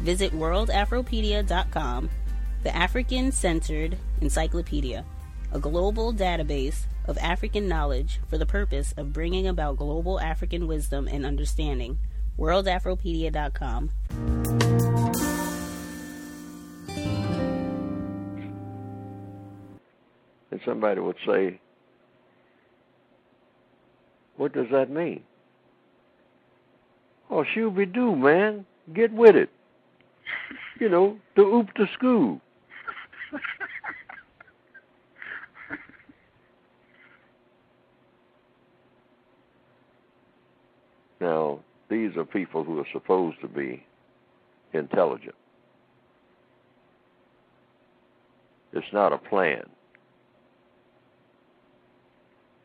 Visit WorldAfropedia.com, the African-centered encyclopedia, a global database of African knowledge for the purpose of bringing about global African wisdom and understanding. WorldAfropedia.com. And somebody would say, what does that mean? Oh, shoo-be-doo, man. Get with it. You know, the oop to school. Now, these are people who are supposed to be intelligent. It's not a plan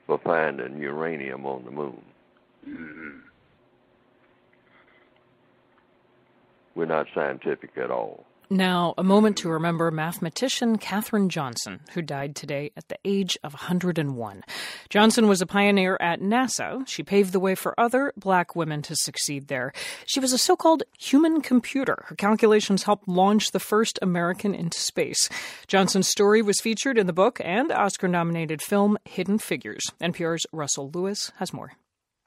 for finding uranium on the moon. Mm-hmm. We're not scientific at all. Now, a moment to remember mathematician Katherine Johnson, who died today at the age of 101. Johnson was a pioneer at NASA. She paved the way for other black women to succeed there. She was a so-called human computer. Her calculations helped launch the first American into space. Johnson's story was featured in the book and Oscar-nominated film Hidden Figures. NPR's Russell Lewis has more.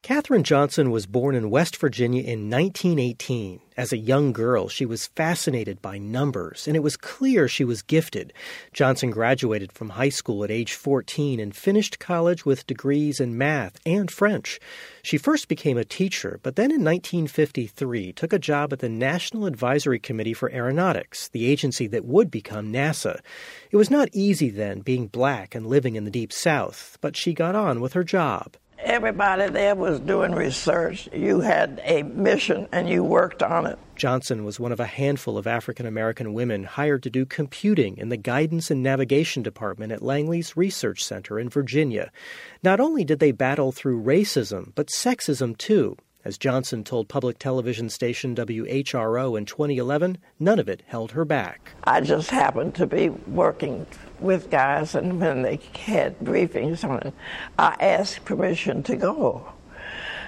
Katherine Johnson was born in West Virginia in 1918. As a young girl, she was fascinated by numbers, and it was clear she was gifted. Johnson graduated from high school at age 14 and finished college with degrees in math and French. She first became a teacher, but then in 1953 took a job at the National Advisory Committee for Aeronautics, the agency that would become NASA. It was not easy then, being black and living in the Deep South, but she got on with her job. Everybody there was doing research. You had a mission and you worked on it. Johnson was one of a handful of African-American women hired to do computing in the Guidance and Navigation Department at Langley's Research Center in Virginia. Not only did they battle through racism, but sexism too. As Johnson told public television station WHRO in 2011, none of it held her back. I just happened to be working with guys, and when they had briefings on it, I asked permission to go.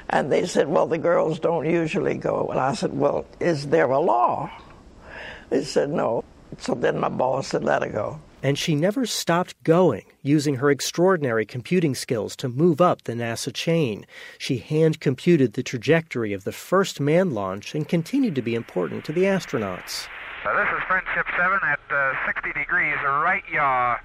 And they said, well, the girls don't usually go. And I said, well, is there a law? They said, no. So then my boss said, let her go. And she never stopped going, using her extraordinary computing skills to move up the NASA chain. She hand-computed the trajectory of the first manned launch and continued to be important to the astronauts. This is Friendship 7 at 60 degrees right yaw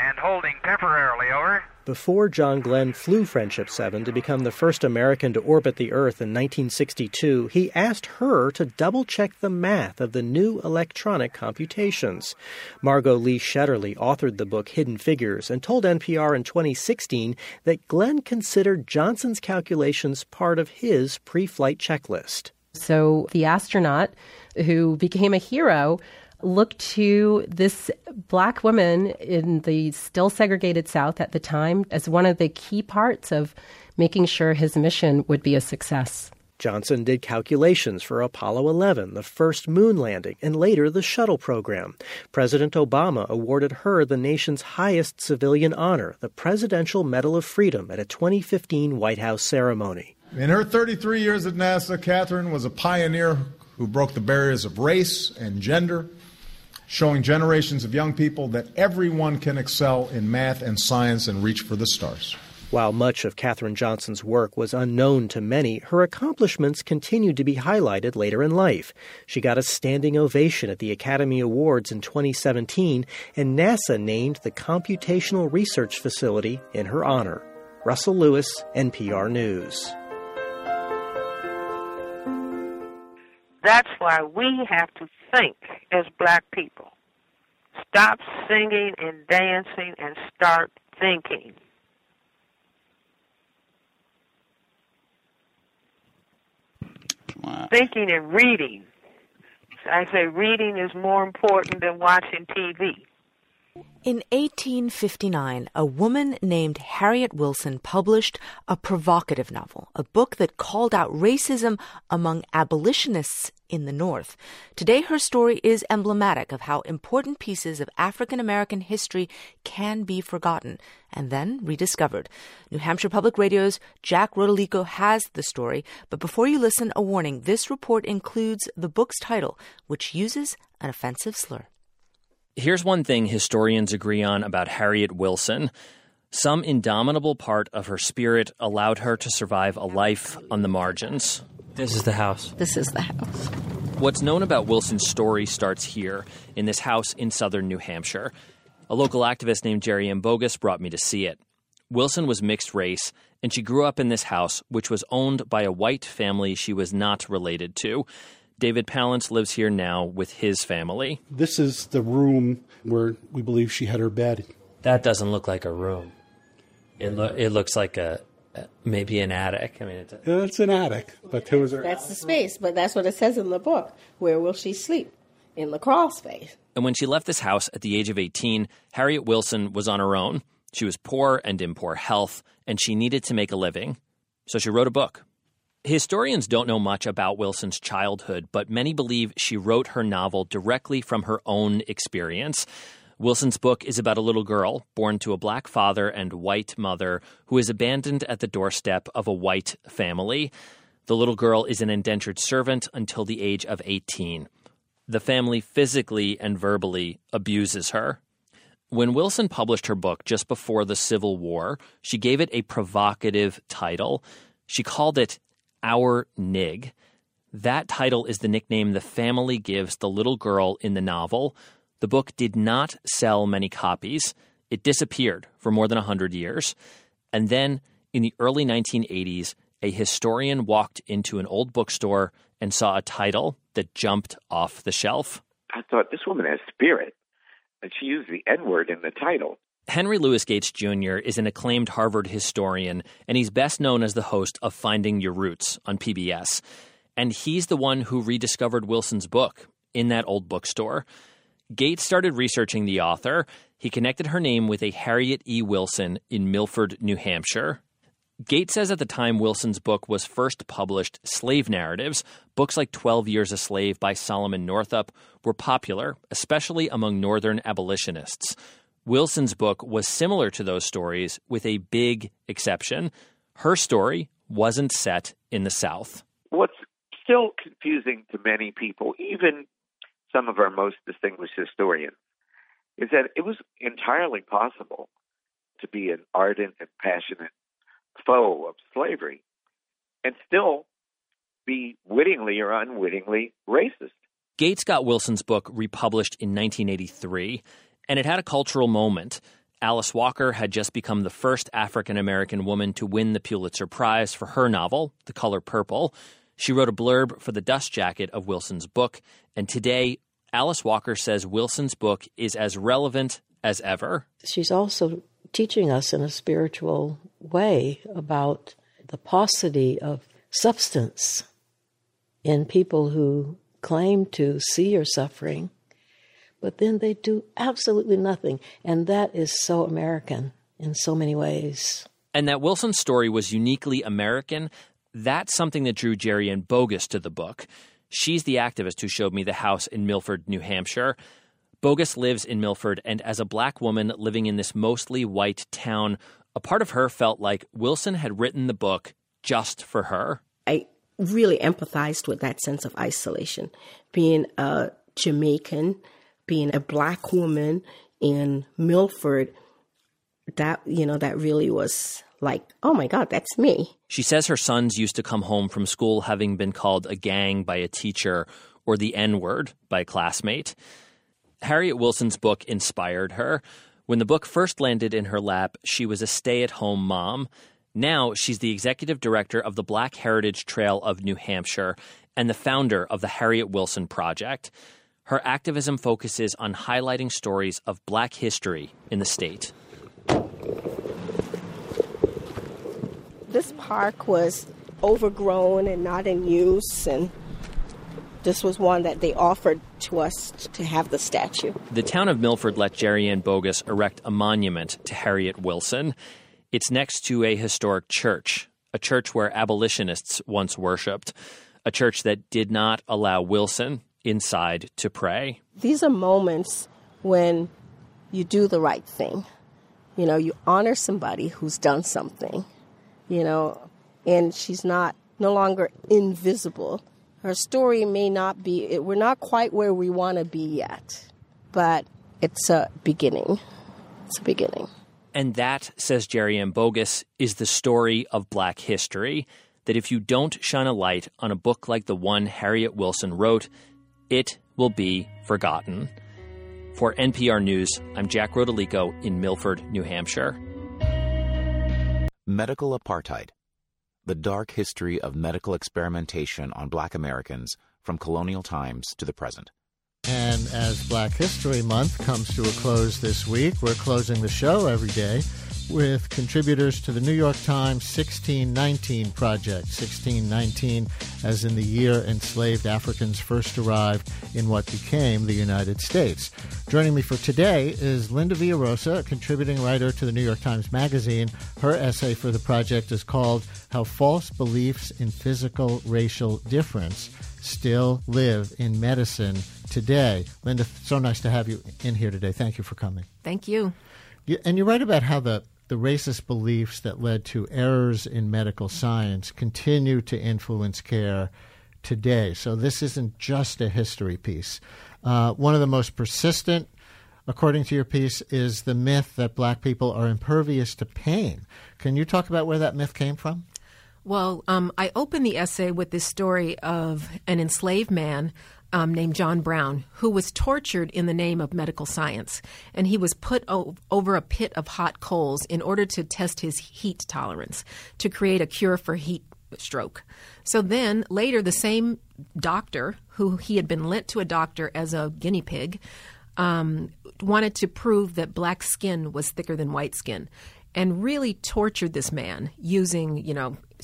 and holding temporarily, over. Before John Glenn flew Friendship 7 to become the first American to orbit the Earth in 1962, he asked her to double-check the math of the new electronic computations. Margot Lee Shetterly authored the book Hidden Figures and told NPR in 2016 that Glenn considered Johnson's calculations part of his pre-flight checklist. So the astronaut who became a hero looked to this black woman in the still segregated South at the time as one of the key parts of making sure his mission would be a success. Johnson did calculations for Apollo 11, the first moon landing, and later the shuttle program. President Obama awarded her the nation's highest civilian honor, the Presidential Medal of Freedom, at a 2015 White House ceremony. In her 33 years at NASA, Katherine was a pioneer who broke the barriers of race and gender, showing generations of young people that everyone can excel in math and science and reach for the stars. While much of Katherine Johnson's work was unknown to many, her accomplishments continued to be highlighted later in life. She got a standing ovation at the Academy Awards in 2017, and NASA named the Computational Research Facility in her honor. Russell Lewis, NPR News. That's why we have to think as black people. Stop singing and dancing and start thinking. Wow. Thinking and reading. I say reading is more important than watching TV. In 1859, a woman named Harriet Wilson published a provocative novel, a book that called out racism among abolitionists in the North. Today, her story is emblematic of how important pieces of African American history can be forgotten and then rediscovered. New Hampshire Public Radio's Jack Rodolico has the story, but before you listen, a warning. This report includes the book's title, which uses an offensive slur. Here's one thing historians agree on about Harriet Wilson. Some indomitable part of her spirit allowed her to survive a life on the margins. This is the house. This is the house. What's known about Wilson's story starts here, in this house in southern New Hampshire. A local activist named Jerrianne Boggus brought me to see it. Wilson was mixed race, and she grew up in this house, which was owned by a white family she was not related to. David Palance lives here now with his family. This is the room where we believe she had her bed. That doesn't look like a room. It looks like maybe an attic. I mean, it's an attic, but there was her. That's the space, but that's what it says in the book. Where will she sleep? In the crawl space. And when she left this house at the age of 18, Harriet Wilson was on her own. She was poor and in poor health, and she needed to make a living. So she wrote a book. Historians don't know much about Wilson's childhood, but many believe she wrote her novel directly from her own experience. Wilson's book is about a little girl born to a black father and white mother who is abandoned at the doorstep of a white family. The little girl is an indentured servant until the age of 18. The family physically and verbally abuses her. When Wilson published her book just before the Civil War, she gave it a provocative title. She called it Our Nig. That title is the nickname the family gives the little girl in the novel. The book did not sell many copies. It disappeared for more than 100 years. And then, in the early 1980s, a historian walked into an old bookstore and saw a title that jumped off the shelf. I thought, this woman has spirit. And she used the N-word in the title. Henry Louis Gates Jr. is an acclaimed Harvard historian, and he's best known as the host of Finding Your Roots on PBS. And he's the one who rediscovered Wilson's book in that old bookstore. Gates started researching the author. He connected her name with a Harriet E. Wilson in Milford, New Hampshire. Gates says at the time Wilson's book was first published, slave narratives, books like 12 Years a Slave by Solomon Northup, were popular, especially among Northern abolitionists. Wilson's book was similar to those stories, with a big exception. Her story wasn't set in the South. What's still confusing to many people, even some of our most distinguished historians, is that it was entirely possible to be an ardent and passionate foe of slavery and still be wittingly or unwittingly racist. Gates got Wilson's book republished in 1983. And it had a cultural moment. Alice Walker had just become the first African-American woman to win the Pulitzer Prize for her novel, The Color Purple. She wrote a blurb for the dust jacket of Wilson's book. And today, Alice Walker says Wilson's book is as relevant as ever. She's also teaching us in a spiritual way about the paucity of substance in people who claim to see your suffering, but then they do absolutely nothing. And that is so American in so many ways. And that Wilson's story was uniquely American, That's something that drew Jerrianne Boggus to the book. She's the activist who showed me the house in Milford, New Hampshire. Boggus lives in Milford, and as a black woman living in this mostly white town, a part of her felt like Wilson had written the book just for her. I really empathized with that sense of isolation. Being a Jamaican, being a black woman in Milford, that really was like, oh my God, that's me. She says her sons used to come home from school having been called a gang by a teacher or the N-word by a classmate. Harriet Wilson's book inspired her. When the book first landed in her lap, she was a stay-at-home mom. Now she's the executive director of the Black Heritage Trail of New Hampshire and the founder of the Harriet Wilson Project. Her activism focuses on highlighting stories of black history in the state. This park was overgrown and not in use, and this was one that they offered to us to have the statue. The town of Milford let Jerrianne Boggus erect a monument to Harriet Wilson. It's next to a historic church, a church where abolitionists once worshipped, a church that did not allow Wilson inside to pray. These are moments when you do the right thing. You know, you honor somebody who's done something, and she's no longer invisible. Her story may not be, we're not quite where we want to be yet, but it's a beginning. It's a beginning. And that, says Jerrianne Boggus, is the story of black history, that if you don't shine a light on a book like the one Harriet Wilson wrote, it will be forgotten. For NPR News, I'm Jack Rodolico in Milford, New Hampshire. Medical Apartheid. The dark history of medical experimentation on black Americans from colonial times to the present. And as Black History Month comes to a close this week, we're closing the show every day with contributors to the New York Times 1619 Project. 1619, as in the year enslaved Africans first arrived in what became the United States. Joining me for today is Linda Villarosa, a contributing writer to the New York Times Magazine. Her essay for the project is called How False Beliefs in Physical Racial Difference Still Live in Medicine Today. Linda, so nice to have you in here today. Thank you for coming. Thank you. And you write about how the racist beliefs that led to errors in medical science continue to influence care today. So this isn't just a history piece. One of the most persistent, according to your piece, is the myth that black people are impervious to pain. Can you talk about where that myth came from? Well, I opened the essay with this story of an enslaved man named John Brown, who was tortured in the name of medical science. And he was put over a pit of hot coals in order to test his heat tolerance to create a cure for heat stroke. So then later, the same doctor who he had been lent to a doctor as a guinea pig wanted to prove that black skin was thicker than white skin and really tortured this man using,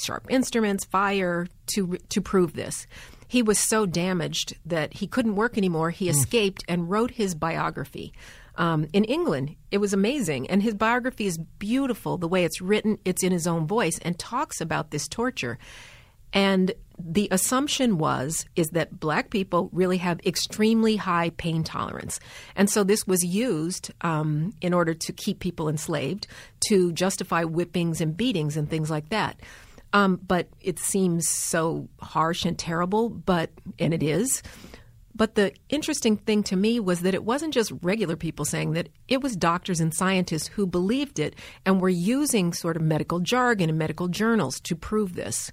sharp instruments, fire to prove this. He was so damaged that he couldn't work anymore. He escaped and wrote his biography in England. It was amazing. And his biography is beautiful. The way it's written, it's in his own voice and talks about this torture. And the assumption is that black people really have extremely high pain tolerance. And so this was used in order to keep people enslaved, to justify whippings and beatings and things like that. But it seems so harsh and terrible, and it is. But the interesting thing to me was that it wasn't just regular people saying that. It was doctors and scientists who believed it and were using sort of medical jargon and medical journals to prove this.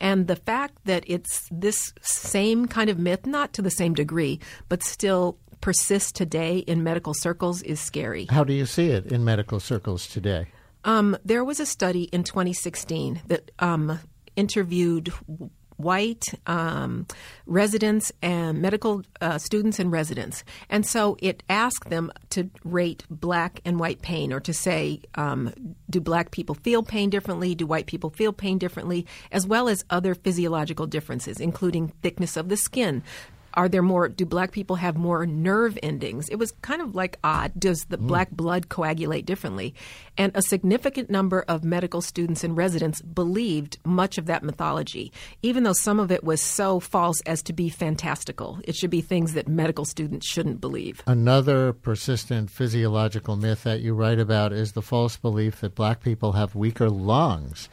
And the fact that it's this same kind of myth, not to the same degree, but still persists today in medical circles is scary. How do you see it in medical circles today? There was a study in 2016 that interviewed white residents and medical students and residents. And so it asked them to rate black and white pain, or to say, do black people feel pain differently? Do white people feel pain differently? As well as other physiological differences, including thickness of the skin, Are there more? Do black people have more nerve endings? It was kind of like odd. Does the black blood coagulate differently? And a significant number of medical students and residents believed much of that mythology, even though some of it was so false as to be fantastical. It should be things that medical students shouldn't believe. Another persistent physiological myth that you write about is the false belief that black people have weaker lungs.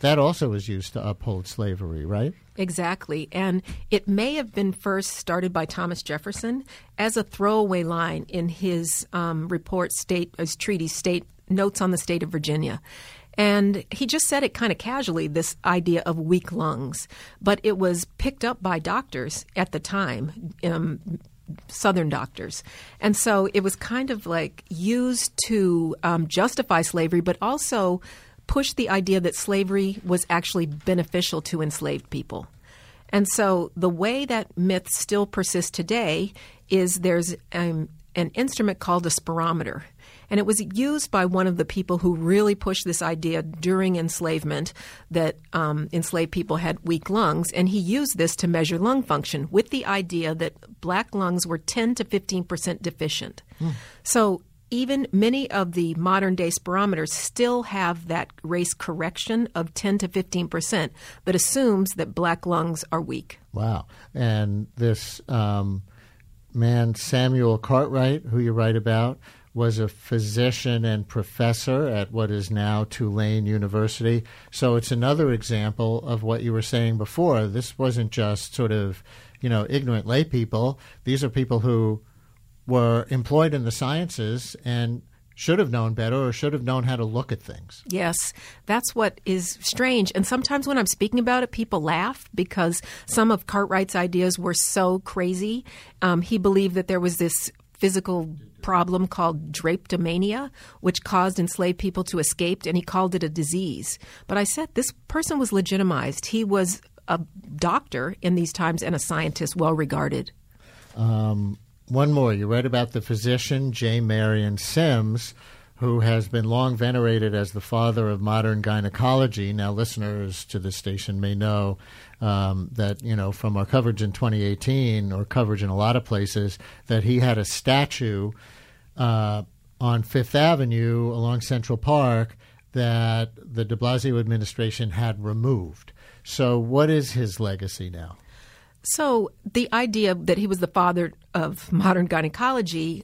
That also was used to uphold slavery, right? Exactly. And it may have been first started by Thomas Jefferson as a throwaway line in his Notes on the State of Virginia. And he just said it kind of casually, this idea of weak lungs. But it was picked up by doctors at the time, Southern doctors. And so it was kind of like used to justify slavery, but also pushed the idea that slavery was actually beneficial to enslaved people. And so the way that myth still persists today is there's an instrument called a spirometer. And it was used by one of the people who really pushed this idea during enslavement that enslaved people had weak lungs. And he used this to measure lung function with the idea that black lungs were 10 to 15% deficient. Mm. So even many of the modern-day spirometers still have that race correction of 10 to 15% that assumes that black lungs are weak. Wow. And this man, Samuel Cartwright, who you write about, was a physician and professor at what is now Tulane University. So it's another example of what you were saying before. This wasn't just sort of, ignorant lay people. These are people who were employed in the sciences and should have known better or should have known how to look at things. Yes, that's what is strange. And sometimes when I'm speaking about it, people laugh because some of Cartwright's ideas were so crazy. He believed that there was this physical problem called Drapetomania, which caused enslaved people to escape, and he called it a disease. But I said this person was legitimized. He was a doctor in these times and a scientist, well regarded. One more. You read about the physician J. Marion Sims, who has been long venerated as the father of modern gynecology. Now, listeners to this station may know that, from our coverage in 2018 or coverage in a lot of places, that he had a statue on Fifth Avenue along Central Park that the de Blasio administration had removed. So what is his legacy now? So the idea that he was the father of modern gynecology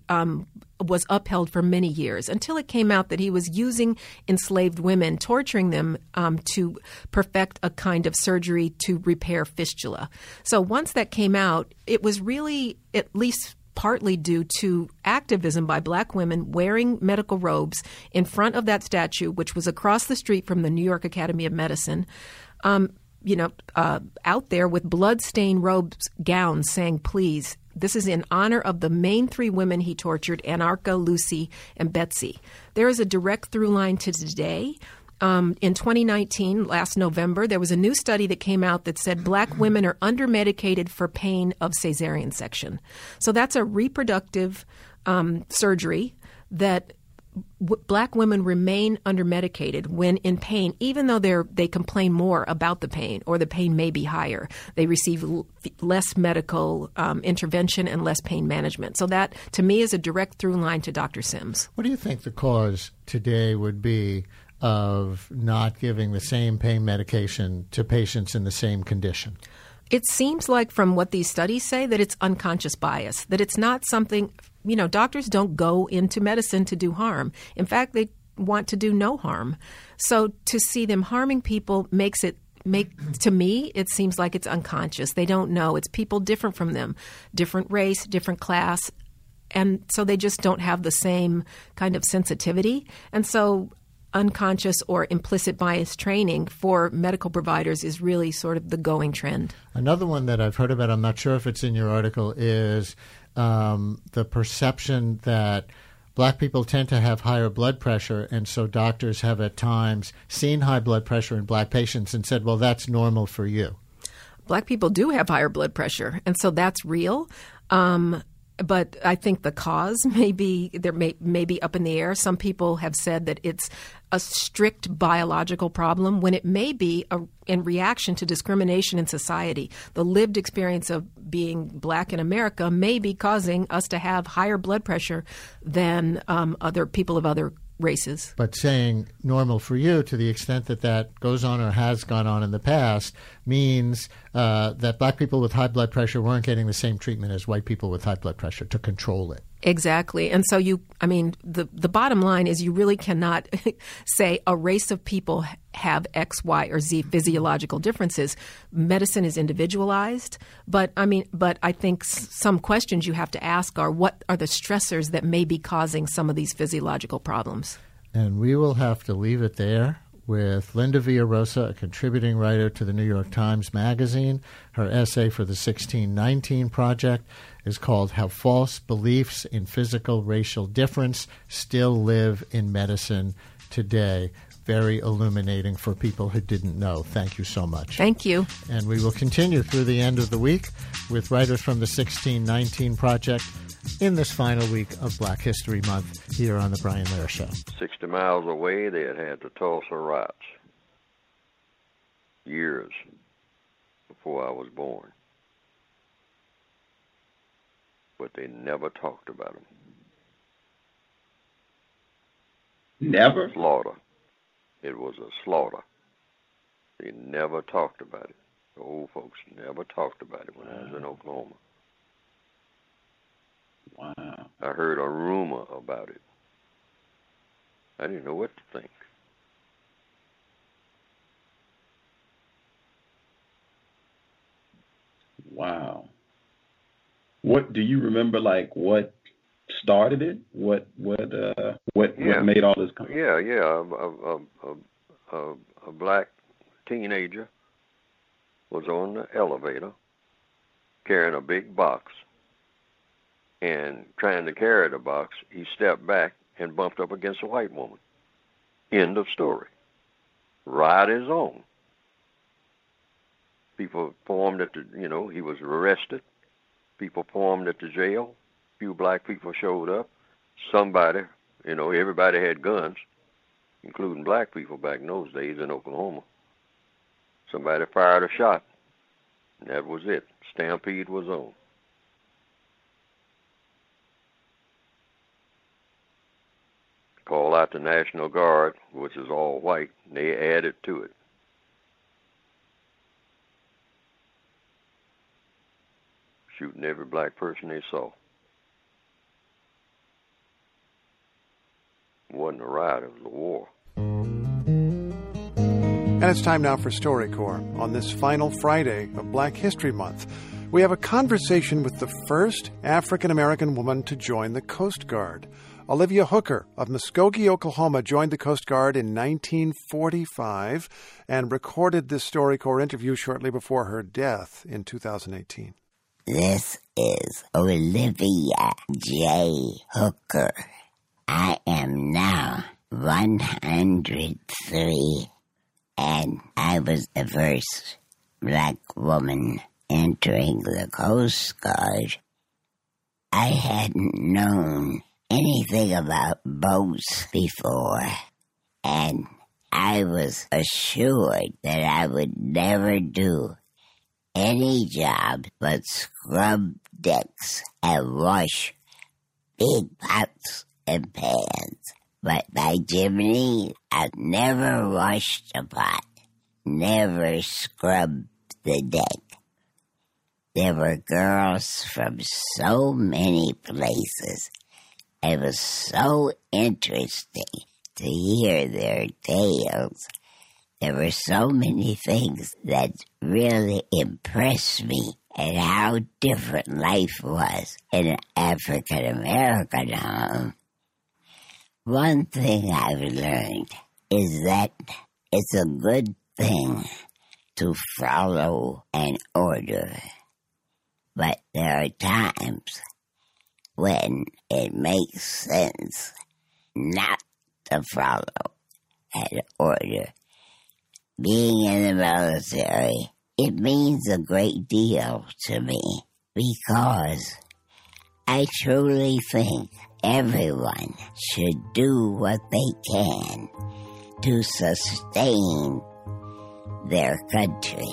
was upheld for many years until it came out that he was using enslaved women, torturing them to perfect a kind of surgery to repair fistula. So once that came out, it was really at least partly due to activism by black women wearing medical robes in front of that statue, which was across the street from the New York Academy of Medicine. Out there with blood-stained robes, gowns, saying, please, this is in honor of the main three women he tortured, Anarcha, Lucy, and Betsy. There is a direct through line to today. In 2019, last November, there was a new study that came out that said black women are undermedicated for pain of cesarean section. So that's a reproductive surgery that black women remain undermedicated when in pain, even though they complain more about the pain or the pain may be higher. They receive less medical intervention and less pain management. So that, to me, is a direct through line to Dr. Sims. What do you think the cause today would be of not giving the same pain medication to patients in the same condition? It seems like from what these studies say that it's unconscious bias, that it's not something, doctors don't go into medicine to do harm. In fact, they want to do no harm. So to see them harming people to me, it seems like it's unconscious. They don't know. It's people different from them, different race, different class. And so they just don't have the same kind of sensitivity. And so unconscious or implicit bias training for medical providers is really sort of the going trend. Another one that I've heard about, I'm not sure if it's in your article, is the perception that black people tend to have higher blood pressure, and so doctors have at times seen high blood pressure in black patients and said, well, that's normal for you. Black people do have higher blood pressure, and so that's real. But I think the cause may be up in the air. Some people have said that it's a strict biological problem when it may be in reaction to discrimination in society. The lived experience of being black in America may be causing us to have higher blood pressure than other people of other races. But saying normal for you, to the extent that that goes on or has gone on in the past, means that black people with high blood pressure weren't getting the same treatment as white people with high blood pressure to control it. Exactly. And so the bottom line is you really cannot say a race of people have X, Y, or Z physiological differences. Medicine is individualized. But I think some questions you have to ask are, what are the stressors that may be causing some of these physiological problems? And we will have to leave it there with Linda Villarosa, a contributing writer to the New York Times Magazine. Her essay for the 1619 Project is called How False Beliefs in Physical Racial Difference Still Live in Medicine Today. Very illuminating for people who didn't know. Thank you so much. Thank you. And we will continue through the end of the week with writers from the 1619 Project in this final week of Black History Month here on The Brian Lehrer Show. 60 miles away, they had the Tulsa riots years before I was born. But they never talked about them. Never? Slaughter. It was a slaughter. They never talked about it. The old folks never talked about it when I was in Oklahoma. Wow. I heard a rumor about it. I didn't know what to think. Wow. What do you remember? Like, what started it? What made all this come? A black teenager was on the elevator carrying a big box. And trying to carry the box, he stepped back and bumped up against a white woman. End of story. Riot is on. People formed at the, he was arrested. People formed at the jail. Few black people showed up. Somebody, everybody had guns, including black people back in those days in Oklahoma. Somebody fired a shot. And that was it. Stampede was on. Call out the National Guard, which is all white, and they added to it. Shooting every black person they saw. It wasn't a riot, it was a war. And it's time now for StoryCorps. On this final Friday of Black History Month, we have a conversation with the first African-American woman to join the Coast Guard. Olivia Hooker of Muskogee, Oklahoma, joined the Coast Guard in 1945 and recorded this StoryCorps interview shortly before her death in 2018. This is Olivia J. Hooker. I am now 103, and I was the first black woman entering the Coast Guard. I hadn't known anything about boats before, and I was assured that I would never do any job but scrub decks and wash big pots and pans. But by Jiminy, I never washed a pot, never scrubbed the deck. There were girls from so many places. It was so interesting to hear their tales. There were so many things that really impressed me and how different life was in an African-American home. One thing I've learned is that it's a good thing to follow an order. But there are times when it makes sense not to follow an order. Being in the military, it means a great deal to me because I truly think everyone should do what they can to sustain their country.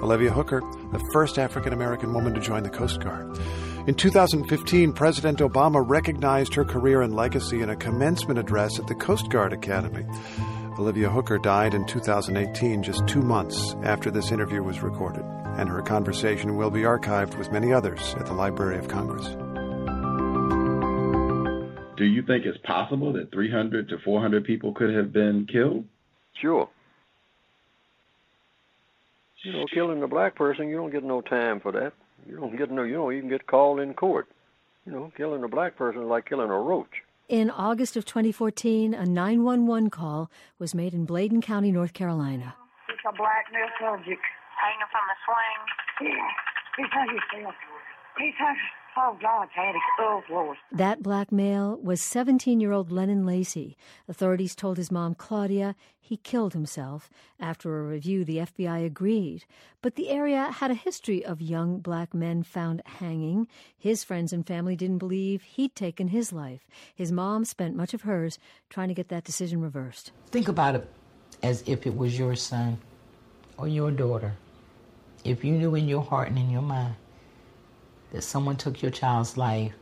Olivia Hooker, the first African-American woman to join the Coast Guard. In 2015, President Obama recognized her career and legacy in a commencement address at the Coast Guard Academy. Olivia Hooker died in 2018, just 2 months after this interview was recorded, and her conversation will be archived with many others at the Library of Congress. Do you think it's possible that 300 to 400 people could have been killed? Sure. You know, killing a black person, you don't get no time for that. You don't even get called in court. You know, killing a black person is like killing a roach. In August of 2014, a 911 call was made in Bladen County, North Carolina. It's a black male subject hanging from a swing. He hung himself. He hung. Oh, God, Patty. Oh, Lord. That black male was 17-year-old Lennon Lacy. Authorities told his mom, Claudia, he killed himself. After a review, the FBI agreed. But the area had a history of young black men found hanging. His friends and family didn't believe he'd taken his life. His mom spent much of hers trying to get that decision reversed. Think about it as if it was your son or your daughter. If you knew in your heart and in your mind that someone took your child's life,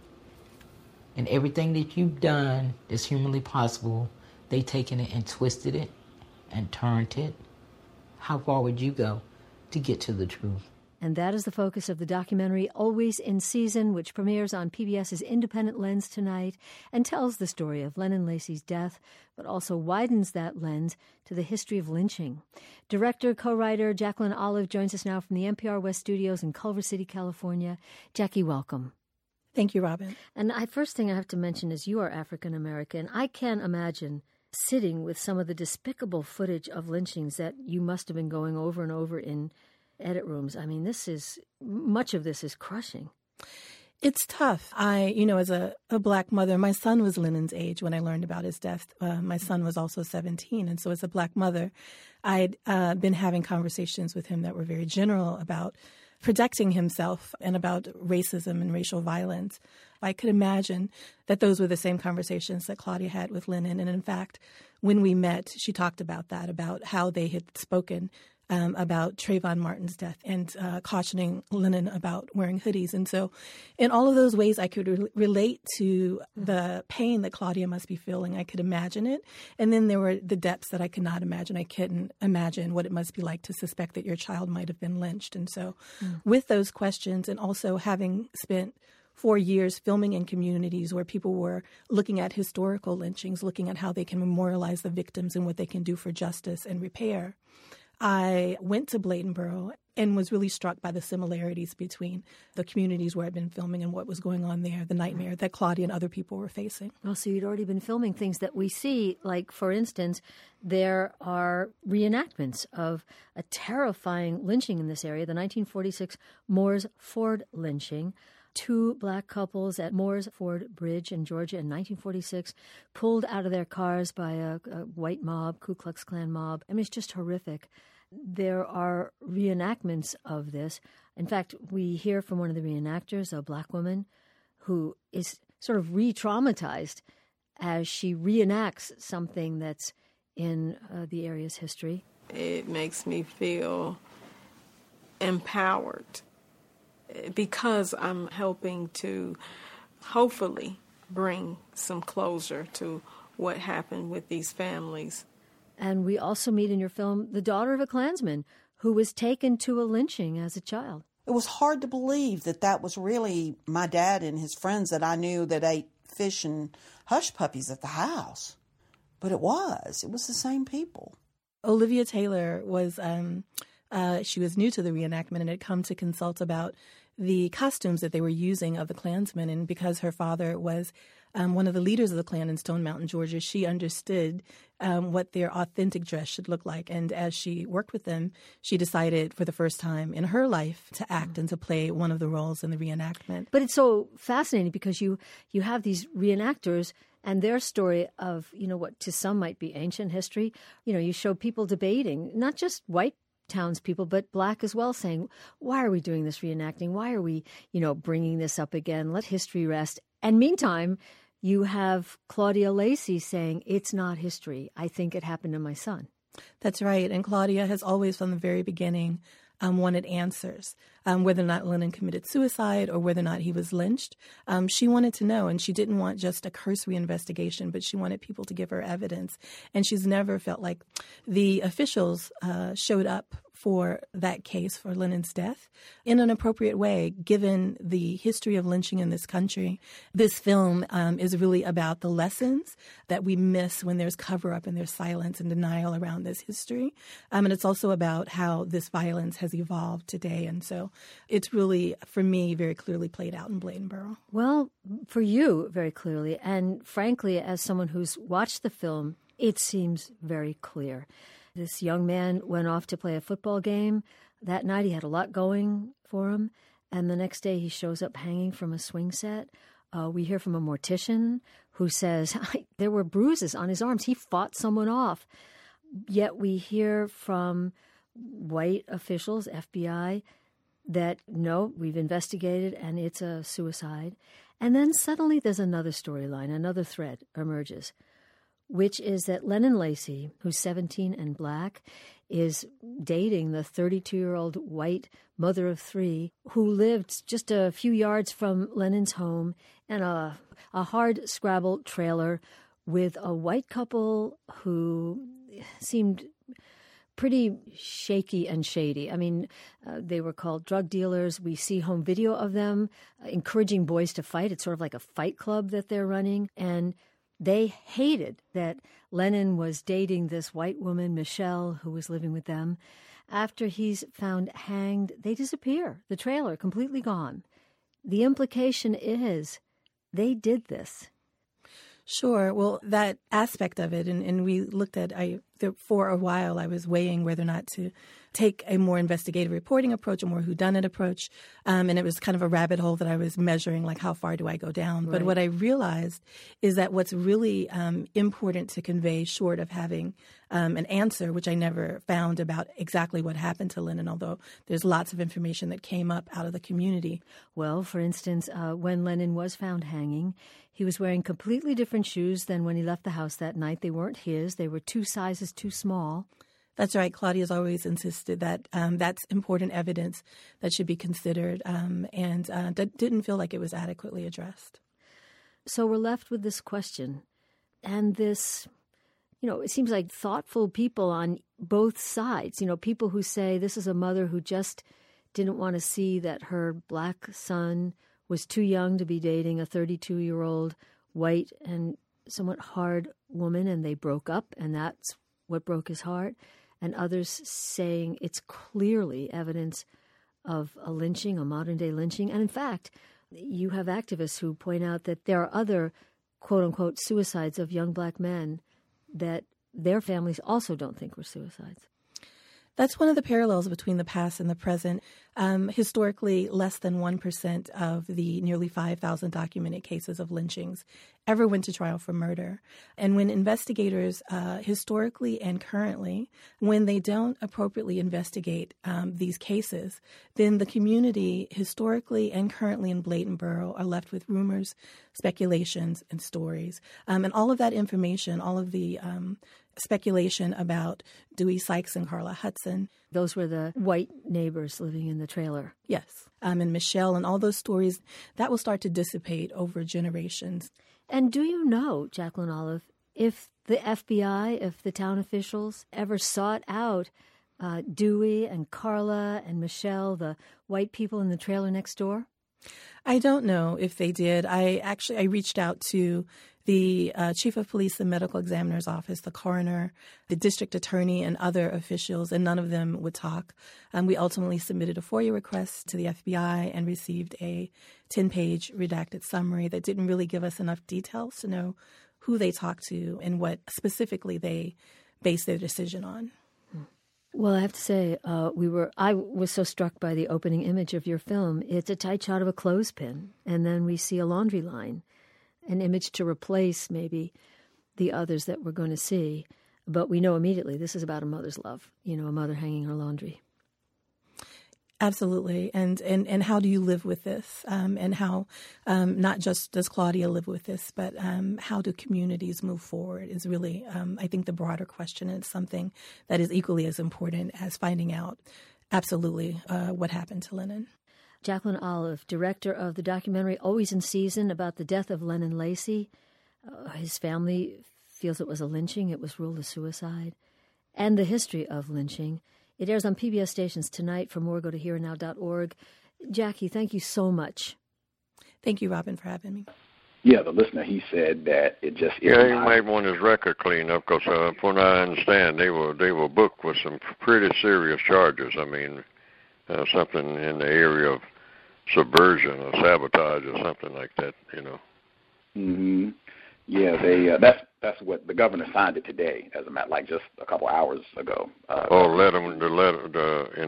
and everything that you've done is humanly possible, they taken it and twisted it and turned it, how far would you go to get to the truth? And that is the focus of the documentary Always in Season, which premieres on PBS's Independent Lens tonight and tells the story of Lennon Lacy's death, but also widens that lens to the history of lynching. Director, co-writer Jacqueline Olive joins us now from the NPR West Studios in Culver City, California. Jackie, welcome. Thank you, Robin. And the first thing I have to mention is you are African-American. I can't imagine sitting with some of the despicable footage of lynchings that you must have been going over and over in edit rooms. I mean, much of this is crushing. It's tough. As a black mother, my son was Lennon's age when I learned about his death. My son was also 17. And so as a black mother, I'd been having conversations with him that were very general about protecting himself and about racism and racial violence. I could imagine that those were the same conversations that Claudia had with Lennon. And in fact, when we met, she talked about that, about how they had spoken about Trayvon Martin's death and cautioning Lennon about wearing hoodies. And so in all of those ways, I could relate to the pain that Claudia must be feeling. I could imagine it. And then there were the depths that I could not imagine. I couldn't imagine what it must be like to suspect that your child might have been lynched. And so with those questions, and also having spent 4 years filming in communities where people were looking at historical lynchings, looking at how they can memorialize the victims and what they can do for justice and repair, I went to Bladenboro and was really struck by the similarities between the communities where I'd been filming and what was going on there, the nightmare that Claudia and other people were facing. Well, so you'd already been filming things that we see, like, for instance, there are reenactments of a terrifying lynching in this area, the 1946 Moores Ford lynching. Two black couples at Moores Ford Bridge in Georgia in 1946 pulled out of their cars by a white mob, Ku Klux Klan mob. I mean, it's just horrific. There are reenactments of this. In fact, we hear from one of the reenactors, a black woman, who is sort of re-traumatized as she reenacts something that's in the area's history. It makes me feel empowered, because I'm helping to hopefully bring some closure to what happened with these families. And we also meet in your film the daughter of a Klansman who was taken to a lynching as a child. It was hard to believe that that was really my dad and his friends that I knew that ate fish and hush puppies at the house. But it was the same people. Olivia Taylor was, she was new to the reenactment and had come to consult about the costumes that they were using of the Klansmen. And because her father was one of the leaders of the Klan in Stone Mountain, Georgia, she understood what their authentic dress should look like. And as she worked with them, she decided for the first time in her life to act and to play one of the roles in the reenactment. But it's so fascinating because you have these reenactors and their story of, what to some might be ancient history. You show people debating, not just white townspeople, but Black as well, saying, why are we doing this reenacting? Why are we, bringing this up again? Let history rest. And meantime, you have Claudia Lacy saying, it's not history. I think it happened to my son. That's right. And Claudia has always, from the very beginning, wanted answers, whether or not Lennon committed suicide or whether or not he was lynched. She wanted to know, and she didn't want just a cursory investigation, but she wanted people to give her evidence. And she's never felt like the officials showed up for that case, for Lennon's death, in an appropriate way, given the history of lynching in this country. This film is really about the lessons that we miss when there's cover-up and there's silence and denial around this history. And it's also about how this violence has evolved today. And so it's really, for me, very clearly played out in Bladensboro. Well, for you, very clearly. And frankly, as someone who's watched the film, it seems very clear. This young man went off to play a football game. That night he had a lot going for him, and the next day he shows up hanging from a swing set. We hear from a mortician who says there were bruises on his arms. He fought someone off. Yet we hear from white officials, FBI, that, no, we've investigated and it's a suicide. And then suddenly there's another storyline, another thread emerges, which is that Lennon Lacy, who's 17 and Black, is dating the 32-year-old white mother of three who lived just a few yards from Lennon's home in a hard-scrabble trailer with a white couple who seemed pretty shaky and shady. I mean, they were called drug dealers. We see home video of them encouraging boys to fight. It's sort of like a fight club that they're running, and they hated that Lennon was dating this white woman, Michelle, who was living with them. After he's found hanged, they disappear. The trailer, completely gone. The implication is they did this. Sure. Well, that aspect of it, and we looked at, for a while I was weighing whether or not to take a more investigative reporting approach, a more whodunit approach, and it was kind of a rabbit hole that I was measuring, like how far do I go down. Right. But what I realized is that what's really important to convey, short of having an answer, which I never found about exactly what happened to Lennon, although there's lots of information that came up out of the community. Well, for instance, when Lennon was found hanging, he was wearing completely different shoes than when he left the house that night. They weren't his. They were two sizes too small. That's right. Claudia's always insisted that that's important evidence that should be considered, and didn't feel like it was adequately addressed. So we're left with this question and this, it seems like thoughtful people on both sides, people who say this is a mother who just didn't want to see that her Black son was too young to be dating a 32-year-old white and somewhat hard woman, and they broke up, and that's what broke his heart. And others saying it's clearly evidence of a lynching, a modern-day lynching. And in fact, you have activists who point out that there are other, quote-unquote, suicides of young Black men that their families also don't think were suicides. That's one of the parallels between the past and the present. Historically, less than 1% of the nearly 5,000 documented cases of lynchings ever went to trial for murder. And when investigators, historically and currently, when they don't appropriately investigate these cases, then the community, historically and currently in Bladensboro, are left with rumors, speculations, and stories. And all of that information, all of the speculation about Dewey Sykes and Carla Hudson. Those were the white neighbors living in the trailer. Yes. And Michelle and all those stories, that will start to dissipate over generations. And do you know, Jacqueline Olive, if the FBI, if the town officials ever sought out Dewey and Carla and Michelle, the white people in the trailer next door? I don't know if they did. I reached out to the chief of police, the medical examiner's office, the coroner, the district attorney, and other officials, and none of them would talk. We ultimately submitted a FOIA request to the FBI and received a 10-page redacted summary that didn't really give us enough details to know who they talked to and what specifically they based their decision on. Well, I have to say, I was so struck by the opening image of your film. It's a tight shot of a clothespin, and then we see a laundry line, an image to replace maybe the others that we're going to see. But we know immediately this is about a mother's love, you know, a mother hanging her laundry. Absolutely. And how do you live with this? And how not just does Claudia live with this, but how do communities move forward is really, I think, the broader question. And it's something that is equally as important as finding out absolutely what happened to Lennon. Jacqueline Olive, director of the documentary Always in Season, about the death of Lennon Lacy. His family feels it was a lynching. It was ruled a suicide. And the history of lynching. It airs on PBS stations tonight. For more, go to hereandnow.org. Jackie, thank you so much. Thank you, Robin, for having me. Yeah, the listener, he said that it just... Yeah, he made one of his record clean up because from what I understand, they were booked with some pretty serious charges. I mean, something in the area of subversion or sabotage or something like that, you know. Mm-hmm. Yeah, that's what the governor signed it today, as a matter, like just a couple hours ago. In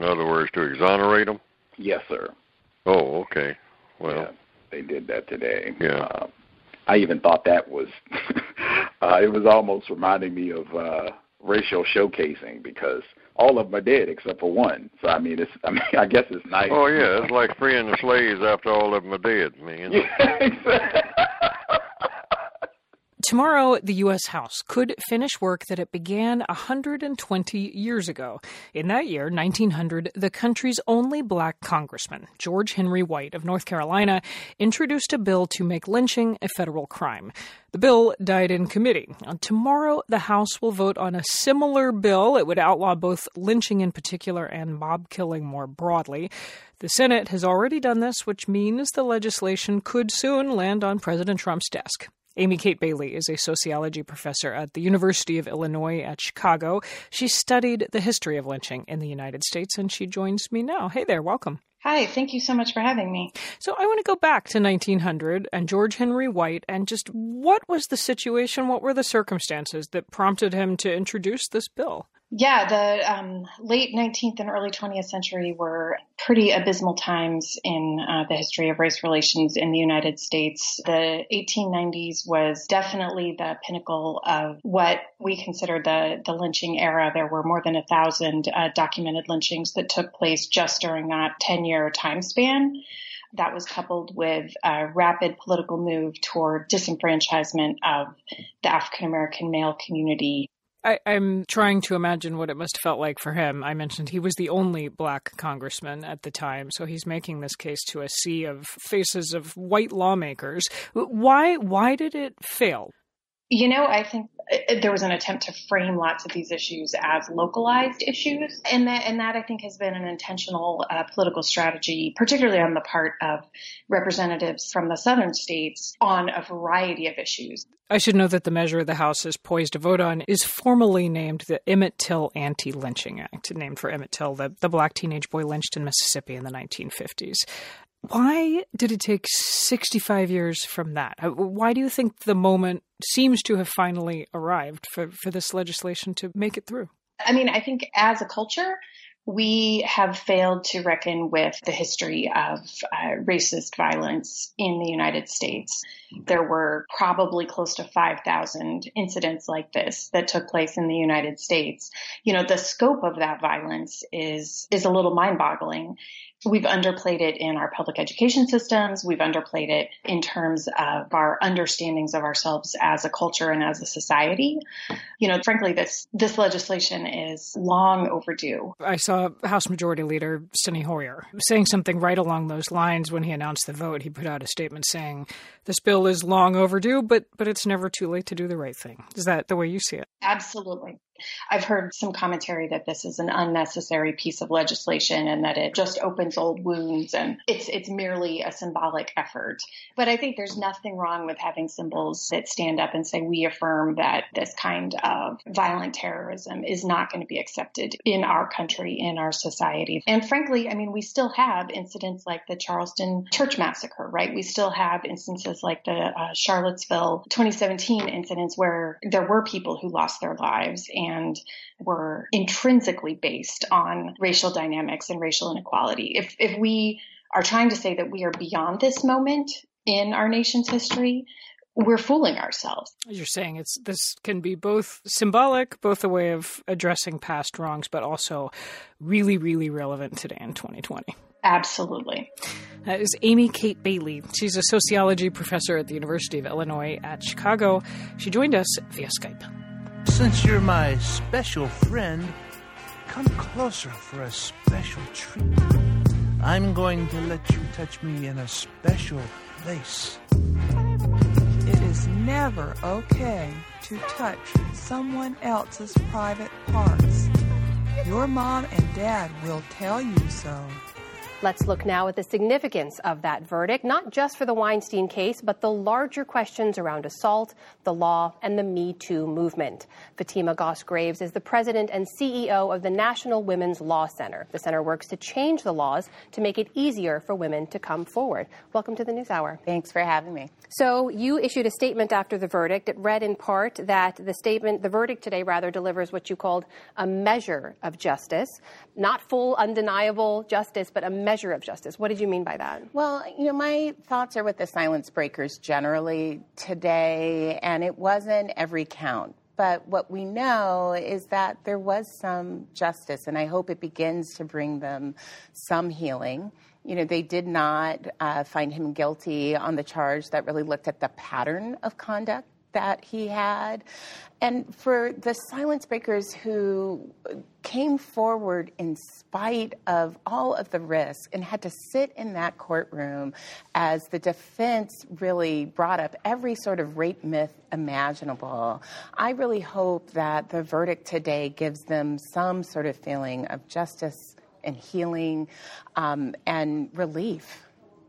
other words, to exonerate them. Yes, sir. Oh, okay. Well, yeah, they did that today. Yeah. I even thought that was, it was almost reminding me of racial showcasing because all of them are dead except for one. So I guess it's nice. Oh yeah, it's like freeing the slaves after all of them are dead, man. Yeah, exactly. Tomorrow, the U.S. House could finish work that it began 120 years ago. In that year, 1900, the country's only black congressman, George Henry White of North Carolina, introduced a bill to make lynching a federal crime. The bill died in committee. Tomorrow, the House will vote on a similar bill. It would outlaw both lynching in particular and mob killing more broadly. The Senate has already done this, which means the legislation could soon land on President Trump's desk. Amy Kate Bailey is a sociology professor at the University of Illinois at Chicago. She studied the history of lynching in the United States, and she joins me now. Hey there, welcome. Hi, thank you so much for having me. So I want to go back to 1900 and George Henry White, and just what was the situation, what were the circumstances that prompted him to introduce this bill? Yeah, the late 19th and early 20th century were pretty abysmal times in the history of race relations in the United States. The 1890s was definitely the pinnacle of what we consider the lynching era. There were more than 1,000 documented lynchings that took place just during that 10-year time span. That was coupled with a rapid political move toward disenfranchisement of the African-American male community. I'm trying to imagine what it must have felt like for him. I mentioned he was the only black congressman at the time, so he's making this case to a sea of faces of white lawmakers. Why did it fail? You know, I think there was an attempt to frame lots of these issues as localized issues, and that I think has been an intentional political strategy, particularly on the part of representatives from the southern states on a variety of issues. I should know that the measure the House is poised to vote on is formally named the Emmett Till Anti-Lynching Act, named for Emmett Till, the black teenage boy lynched in Mississippi in the 1950s. Why did it take 65 years from that? Why do you think the moment seems to have finally arrived for this legislation to make it through? I mean, I think as a culture, we have failed to reckon with the history of racist violence in the United States. There were probably close to 5,000 incidents like this that took place in the United States. You know, the scope of that violence is a little mind-boggling. We've underplayed it in our public education systems. We've underplayed it in terms of our understandings of ourselves as a culture and as a society. You know, frankly, this legislation is long overdue. I saw House Majority Leader Steny Hoyer saying something right along those lines when he announced the vote. He put out a statement saying, this bill is long overdue, but it's never too late to do the right thing. Is that the way you see it? Absolutely. I've heard some commentary that this is an unnecessary piece of legislation and that it just opens old wounds and it's merely a symbolic effort. But I think there's nothing wrong with having symbols that stand up and say, we affirm that this kind of violent terrorism is not going to be accepted in our country, in our society. And frankly, I mean, we still have incidents like the Charleston church massacre, right? We still have instances like the Charlottesville 2017 incidents where there were people who lost their lives and were intrinsically based on racial dynamics and racial inequality. If we are trying to say that we are beyond this moment in our nation's history, we're fooling ourselves. As you're saying, this can be both symbolic, both a way of addressing past wrongs, but also really, really relevant today in 2020. Absolutely. That is Amy Kate Bailey. She's a sociology professor at the University of Illinois at Chicago. She joined us via Skype. Since you're my special friend, come closer for a special treat. I'm going to let you touch me in a special place. It is never okay to touch someone else's private parts. Your mom and dad will tell you so. Let's look now at the significance of that verdict, not just for the Weinstein case, but the larger questions around assault, the law, and the Me Too movement. Fatima Goss Graves is the president and CEO of the National Women's Law Center. The center works to change the laws to make it easier for women to come forward. Welcome to the NewsHour. Thanks for having me. So you issued a statement after the verdict. It read in part that the verdict today delivers what you called a measure of justice, not full, undeniable justice, but a measure of justice. What did you mean by that? Well, my thoughts are with the silence breakers generally today, and it wasn't every count. But what we know is that there was some justice, and I hope it begins to bring them some healing. They did not find him guilty on the charge that really looked at the pattern of conduct that he had. And for the silence breakers who came forward in spite of all of the risks and had to sit in that courtroom as the defense really brought up every sort of rape myth imaginable, I really hope that the verdict today gives them some sort of feeling of justice and healing, and relief.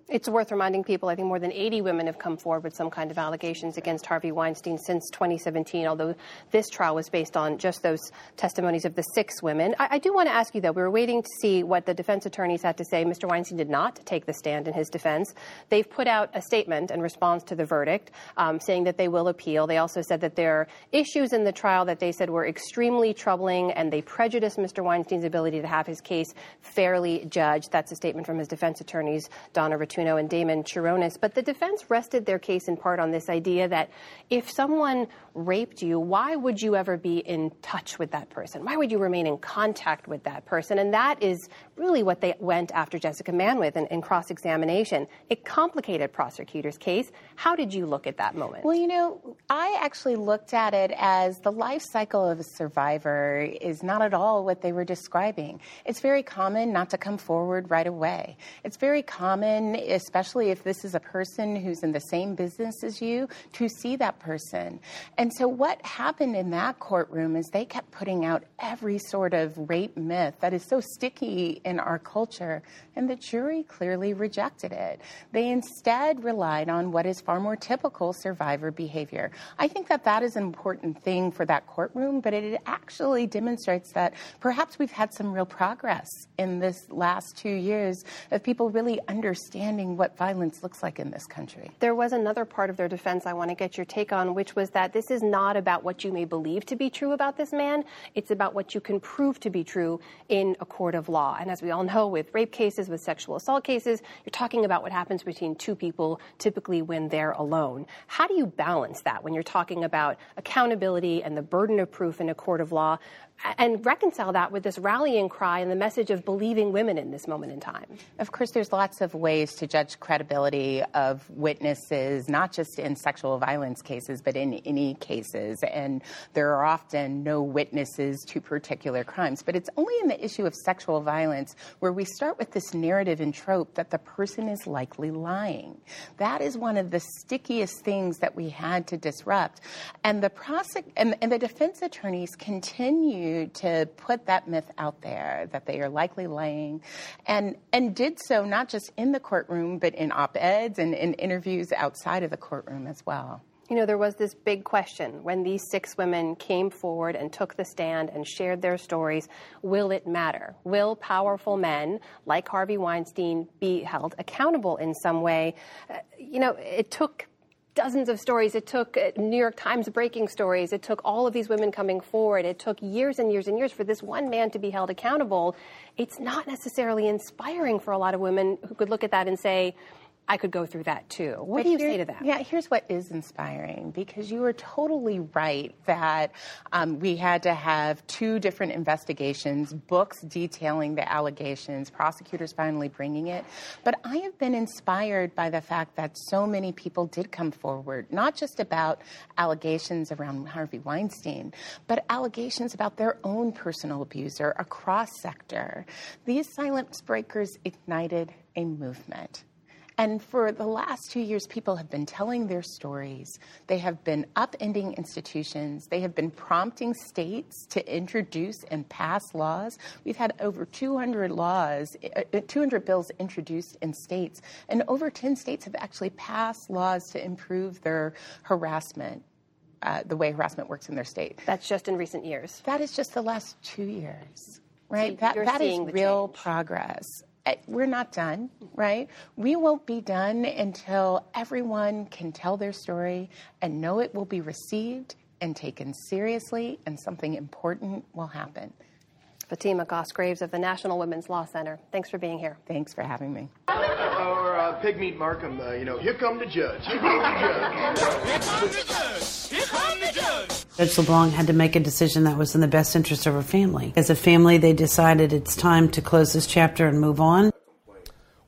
It's worth reminding people, I think more than 80 women have come forward with some kind of allegations against Harvey Weinstein since 2017, although this trial was based on just those testimonies of the 6 women. I do want to ask you, though, we were waiting to see what the defense attorneys had to say. Mr. Weinstein did not take the stand in his defense. They've put out a statement in response to the verdict, saying that they will appeal. They also said that there are issues in the trial that they said were extremely troubling, and they prejudiced Mr. Weinstein's ability to have his case fairly judged. That's a statement from his defense attorneys, Donna Rotunda and Damon Chironis. But the defense rested their case in part on this idea that if someone raped you, why would you ever be in touch with that person? Why would you remain in contact with that person? And that is really what they went after Jessica Mann with in cross-examination. It complicated prosecutors' case. How did you look at that moment? Well, I actually looked at it as the life cycle of a survivor is not at all what they were describing. It's very common not to come forward right away. It's very common, especially if this is a person who's in the same business as you, to see that person. And so what happened in that courtroom is they kept putting out every sort of rape myth that is so sticky in our culture, and the jury clearly rejected it. They instead relied on what is far more typical survivor behavior. I think that is an important thing for that courtroom, but it actually demonstrates that perhaps we've had some real progress in this last 2 years of people really understanding what violence looks like in this country. There was another part of their defense I want to get your take on, which was that this is not about what you may believe to be true about this man. It's about what you can prove to be true in a court of law. And as we all know, with rape cases, with sexual assault cases, you're talking about what happens between two people, typically when they're alone. How do you balance that when you're talking about accountability and the burden of proof in a court of law, and reconcile that with this rallying cry and the message of believing women in this moment in time? Of course, there's lots of ways to judge credibility of witnesses, not just in sexual violence cases, but in any cases. And there are often no witnesses to particular crimes. But it's only in the issue of sexual violence where we start with this narrative and trope that the person is likely lying. That is one of the stickiest things that we had to disrupt. And the defense attorneys continue to put that myth out there that they are likely lying, and did so not just in the courtroom, but in op-eds and in interviews outside of the courtroom as well. There was this big question when these 6 women came forward and took the stand and shared their stories. Will it matter? Will powerful men like Harvey Weinstein be held accountable in some way? It took dozens of stories. It took New York Times breaking stories. It took all of these women coming forward. It took years and years and years for this one man to be held accountable. It's not necessarily inspiring for a lot of women who could look at that and say, I could go through that too. What do you say to that? Yeah, here's what is inspiring, because you were totally right that we had to have two different investigations, books detailing the allegations, prosecutors finally bringing it. But I have been inspired by the fact that so many people did come forward, not just about allegations around Harvey Weinstein, but allegations about their own personal abuser across sector. These silence breakers ignited a movement. And for the last 2 years, people have been telling their stories. They have been upending institutions. They have been prompting states to introduce and pass laws. We've had over 200 bills introduced in states, and over 10 states have actually passed laws to improve their harassment, the way harassment works in their state. That's just in recent years. That is just the last 2 years, right? So that is real progress. We're not done, right? We won't be done until everyone can tell their story and know it will be received and taken seriously, and something important will happen. Fatima Goss Graves of the National Women's Law Center, thanks for being here. Thanks for having me. Or Pigmeat Markham, here come the judge. Here come the judge. Here come the judge. Here come the judge. Judge LeBlanc had to make a decision that was in the best interest of her family. As a family, they decided it's time to close this chapter and move on.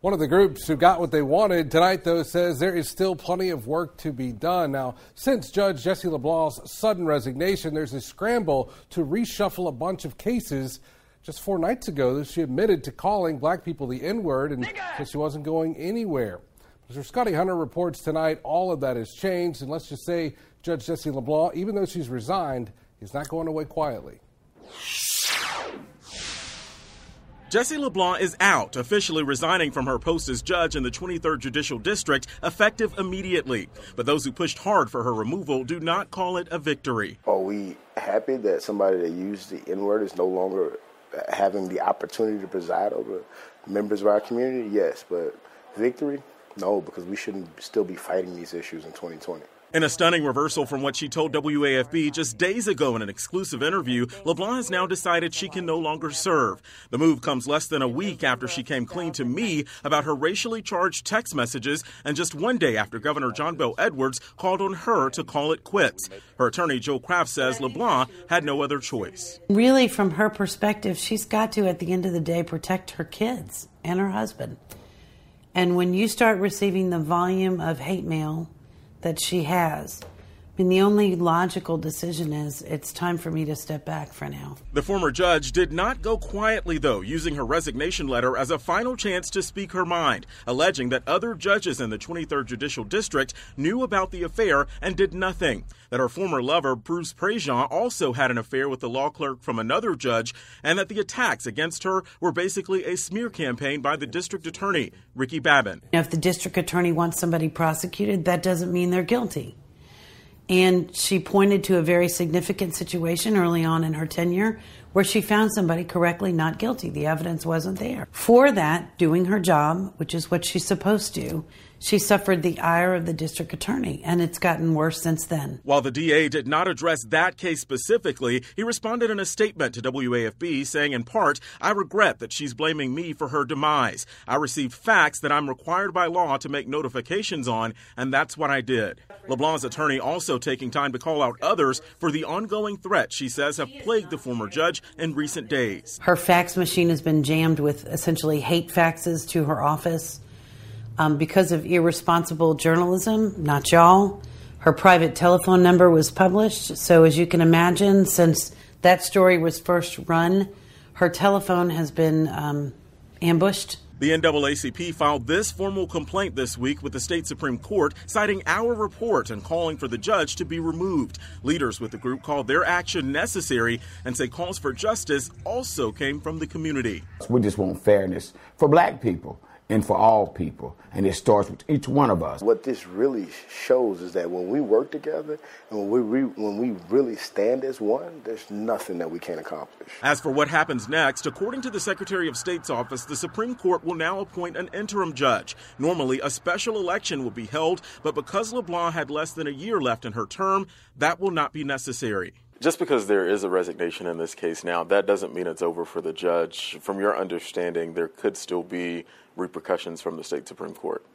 One of the groups who got what they wanted tonight, though, says there is still plenty of work to be done. Now, since Judge Jessie LeBlanc's sudden resignation, there's a scramble to reshuffle a bunch of cases. Just 4 nights ago, she admitted to calling black people the N-word and said she wasn't going anywhere. As Scotty Hunter reports tonight, all of that has changed, and let's just say Judge Jessie LeBlanc, even though she's resigned, is not going away quietly. Jessie LeBlanc is out, officially resigning from her post as judge in the 23rd Judicial District, effective immediately. But those who pushed hard for her removal do not call it a victory. Are we happy that somebody that used the N-word is no longer having the opportunity to preside over members of our community? Yes, but victory? No, because we shouldn't still be fighting these issues in 2020. In a stunning reversal from what she told WAFB just days ago in an exclusive interview, LeBlanc has now decided she can no longer serve. The move comes less than a week after she came clean to me about her racially charged text messages, and just one day after Governor John Bel Edwards called on her to call it quits. Her attorney, Joe Kraft, says LeBlanc had no other choice. Really, from her perspective, she's got to, at the end of the day, protect her kids and her husband. And when you start receiving the volume of hate mail that she has, I mean, the only logical decision is it's time for me to step back for now. The former judge did not go quietly, though, using her resignation letter as a final chance to speak her mind, alleging that other judges in the 23rd Judicial District knew about the affair and did nothing, that her former lover, Bruce Prejean, also had an affair with the law clerk from another judge, and that the attacks against her were basically a smear campaign by the district attorney, Ricky Babin. If the district attorney wants somebody prosecuted, that doesn't mean they're guilty. And she pointed to a very significant situation early on in her tenure where she found somebody correctly not guilty. The evidence wasn't there. For that, doing her job, which is what she's supposed to, she suffered the ire of the district attorney, and it's gotten worse since then. While the DA did not address that case specifically, he responded in a statement to WAFB saying, in part, "I regret that she's blaming me for her demise. I received facts that I'm required by law to make notifications on, and that's what I did." LeBlanc's attorney also taking time to call out others for the ongoing threats she says have plagued the former judge in recent days. Her fax machine has been jammed with essentially hate faxes to her office. Because of irresponsible journalism, not y'all, her private telephone number was published. So as you can imagine, since that story was first run, her telephone has been ambushed. The NAACP filed this formal complaint this week with the state Supreme Court, citing our report and calling for the judge to be removed. Leaders with the group called their action necessary and say calls for justice also came from the community. We just want fairness for black people and for all people, and it starts with each one of us. What this really shows is that when we work together and when we really stand as one, there's nothing that we can't accomplish. As for what happens next, according to the Secretary of State's office, the Supreme Court will now appoint an interim judge. Normally, a special election will be held, but because LeBlanc had less than a year left in her term, that will not be necessary. Just because there is a resignation in this case now, that doesn't mean it's over for the judge. From your understanding, there could still be repercussions from the state Supreme Court.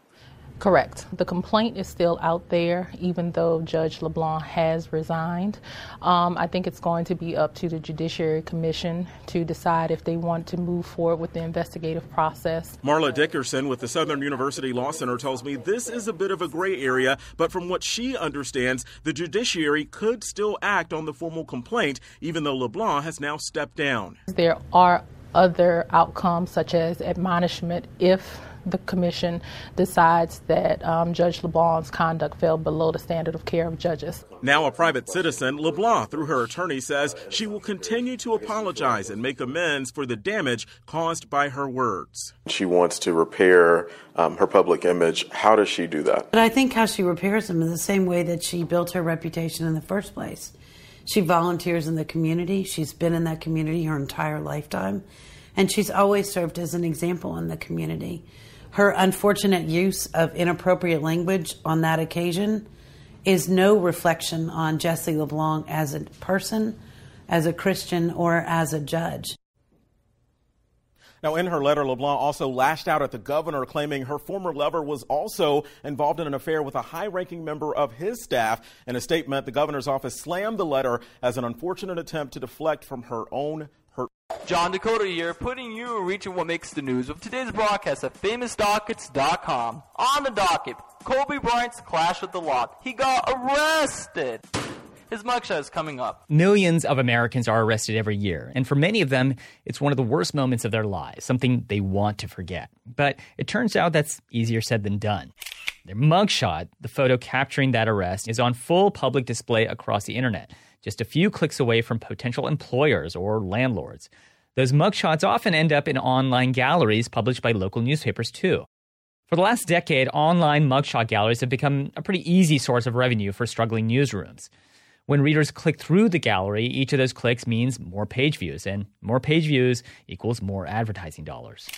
Correct. The complaint is still out there, even though Judge LeBlanc has resigned. I think it's going to be up to the Judiciary Commission to decide if they want to move forward with the investigative process. Marla Dickerson with the Southern University Law Center tells me this is a bit of a gray area, but from what she understands, the judiciary could still act on the formal complaint, even though LeBlanc has now stepped down. There are other outcomes, such as admonishment, if the commission decides that Judge LeBlanc's conduct fell below the standard of care of judges. Now a private citizen, LeBlanc, through her attorney, says she will continue to apologize and make amends for the damage caused by her words. She wants to repair her public image. How does she do that? But I think how she repairs them is the same way that she built her reputation in the first place. She volunteers in the community. She's been in that community her entire lifetime, and she's always served as an example in the community. Her unfortunate use of inappropriate language on that occasion is no reflection on Jessie LeBlanc as a person, as a Christian, or as a judge. Now, in her letter, LeBlanc also lashed out at the governor, claiming her former lover was also involved in an affair with a high-ranking member of his staff. In a statement, the governor's office slammed the letter as an unfortunate attempt to deflect from her own hurt. John Dakota here, putting you in reach of what makes the news of today's broadcast at FamousDockets.com. On the docket, Kobe Bryant's clash with the law. He got arrested. His mugshot is coming up. Millions of Americans are arrested every year, and for many of them, it's one of the worst moments of their lives, something they want to forget. But it turns out that's easier said than done. Their mugshot, the photo capturing that arrest, is on full public display across the internet, just a few clicks away from potential employers or landlords. Those mugshots often end up in online galleries published by local newspapers, too. For the last decade, online mugshot galleries have become a pretty easy source of revenue for struggling newsrooms. When readers click through the gallery, each of those clicks means more page views, and more page views equals more advertising dollars.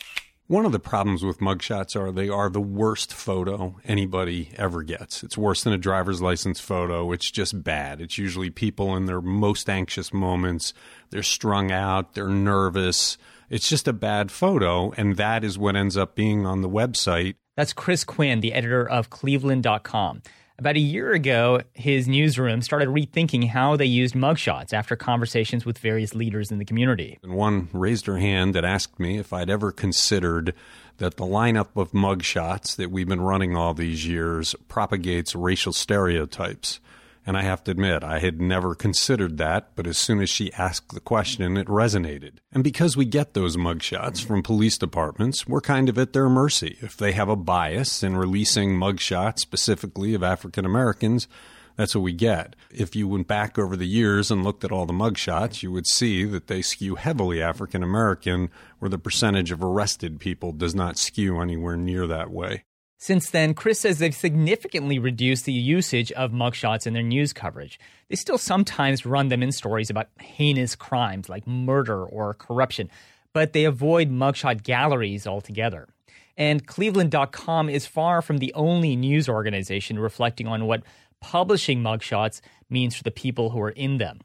One of the problems with mugshots are they are the worst photo anybody ever gets. It's worse than a driver's license photo. It's just bad. It's usually people in their most anxious moments. They're strung out. They're nervous. It's just a bad photo, and that is what ends up being on the website. That's Chris Quinn, the editor of Cleveland.com. About a year ago, his newsroom started rethinking how they used mugshots after conversations with various leaders in the community. And one raised her hand and asked me if I'd ever considered that the lineup of mugshots that we've been running all these years propagates racial stereotypes. And I have to admit, I had never considered that, but as soon as she asked the question, it resonated. And because we get those mugshots from police departments, we're kind of at their mercy. If they have a bias in releasing mugshots specifically of African Americans, that's what we get. If you went back over the years and looked at all the mugshots, you would see that they skew heavily African American, where the percentage of arrested people does not skew anywhere near that way. Since then, Chris says they've significantly reduced the usage of mugshots in their news coverage. They still sometimes run them in stories about heinous crimes like murder or corruption, but they avoid mugshot galleries altogether. And Cleveland.com is far from the only news organization reflecting on what publishing mugshots means for the people who are in them.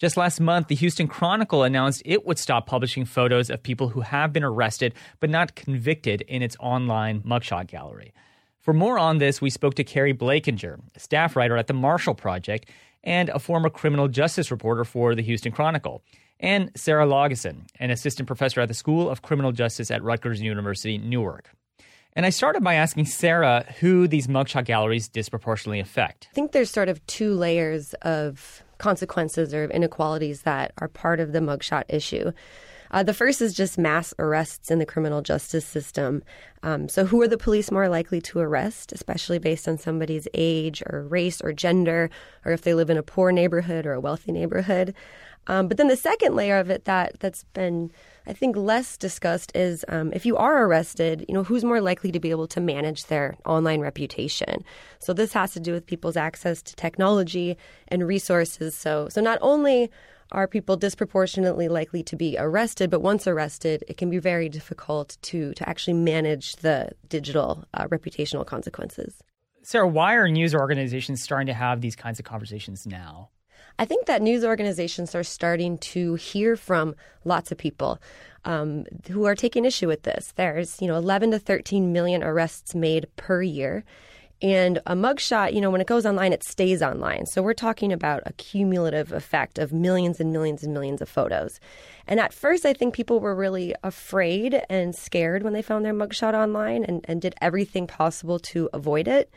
Just last month, the Houston Chronicle announced it would stop publishing photos of people who have been arrested but not convicted in its online mugshot gallery. For more on this, we spoke to Carrie Blakinger, a staff writer at the Marshall Project and a former criminal justice reporter for the Houston Chronicle, and Sarah Laugesen, an assistant professor at the School of Criminal Justice at Rutgers University, Newark. And I started by asking Sarah who these mugshot galleries disproportionately affect. I think there's sort of two layers of consequences or inequalities that are part of the mugshot issue. The first is just mass arrests in the criminal justice system. So who are the police more likely to arrest, especially based on somebody's age or race or gender, or if they live in a poor neighborhood or a wealthy neighborhood? But then the second layer of it that's been, I think, less discussed is if you are arrested, who's more likely to be able to manage their online reputation? So this has to do with people's access to technology and resources. So not only are people disproportionately likely to be arrested, but once arrested, it can be very difficult to actually manage the digital reputational consequences. Sarah, why are news organizations starting to have these kinds of conversations now? I think that news organizations are starting to hear from lots of people who are taking issue with this. There's, 11 to 13 million arrests made per year. And a mugshot, when it goes online, it stays online. So we're talking about a cumulative effect of millions and millions and millions of photos. And at first, I think people were really afraid and scared when they found their mugshot online and did everything possible to avoid it.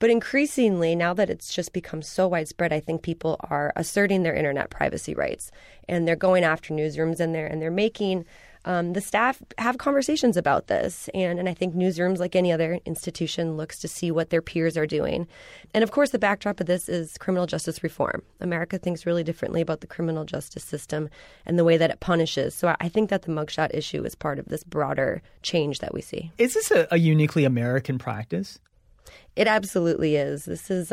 But increasingly, now that it's just become so widespread, I think people are asserting their internet privacy rights, and they're going after newsrooms and they're making the staff have conversations about this. And I think newsrooms, like any other institution, looks to see what their peers are doing. And of course, the backdrop of this is criminal justice reform. America thinks really differently about the criminal justice system and the way that it punishes. So I think that the mugshot issue is part of this broader change that we see. Is this a uniquely American practice? It absolutely is. This is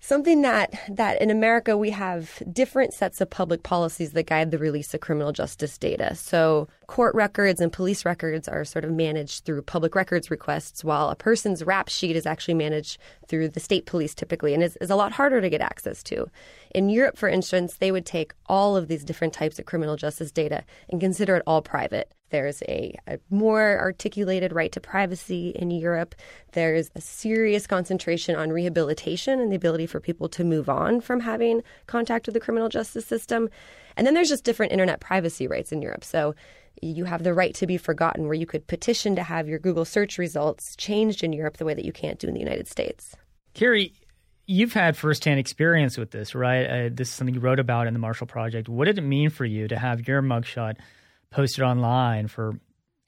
something that in America we have different sets of public policies that guide the release of criminal justice data. So court records and police records are sort of managed through public records requests, while a person's rap sheet is actually managed through the state police typically, and is a lot harder to get access to. In Europe, for instance, they would take all of these different types of criminal justice data and consider it all private. There's a more articulated right to privacy in Europe. There's a serious concentration on rehabilitation and the ability for people to move on from having contact with the criminal justice system. And then there's just different internet privacy rights in Europe. So you have the right to be forgotten, where you could petition to have your Google search results changed in Europe the way that you can't do in the United States. Carrie, you've had firsthand experience with this, right? This is something you wrote about in the Marshall Project. What did it mean for you to have your mugshot posted online for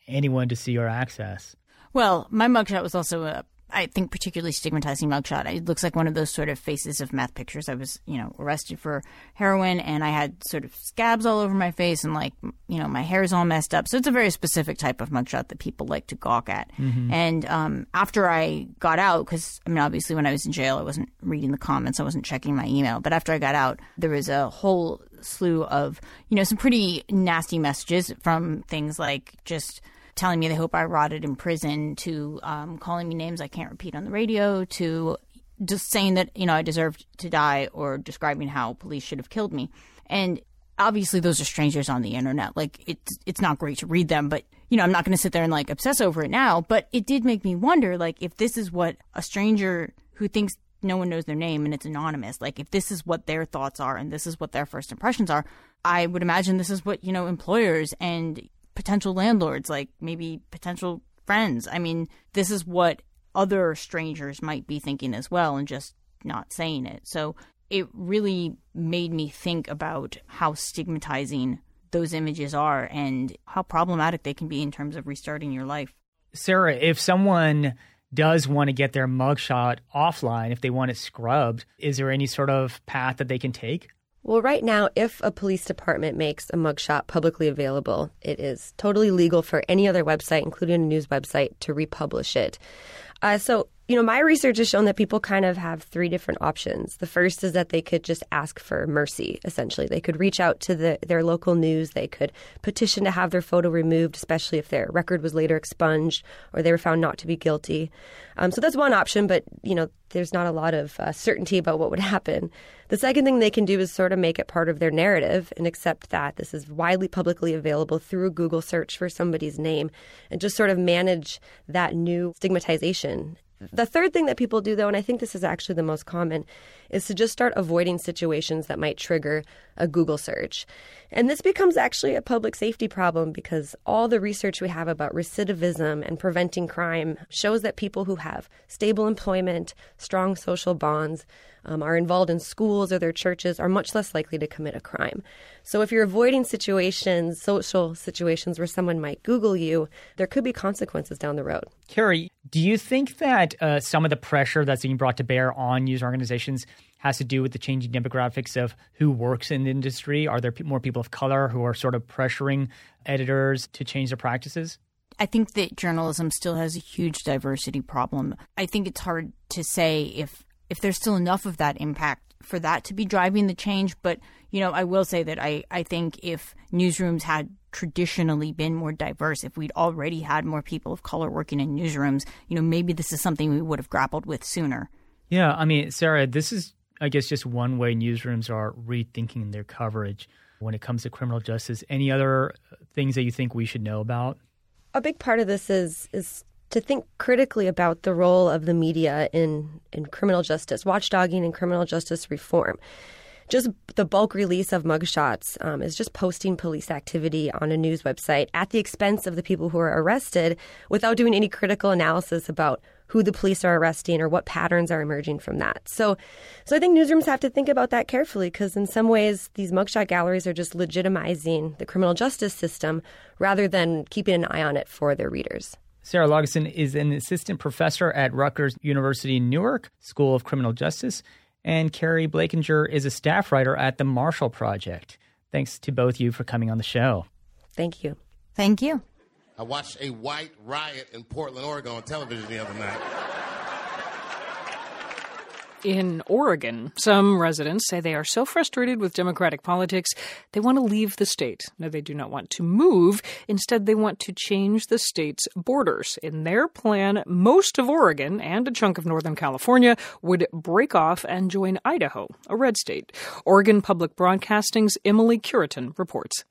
anyone to see or access? Well, my mugshot was also I think particularly stigmatizing mugshot. It looks like one of those sort of faces of meth pictures. I was, arrested for heroin, and I had sort of scabs all over my face, and my hair's all messed up. So it's a very specific type of mugshot that people like to gawk at. Mm-hmm. And after I got out, because obviously when I was in jail, I wasn't reading the comments, I wasn't checking my email. But after I got out, there was a whole slew of, some pretty nasty messages, from things like just telling me they hope I rotted in prison, to calling me names I can't repeat on the radio, to just saying that, I deserved to die, or describing how police should have killed me. And obviously those are strangers on the internet. It's not great to read them, but, I'm not going to sit there and obsess over it now. But it did make me wonder, if this is what a stranger who thinks no one knows their name and it's anonymous, if this is what their thoughts are and this is what their first impressions are, I would imagine this is what, employers and potential landlords, maybe potential friends. This is what other strangers might be thinking as well, and just not saying it. So it really made me think about how stigmatizing those images are and how problematic they can be in terms of restarting your life. Sarah, if someone does want to get their mugshot offline, if they want it scrubbed, is there any sort of path that they can take? Well, right now, if a police department makes a mugshot publicly available, it is totally legal for any other website, including a news website, to republish it. So my research has shown that people kind of have three different options. The first is that they could just ask for mercy, essentially. They could reach out to their local news. They could petition to have their photo removed, especially if their record was later expunged or they were found not to be guilty. So that's one option, but, there's not a lot of certainty about what would happen. The second thing they can do is sort of make it part of their narrative and accept that this is widely publicly available through a Google search for somebody's name, and just sort of manage that new stigmatization. The third thing that people do, though, and I think this is actually the most common, is to just start avoiding situations that might trigger a Google search. And this becomes actually a public safety problem, because all the research we have about recidivism and preventing crime shows that people who have stable employment, strong social bonds, are involved in schools or their churches, are much less likely to commit a crime. So if you're avoiding social situations where someone might Google you, there could be consequences down the road. Carrie, do you think that some of the pressure that's being brought to bear on news organizations has to do with the changing demographics of who works in the industry? Are there more people of color who are sort of pressuring editors to change their practices? I think that journalism still has a huge diversity problem. I think it's hard to say if there's still enough of that impact for that to be driving the change. But, I will say that I think if newsrooms had traditionally been more diverse, if we'd already had more people of color working in newsrooms, maybe this is something we would have grappled with sooner. Yeah. Sarah, this is I guess just one way newsrooms are rethinking their coverage when it comes to criminal justice. Any other things that you think we should know about? A big part of this is to think critically about the role of the media in criminal justice, watchdogging and criminal justice reform. Just the bulk release of mugshots is just posting police activity on a news website at the expense of the people who are arrested without doing any critical analysis about who the police are arresting or what patterns are emerging from that. So I think newsrooms have to think about that carefully, because in some ways these mugshot galleries are just legitimizing the criminal justice system rather than keeping an eye on it for their readers. Sarah Laugesen is an assistant professor at Rutgers University Newark School of Criminal Justice, and Carrie Blakinger is a staff writer at the Marshall Project. Thanks to both of you for coming on the show. Thank you. Thank you. I watched a white riot in Portland, Oregon on television the other night. In Oregon, some residents say they are so frustrated with Democratic politics, they want to leave the state. No, they do not want to move. Instead, they want to change the state's borders. In their plan, most of Oregon and a chunk of Northern California would break off and join Idaho, a red state. Oregon Public Broadcasting's Emily Curitan reports.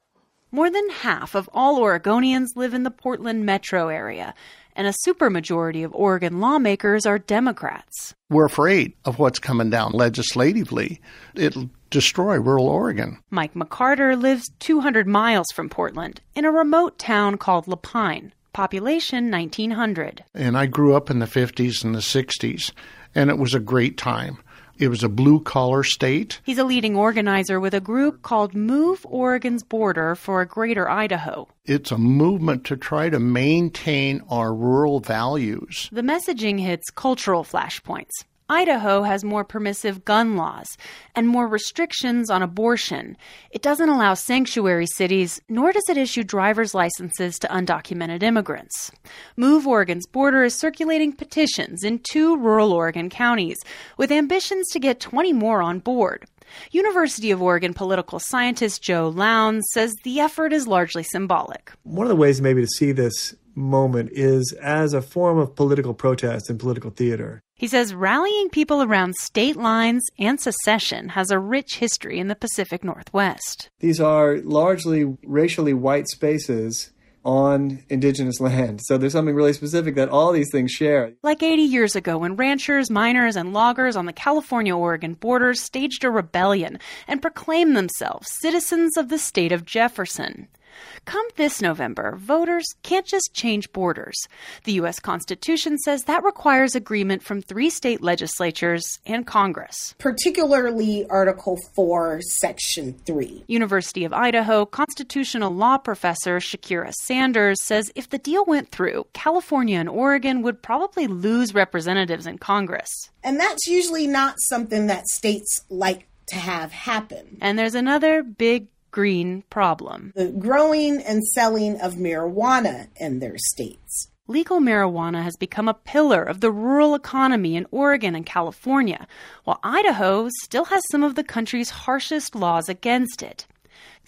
More than half of all Oregonians live in the Portland metro area, and a supermajority of Oregon lawmakers are Democrats. We're afraid of what's coming down legislatively. It'll destroy rural Oregon. Mike McCarter lives 200 miles from Portland in a remote town called Lapine, population 1,900. And I grew up in the 50s and the 60s, and it was a great time. It was a blue-collar state. He's a leading organizer with a group called Move Oregon's Border for a Greater Idaho. It's a movement to try to maintain our rural values. The messaging hits cultural flashpoints. Idaho has more permissive gun laws and more restrictions on abortion. It doesn't allow sanctuary cities, nor does it issue driver's licenses to undocumented immigrants. Move Oregon's Border is circulating petitions in 2 rural Oregon counties with ambitions to get 20 more on board. University of Oregon political scientist Joe Lowndes says the effort is largely symbolic. One of the ways maybe to see this moment is as a form of political protest and political theater. He says rallying people around state lines and secession has a rich history in the Pacific Northwest. These are largely racially white spaces on indigenous land. So there's something really specific that all these things share. Like 80 years ago when ranchers, miners, and loggers on the California-Oregon border staged a rebellion and proclaimed themselves citizens of the state of Jefferson. Come this November, voters can't just change borders. The U.S. Constitution says that requires agreement from 3 state legislatures and Congress. Particularly Article 4, Section 3. University of Idaho constitutional law professor Shakira Sanders says if the deal went through, California and Oregon would probably lose representatives in Congress. And that's usually not something that states like to have happen. And there's another big green problem. The growing and selling of marijuana in their states. Legal marijuana has become a pillar of the rural economy in Oregon and California, while Idaho still has some of the country's harshest laws against it.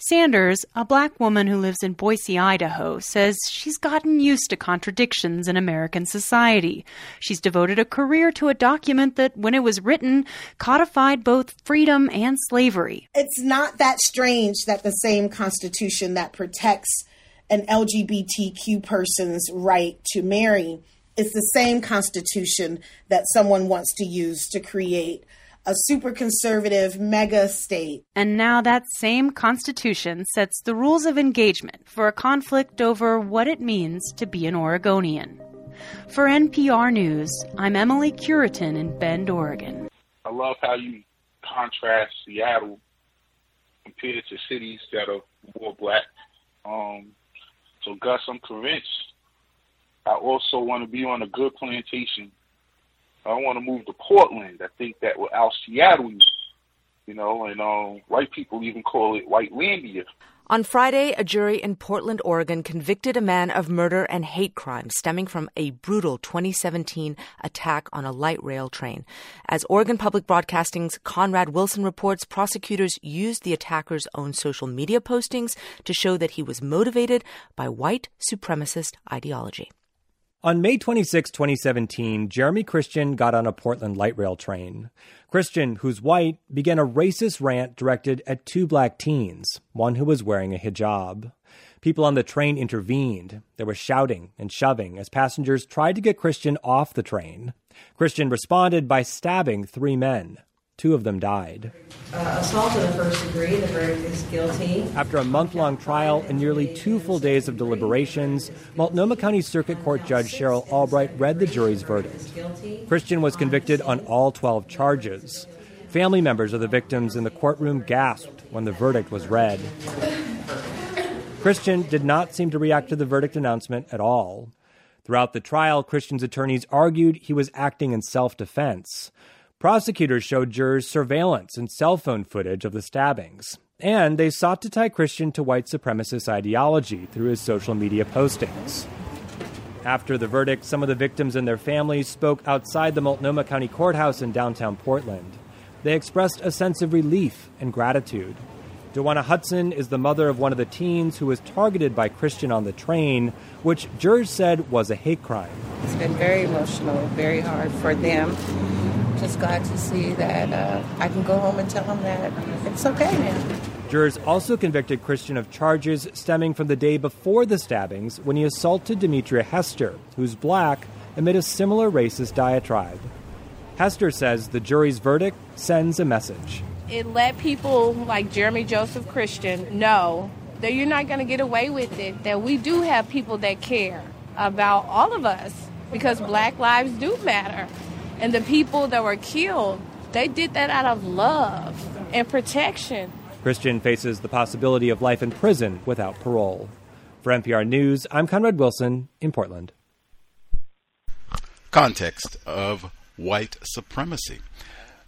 Sanders, a black woman who lives in Boise, Idaho, says she's gotten used to contradictions in American society. She's devoted a career to a document that, when it was written, codified both freedom and slavery. It's not that strange that the same Constitution that protects an LGBTQ person's right to marry is the same Constitution that someone wants to use to create a super conservative mega state. And now that same Constitution sets the rules of engagement for a conflict over what it means to be an Oregonian. For NPR News, I'm Emily Curitan in Bend, Oregon. I love how you contrast Seattle compared to cities that are more black. So Gus, I'm convinced I also want to be on a good plantation. I want to move to Portland. I think that will out Seattle, you know, and white people even call it Whitelandia. On Friday, a jury in Portland, Oregon, convicted a man of murder and hate crimes stemming from a brutal 2017 attack on a light rail train. As Oregon Public Broadcasting's Conrad Wilson reports, prosecutors used the attacker's own social media postings to show that he was motivated by white supremacist ideology. On May 26, 2017, Jeremy Christian got on a Portland light rail train. Christian, who's white, began a racist rant directed at two black teens, one who was wearing a hijab. People on the train intervened. There was shouting and shoving as passengers tried to get Christian off the train. Christian responded by stabbing three men. Two of them died. Assault in the first degree, the verdict is guilty. After a month-long trial and nearly two full days of deliberations, Multnomah County Circuit Court Judge Cheryl Albright read the jury's verdict. Christian was convicted on all 12 charges. Family members of the victims in the courtroom gasped when the verdict was read. Christian did not seem to react to the verdict announcement at all. Throughout the trial, Christian's attorneys argued he was acting in self-defense. Prosecutors showed jurors surveillance and cell phone footage of the stabbings, and they sought to tie Christian to white supremacist ideology through his social media postings. After the verdict, some of the victims and their families spoke outside the Multnomah County Courthouse in downtown Portland. They expressed a sense of relief and gratitude. Dewanna Hudson is the mother of one of the teens who was targeted by Christian on the train, which jurors said was a hate crime. It's been very emotional, very hard for them. Just glad to see that I can go home and tell them that it's okay now. Jurors also convicted Christian of charges stemming from the day before the stabbings when he assaulted Demetria Hester, who's black, amid a similar racist diatribe. Hester says the jury's verdict sends a message. It let people like Jeremy Joseph Christian know that you're not going to get away with it, that we do have people that care about all of us because black lives do matter. And the people that were killed, they did that out of love and protection. Christian faces the possibility of life in prison without parole. For NPR News, I'm Conrad Wilson in Portland. Context of white supremacy.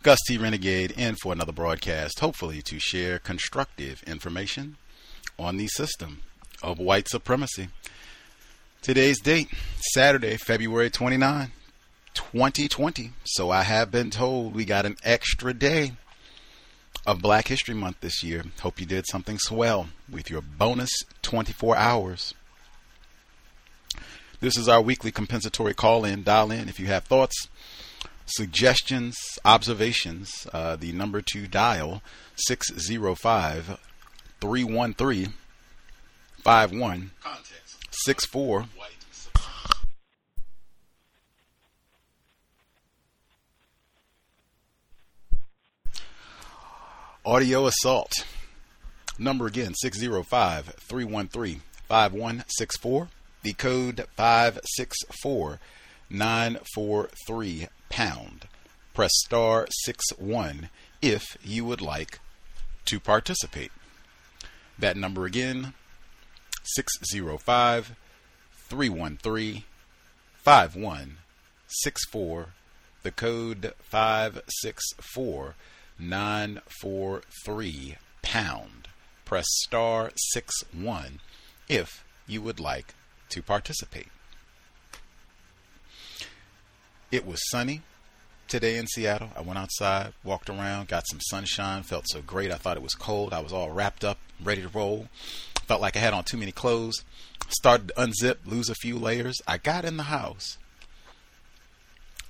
Gus T. Renegade in for another broadcast, hopefully to share constructive information on the system of white supremacy. Today's date, Saturday, February 29. 2020. So I have been told we got an extra day of Black History Month this year. Hope you did something swell with your bonus 24 hours. This is our weekly compensatory call-in, dial-in. If you have thoughts, suggestions, observations, the number to dial 605-313-5164. Audio assault. Number again, 605-313-5164. The code 564-943#. Press *61 if you would like to participate. That number again, 605-313-5164. The code 564-943#. Press *61 if you would like to participate. It was sunny today in Seattle. I went outside, walked around, got some sunshine, felt so great. I thought it was cold. I was all wrapped up, ready to roll. Felt like I had on too many clothes. Started to unzip, lose a few layers. I got in the house.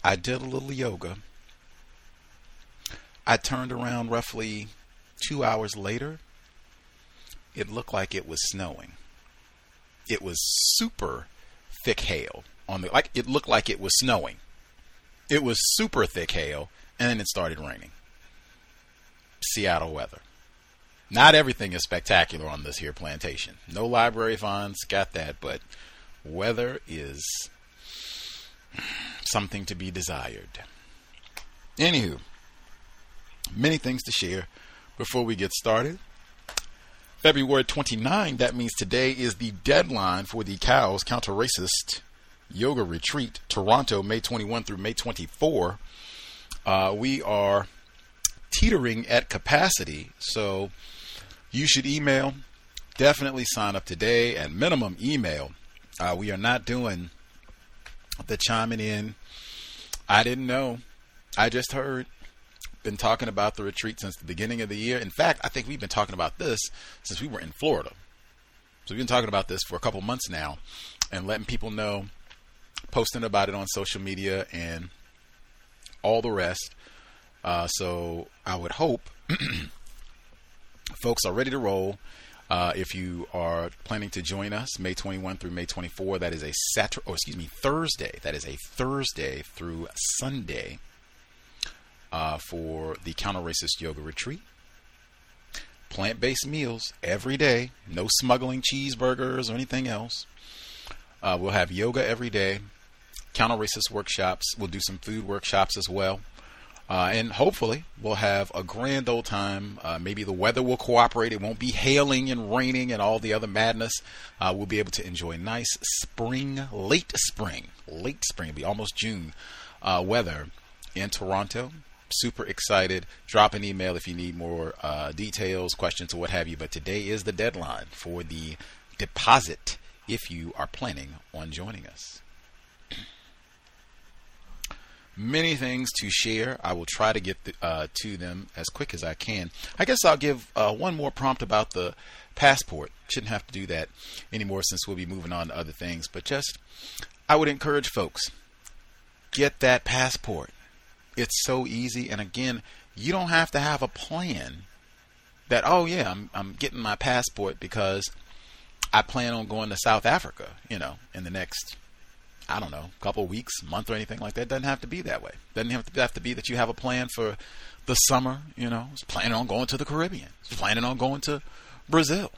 I did a little yoga. I turned around roughly 2 hours later. It looked like it was snowing. It was super thick hail on the it looked like it was snowing. It was super thick hail, and then it started raining. Seattle weather. Not everything is spectacular on this here plantation. No library funds, got that, but weather is something to be desired. Anywho. Many things to share before we get started. February 29, that means today is the deadline for the Cows Counter-Racist Yoga Retreat, Toronto, May 21 through May 24. We are teetering at capacity, so you should email. Definitely sign up today and minimum email. We are not doing the chiming in. I didn't know. I just heard. Been talking about the retreat since the beginning of the year. In fact, I think we've been talking about this since we were in Florida. So we've been talking about this for a couple months now and letting people know posting about it on social media and all the rest. So I would hope folks are ready to roll. If you are planning to join us, May 21 through May 24, that is a Thursday. That is a Thursday through Sunday for the Counter-Racist Yoga Retreat. Plant-based meals every day. No smuggling cheeseburgers or anything else. We'll have yoga every day. Counter-racist workshops. We'll do some food workshops as well. And hopefully we'll have a grand old time. Maybe the weather will cooperate. It won't be hailing and raining and all the other madness. We'll be able to enjoy nice spring, late spring, it'll be almost June weather in Toronto. Super excited. Drop an email if you need more details, questions, or what have you. But today is the deadline for the deposit if you are planning on joining us. Many things to share. I will try to get to them as quick as I can. I guess I'll give one more prompt about the passport. Shouldn't have to do that anymore since we'll be moving on to other things. But just, I would encourage folks, get that passport. It's so easy. And again, you don't have to have a plan that, oh yeah, I'm getting my passport because I plan on going to South Africa, in the next, couple of weeks, month or anything like that. Doesn't have to be that way. Doesn't have to be that you have a plan for the summer, It's planning on going to the Caribbean. It's planning on going to Brazil,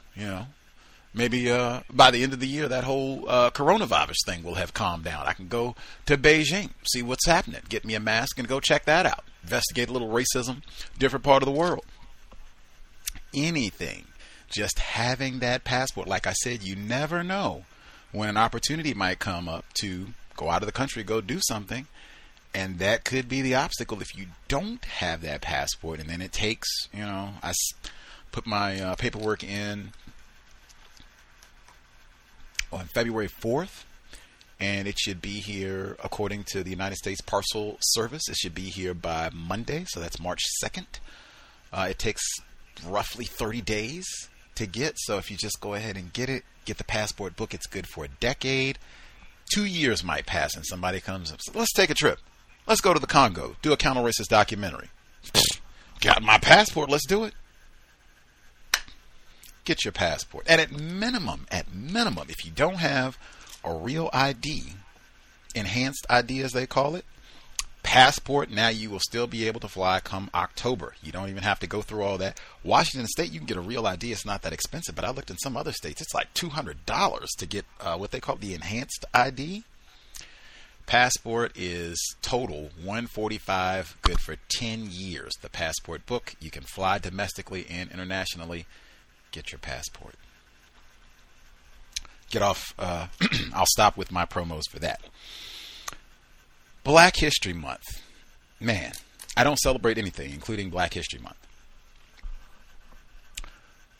Maybe by the end of the year, that whole coronavirus thing will have calmed down. I can go to Beijing, see what's happening, get me a mask and go check that out. Investigate a little racism, different part of the world. Anything. Just having that passport. Like I said, you never know when an opportunity might come up to go out of the country, go do something. And that could be the obstacle if you don't have that passport. And then it takes, I put my paperwork in on February 4th. And it should be here, according to the United States Parcel Service, it should be here by Monday. So that's March 2nd. It takes roughly 30 days to get. So if you just go ahead and get it, get the passport book, it's good for a decade. 2 years might pass and somebody comes up, let's take a trip. Let's go to the Congo, do a counter-racist documentary. Got my passport, let's do it. Get your passport. And at minimum, if you don't have a real ID, enhanced ID as they call it, passport, now you will still be able to fly come October. You don't even have to go through all that. Washington State, you can get a real ID. It's not that expensive, but I looked in some other states. It's like $200 to get what they call the enhanced ID. Passport is total $145, good for 10 years. The passport book, you can fly domestically and internationally. Get your passport. Get off. I'll stop with my promos for that. Black History Month. Man, I don't celebrate anything, including Black History Month.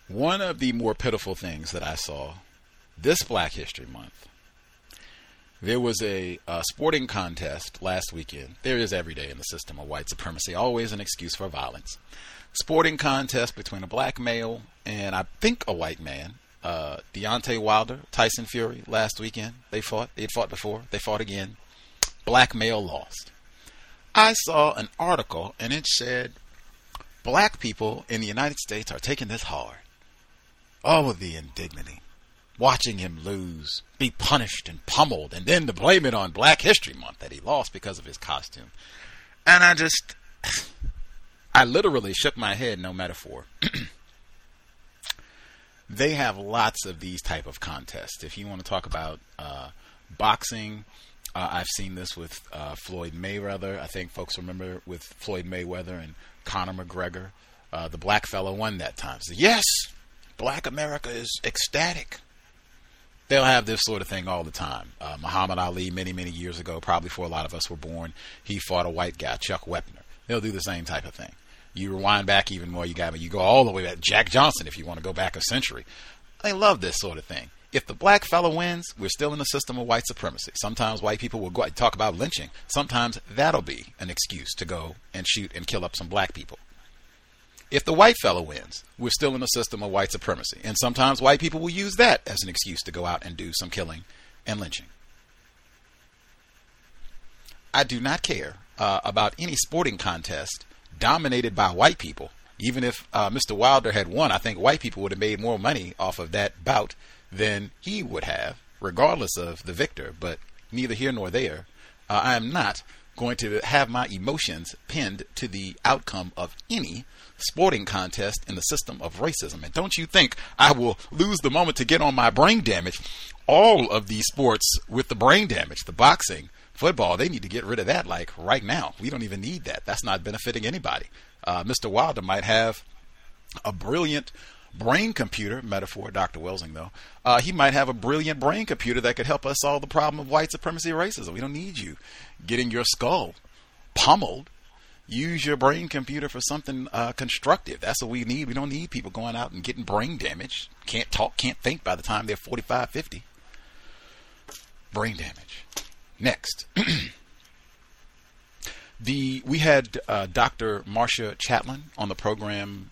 One of the more pitiful things that I saw this Black History Month, there was a sporting contest last weekend. There is every day in the system of white supremacy, always an excuse for violence. Sporting contest between a black male and I think a white man, Deontay Wilder, Tyson Fury, last weekend. They fought. They had fought before. They fought again. Black male lost. I saw an article and it said black people in the United States are taking this hard. Oh, the indignity. Watching him lose, be punished and pummeled, and then to blame it on Black History Month that he lost because of his costume. And I literally shook my head, no metaphor. They have lots of these type of contests. If you want to talk about boxing, I've seen this with Floyd Mayweather. I think folks remember with Floyd Mayweather and Conor McGregor. The black fellow won that time. So yes, black America is ecstatic. They'll have this sort of thing all the time. Muhammad Ali, many, many years ago, probably before a lot of us were born, he fought a white guy, Chuck Wepner. They'll do the same type of thing. You rewind back even more. You go all the way back. Jack Johnson, if you want to go back a century. They love this sort of thing. If the black fellow wins, we're still in the system of white supremacy. Sometimes white people will go talk about lynching. Sometimes that'll be an excuse to go and shoot and kill up some black people. If the white fellow wins, we're still in the system of white supremacy. And sometimes white people will use that as an excuse to go out and do some killing and lynching. I do not care about any sporting contest dominated by white people. Even if Mr. Wilder had won, I think white people would have made more money off of that bout than he would have, regardless of the victor. But neither here nor there. I am not going to have my emotions pinned to the outcome of any sporting contest in the system of racism. And don't you think I will lose the moment to get on my brain damage? All of these sports with the brain damage, the boxing, football, they need to get rid of that like right now. We don't even need that. That's not benefiting anybody. Mr. Wilder might have a brilliant brain computer, metaphor, Dr. Welsing, though. He might have a brilliant brain computer that could help us solve the problem of white supremacy and racism. We don't need you getting your skull pummeled. Use your brain computer for something constructive. That's what we need. We don't need people going out and getting brain damage. Can't talk, can't think by the time they're 45, 50. Brain damage. Next. We had Dr. Marsha Chatelain on the program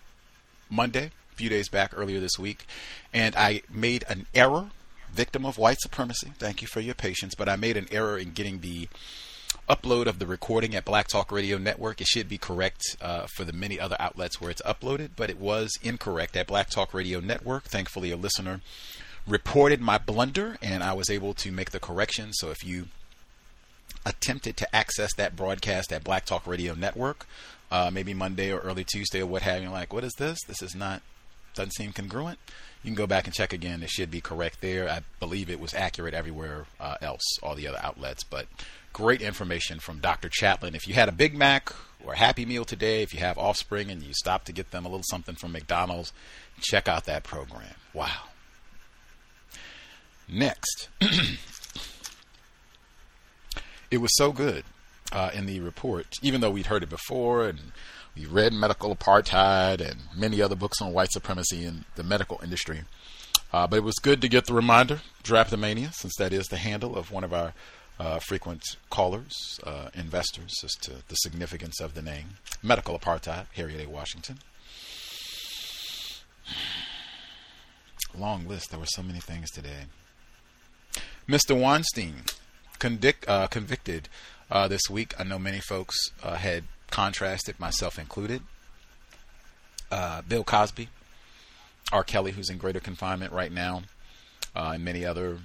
Monday, a few days back, earlier this week, and I made an error, victim of white supremacy. Thank you for your patience, but I made an error in getting the upload of the recording at Black Talk Radio Network. It should be correct for the many other outlets where it's uploaded, but it was incorrect at Black Talk Radio Network. Thankfully, a listener reported my blunder, and I was able to make the correction. So if you attempted to access that broadcast at Black Talk Radio Network, maybe Monday or early Tuesday or what have you, like, what is this? This is not, doesn't seem congruent. You can go back and check again. It should be correct there. I believe it was accurate everywhere else, all the other outlets. But great information from Dr. Chatelain. If you had a Big Mac or a Happy Meal today, if you have offspring and you stopped to get them a little something from McDonald's, check out that program. Wow. Next. It was so good in the report, even though we'd heard it before and we read Medical Apartheid and many other books on white supremacy in the medical industry. But it was good to get the reminder, Drapetomania, since that is the handle of one of our frequent callers, investors, as to the significance of the name. Medical Apartheid, Harriet A. Washington. Long list. There were so many things today. Mr. Weinstein. Convicted this week. I know many folks had contrasted, myself included. Bill Cosby, R. Kelly, who's in greater confinement right now, and many other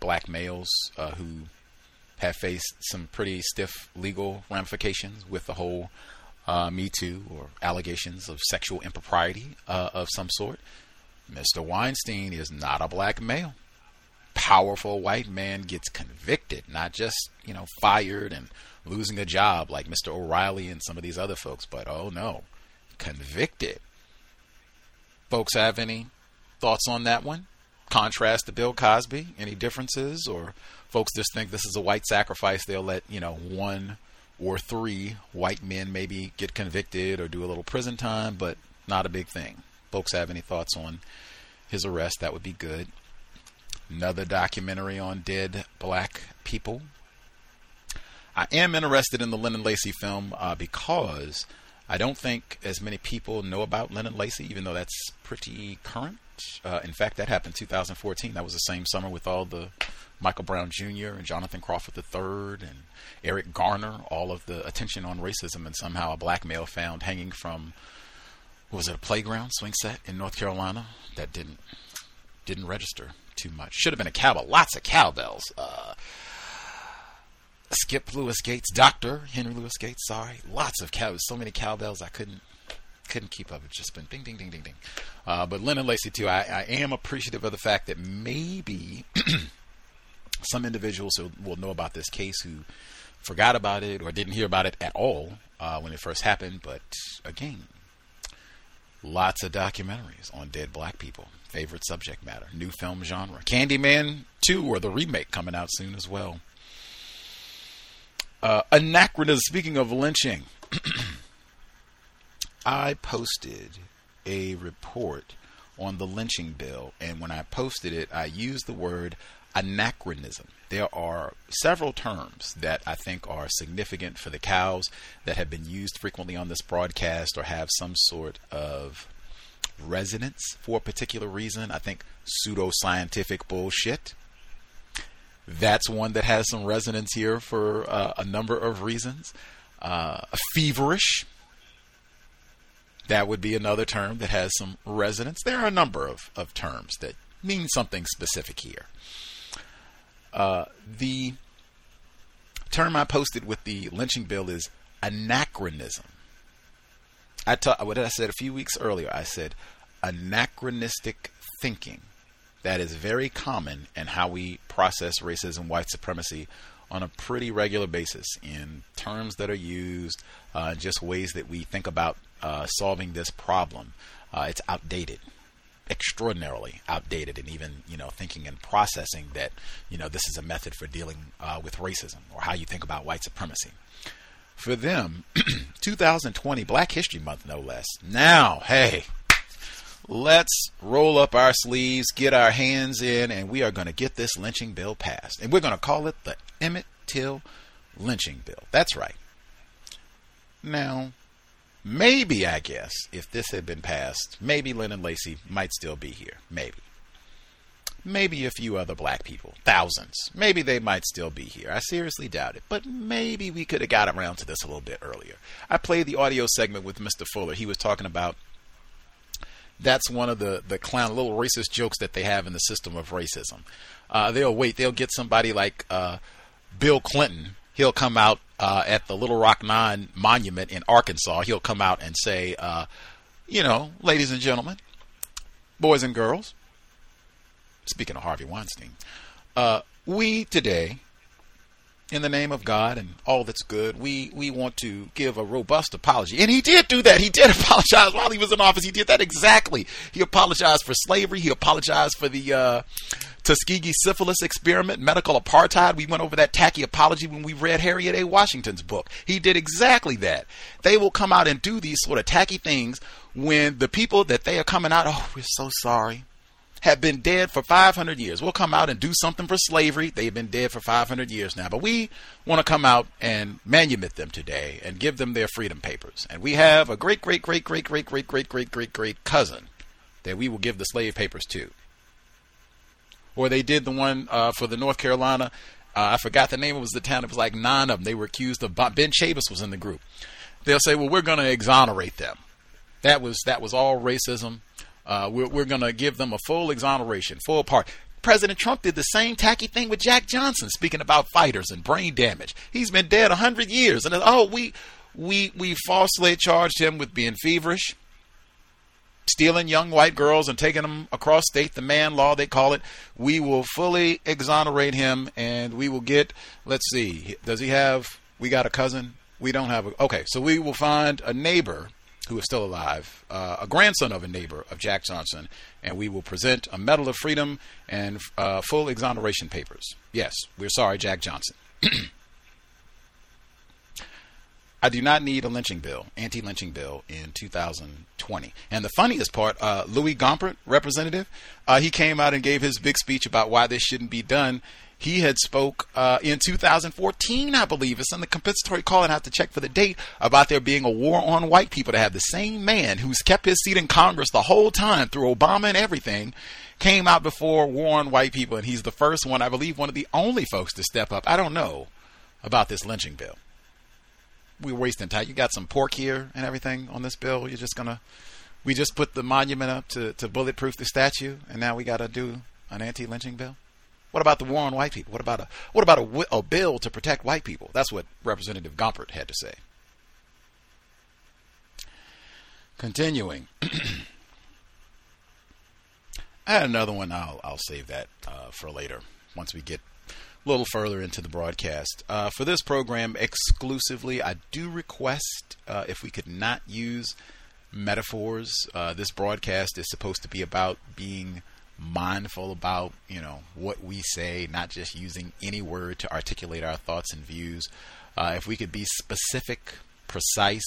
black males who have faced some pretty stiff legal ramifications with the whole Me Too or allegations of sexual impropriety of some sort. Mr. Weinstein is not a black male. Powerful white man gets convicted, not just, you know, fired and losing a job like Mr. O'Reilly and some of these other folks, but oh no, convicted. Folks have any thoughts on that one? Contrast to Bill Cosby, any differences? Or folks just think this is a white sacrifice, they'll let, you know, one or three white men maybe get convicted or do a little prison time, but not a big thing. Folks have any thoughts on his arrest? That would be good. Another documentary on dead black people. I am interested in the Lennon Lacy film because I don't think as many people know about Lennon Lacy, even though that's pretty current. In fact, that happened in 2014. That was the same summer with all the Michael Brown Jr. and Jonathan Crawford III and Eric Garner, all of the attention on racism, and somehow a black male found hanging from, what was it, a playground swing set in North Carolina? That didn't register too much. Should have been a cowbell. Lots of cowbells. Skip Lewis Gates, Dr. Henry Louis Gates, sorry. Lots of cowbells. So many cowbells I couldn't keep up. It's just been ding, ding, ding, ding, ding. But Lennon Lacy too, I am appreciative of the fact that maybe some individuals who will know about this case who forgot about it or didn't hear about it at all when it first happened. But again, lots of documentaries on dead black people. Favorite subject matter. New film genre. Candyman 2 or the remake coming out soon as well. Anachronism. Speaking of lynching. I posted a report on the lynching bill. And when I posted it, I used the word anachronism. There are several terms that I think are significant for the cows that have been used frequently on this broadcast or have some sort of resonance for a particular reason. I think pseudoscientific bullshit, That's one that has some resonance here for a number of reasons. Feverish. That would be another term that has some resonance. There are a number of terms that mean something specific here. The term I posted with the lynching bill is anachronism. What I said a few weeks earlier, I said anachronistic thinking. That is very common in how we process racism, white supremacy on a pretty regular basis in terms that are used, just ways that we think about solving this problem. It's outdated, extraordinarily outdated, and even, thinking and processing that, this is a method for dealing with racism or how you think about white supremacy. For them, 2020, Black History Month, no less. Now, hey, let's roll up our sleeves, get our hands in, and we are going to get this lynching bill passed. And we're going to call it the Emmett Till lynching bill. That's right. Now, maybe, I guess, if this had been passed, maybe Lennon Lacy might still be here. Maybe. Maybe a few other black people, thousands. Maybe they might still be here. I seriously doubt it. But maybe we could have got around to this a little bit earlier. I played the audio segment with Mr. Fuller. He was talking about that's one of the clown little racist jokes that they have in the system of racism. They'll get somebody like Bill Clinton. He'll come out at the Little Rock Nine Monument in Arkansas. He'll come out and say, ladies and gentlemen, boys and girls, speaking of Harvey Weinstein, we today, in the name of God and all that's good, we want to give a robust apology. And he did do that. He did apologize while he was in office. He did that exactly. He apologized for slavery. He apologized for the Tuskegee syphilis experiment, medical apartheid. We went over that tacky apology when we read Harriet A. Washington's book. He did exactly that. They will come out and do these sort of tacky things when the people that they are coming out, oh, we're so sorry, have been dead for 500 years. We'll come out and do something for slavery. They've been dead for 500 years now, but we want to come out and manumit them today and give them their freedom papers. And we have a great, great, great, great, great, great, great, great, great, great cousin that we will give the slave papers to. Or they did the one for the North Carolina. I forgot the name. It was the town. It was like 9 of them. They were accused of Ben Chavis was in the group. They'll say, well, we're going to exonerate them. That was all racism. We're going to give them a full exoneration, full pardon. President Trump did the same tacky thing with Jack Johnson, speaking about fighters and brain damage. He's been dead 100 years. And we falsely charged him with being feverish, stealing young white girls and taking them across state, the man law, they call it. We will fully exonerate him, and we will get, let's see, does he have, we got a cousin? We don't have a, okay, so we will find a neighbor who is still alive, a grandson of a neighbor of Jack Johnson, and we will present a Medal of Freedom and full exoneration papers. Yes, we're sorry, Jack Johnson. I do not need a lynching bill, anti-lynching bill in 2020. And the funniest part, Louis Gompert, representative, he came out and gave his big speech about why this shouldn't be done. He had spoke in 2014, I believe. It's in the compensatory call, and I have to check for the date, about there being a war on white people, to have the same man who's kept his seat in Congress the whole time through Obama and everything, came out before war on white people. And he's the first one, I believe, one of the only folks to step up. I don't know about this lynching bill. We're wasting time. You got some pork here and everything on this bill. We just put the monument up to bulletproof the statue, and now we got to do an anti-lynching bill. What about the war on white people? What about a bill to protect white people? That's what Representative Gompert had to say. Continuing. I had another one. I'll save that for later once we get a little further into the broadcast. For this program exclusively, I do request if we could not use metaphors. This broadcast is supposed to be about being mindful about what we say, not just using any word to articulate our thoughts and views. If we could be specific, precise,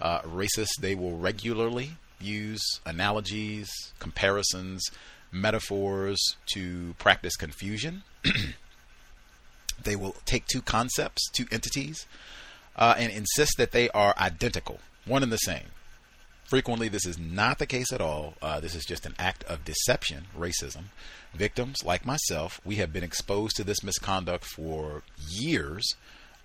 racists, they will regularly use analogies, comparisons, metaphors to practice confusion. They will take two concepts, two entities, and insist that they are identical, one and the same. Frequently, this is not the case at all. This is just an act of deception, racism. Victims, like myself, we have been exposed to this misconduct for years.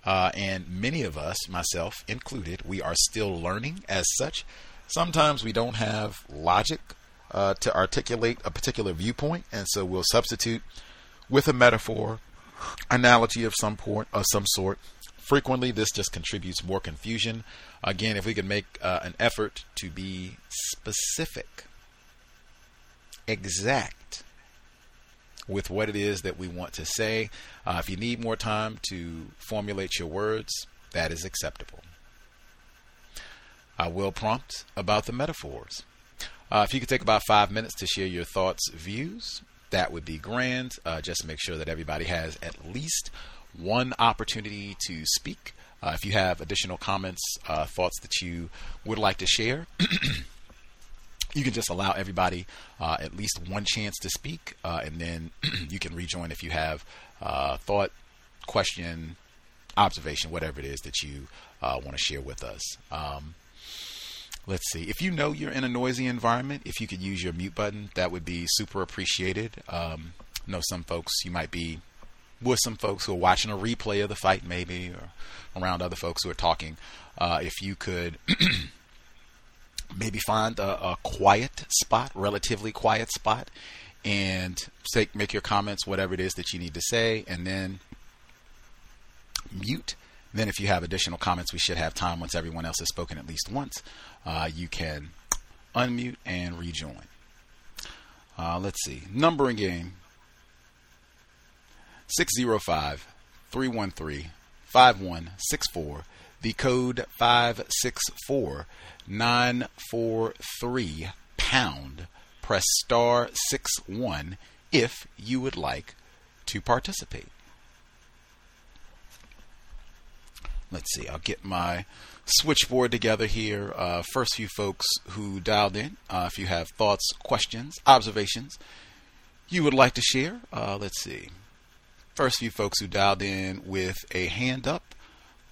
And many of us, myself included, we are still learning as such. Sometimes we don't have logic to articulate a particular viewpoint, and so we'll substitute with a metaphor, analogy of some sort. Frequently, this just contributes more confusion. Again, if we can make an effort to be specific, exact with what it is that we want to say. If you need more time to formulate your words, that is acceptable. I will prompt about the metaphors. If you could take about 5 minutes to share your thoughts, views, that would be grand. Just make sure that everybody has at least one opportunity to speak. If you have additional comments, thoughts that you would like to share, you can just allow everybody at least one chance to speak, and then you can rejoin if you have thought, question, observation, whatever it is that you want to share with us. Let's see. If you know you're in a noisy environment, if you could use your mute button, that would be super appreciated. I know some folks, you might be with some folks who are watching a replay of the fight, maybe, or around other folks who are talking. If you could maybe find a quiet spot, relatively quiet spot, and make your comments, whatever it is that you need to say, and then mute. Then if you have additional comments, we should have time once everyone else has spoken at least once. You can unmute and rejoin. Let's see. Numbering game. 605-313-5164, the code 564-943-#. Press *61 if you would like to participate. Let's see, I'll get my switchboard together here. First few folks who dialed in, if you have thoughts, questions, observations you would like to share, let's see. First few folks who dialed in with a hand up,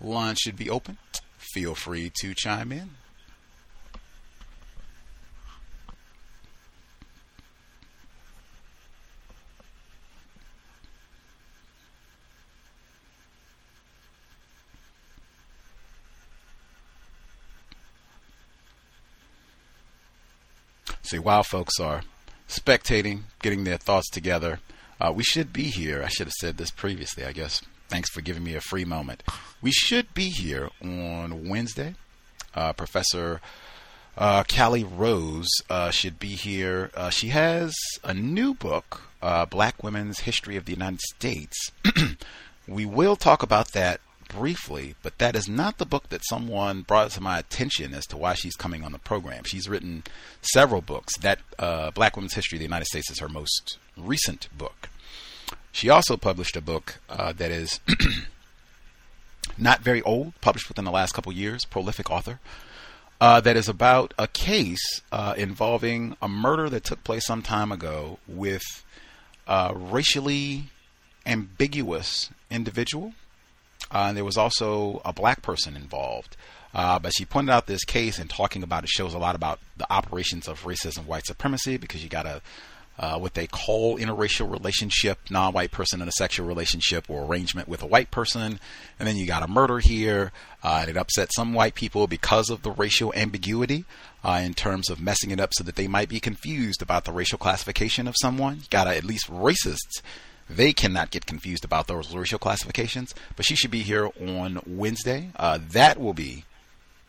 line should be open. Feel free to chime in. See, while folks are spectating, getting their thoughts together, we should be here. I should have said this previously, I guess. Thanks for giving me a free moment. We should be here on Wednesday. Professor Callie Rose should be here. She has a new book, Black Women's History of the United States. We will talk about that briefly, but that is not the book that someone brought to my attention as to why she's coming on the program. She's written several books. That Black Women's History of the United States is her most recent book. She also published a book that is not very old, published within the last couple years, prolific author, that is about a case involving a murder that took place some time ago with a racially ambiguous individual. And there was also a black person involved. But she pointed out this case, and talking about it shows a lot about the operations of racism, white supremacy, because you got a what they call interracial relationship, non-white person in a sexual relationship or arrangement with a white person. And then you got a murder here. And it upset some white people because of the racial ambiguity in terms of messing it up so that they might be confused about the racial classification of someone. You got at least racists. They cannot get confused about those racial classifications. But she should be here on Wednesday. That will be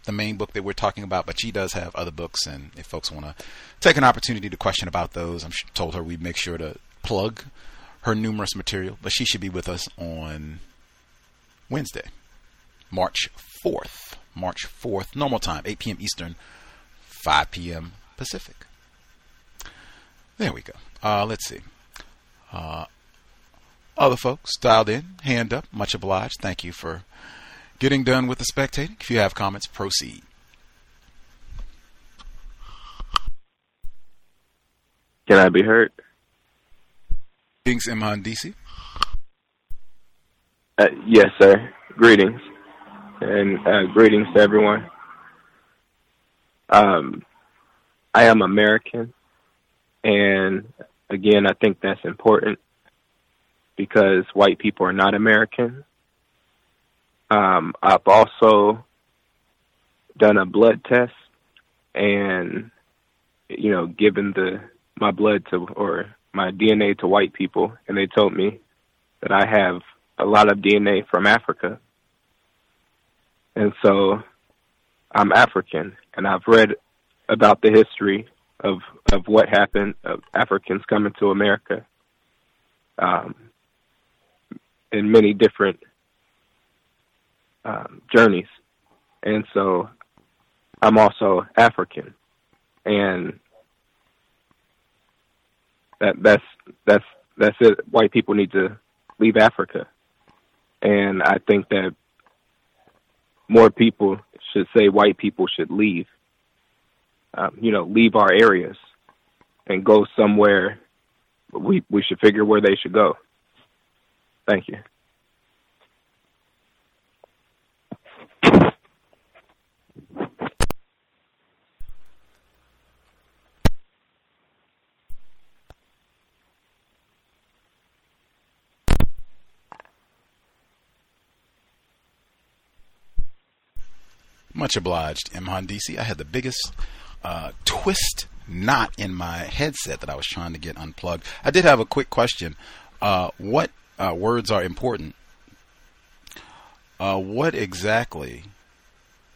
the main book that we're talking about, but she does have other books, and if folks want to take an opportunity to question about those, I'm told her we'd make sure to plug her numerous material. But she should be with us on Wednesday, March 4th, normal time, 8 p.m. Eastern, 5 p.m. Pacific. There we go. Let's see. Other folks dialed in, hand up, much obliged. Thank you for getting done with the spectating. If you have comments, proceed. Can I be heard? Greetings, Imhandisi. Yes, sir. Greetings. And greetings to everyone. I am American, and again, I think that's important because white people are not American. I've also done a blood test, and you know, given my blood to or my DNA to white people, and they told me that I have a lot of DNA from Africa, and so I'm African. And I've read about the history of what happened of Africans coming to America, in many different journeys, and so I'm also African, and that's it. White people need to leave Africa, and I think that more people should say white people should leave. Leave our areas and go somewhere. We should figure where they should go. Thank you. Much obliged, M. Handisi. I had the biggest twist knot in my headset that I was trying to get unplugged. I did have a quick question. What words are important? What exactly,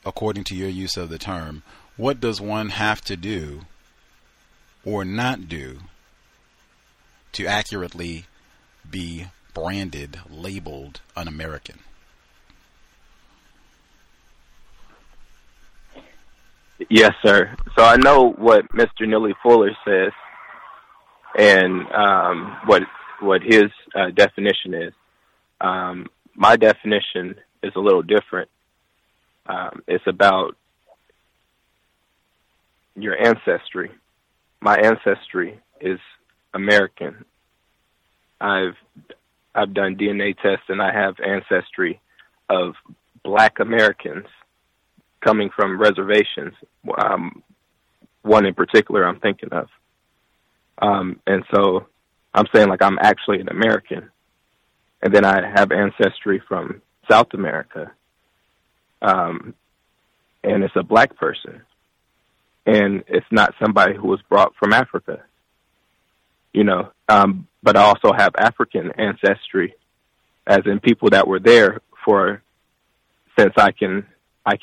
according to your use of the term, what does one have to do or not do to accurately be branded, labeled un-American? Yes, sir. So I know what Mr. Neely Fuller says, and what his definition is. My definition is a little different. It's about your ancestry. My ancestry is American. I've done DNA tests, and I have ancestry of Black Americans coming from reservations, one in particular I'm thinking of. And so I'm saying like I'm actually an American. And then I have ancestry from South America. And it's a Black person. And it's not somebody who was brought from Africa. But I also have African ancestry, as in people that were there for, since I can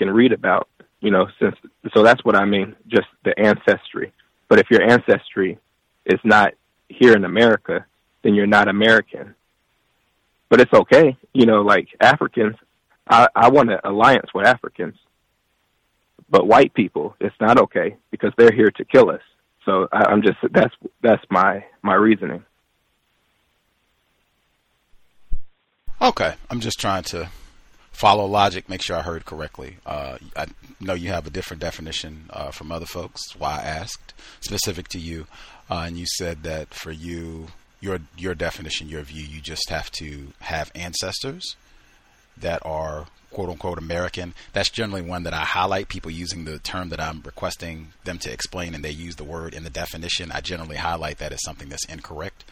read about, so that's what I mean, just the ancestry. But if your ancestry is not here in America, then you're not American. But it's okay, like Africans, I want an alliance with Africans. But white people, it's not okay because they're here to kill us. So that's my reasoning. Okay, I'm just trying to follow logic, make sure I heard correctly. I know you have a different definition from other folks. That's why I asked, specific to you. And you said that for you, your definition, your view, you just have to have ancestors that are quote unquote American. That's generally one that I highlight, people using the term that I'm requesting them to explain, and they use the word in the definition. I generally highlight that as something that's incorrect.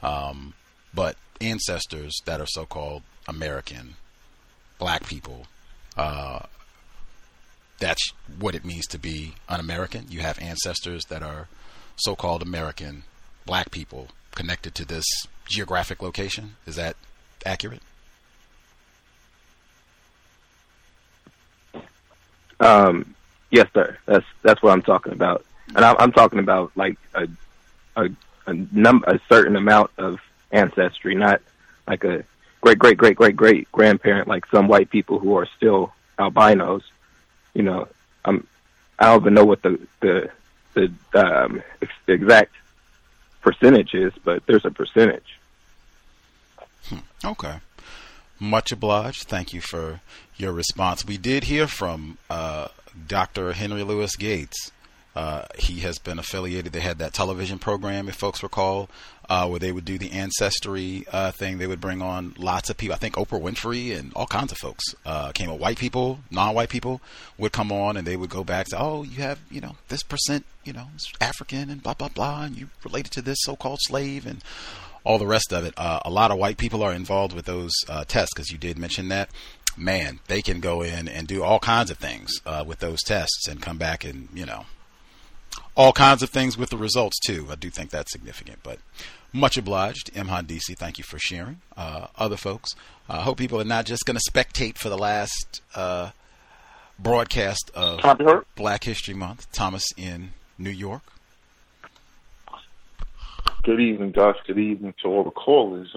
But ancestors that are so-called American, Black people, that's what it means to be un-American. You have ancestors that are so-called American, Black people connected to this geographic location. Is that accurate? Yes, sir. That's what I'm talking about, and I'm talking about like a certain amount of ancestry, not like a great grandparent, like some white people who are still albinos. I don't even know what the exact percentage is, but there's a percentage. Okay. Much obliged. Thank you for your response. We did hear from Dr. Henry Louis Gates, He has been affiliated. They had that television program, if folks recall, where they would do the ancestry thing. They would bring on lots of people. I think Oprah Winfrey and all kinds of folks came up. White people, non-white people would come on, and they would go back to, oh, you have, you know, this percent, you know, African and blah, blah, blah, and you related to this so-called slave and all the rest of it. A lot of white people are involved with those tests, because you did mention that. Man, they can go in and do all kinds of things with those tests and come back and, you know, all kinds of things with the results, too. I do think that's significant, but much obliged. Imhan DC, thank you for sharing. Other folks, I hope people are not just going to spectate for the last broadcast of Black History Month. Thomas in New York. Good evening, Gus. Good evening to all the callers.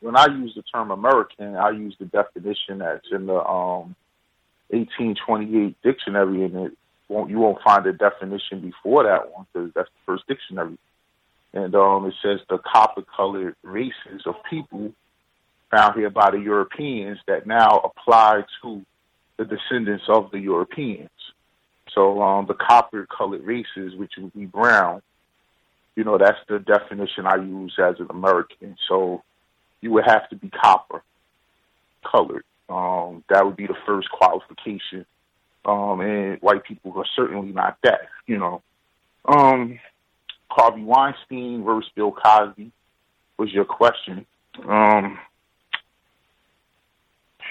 When I use the term American, I use the definition that's in the 1828 dictionary, and you won't find a definition before that one, because that's the first dictionary. And it says the copper-colored races of people found here by the Europeans that now apply to the descendants of the Europeans. So the copper-colored races, which would be brown, you know, that's the definition I use as an American. So you would have to be copper-colored. That would be the first qualification, and white people are certainly not that, you know. Harvey Weinstein versus Bill Cosby was your question.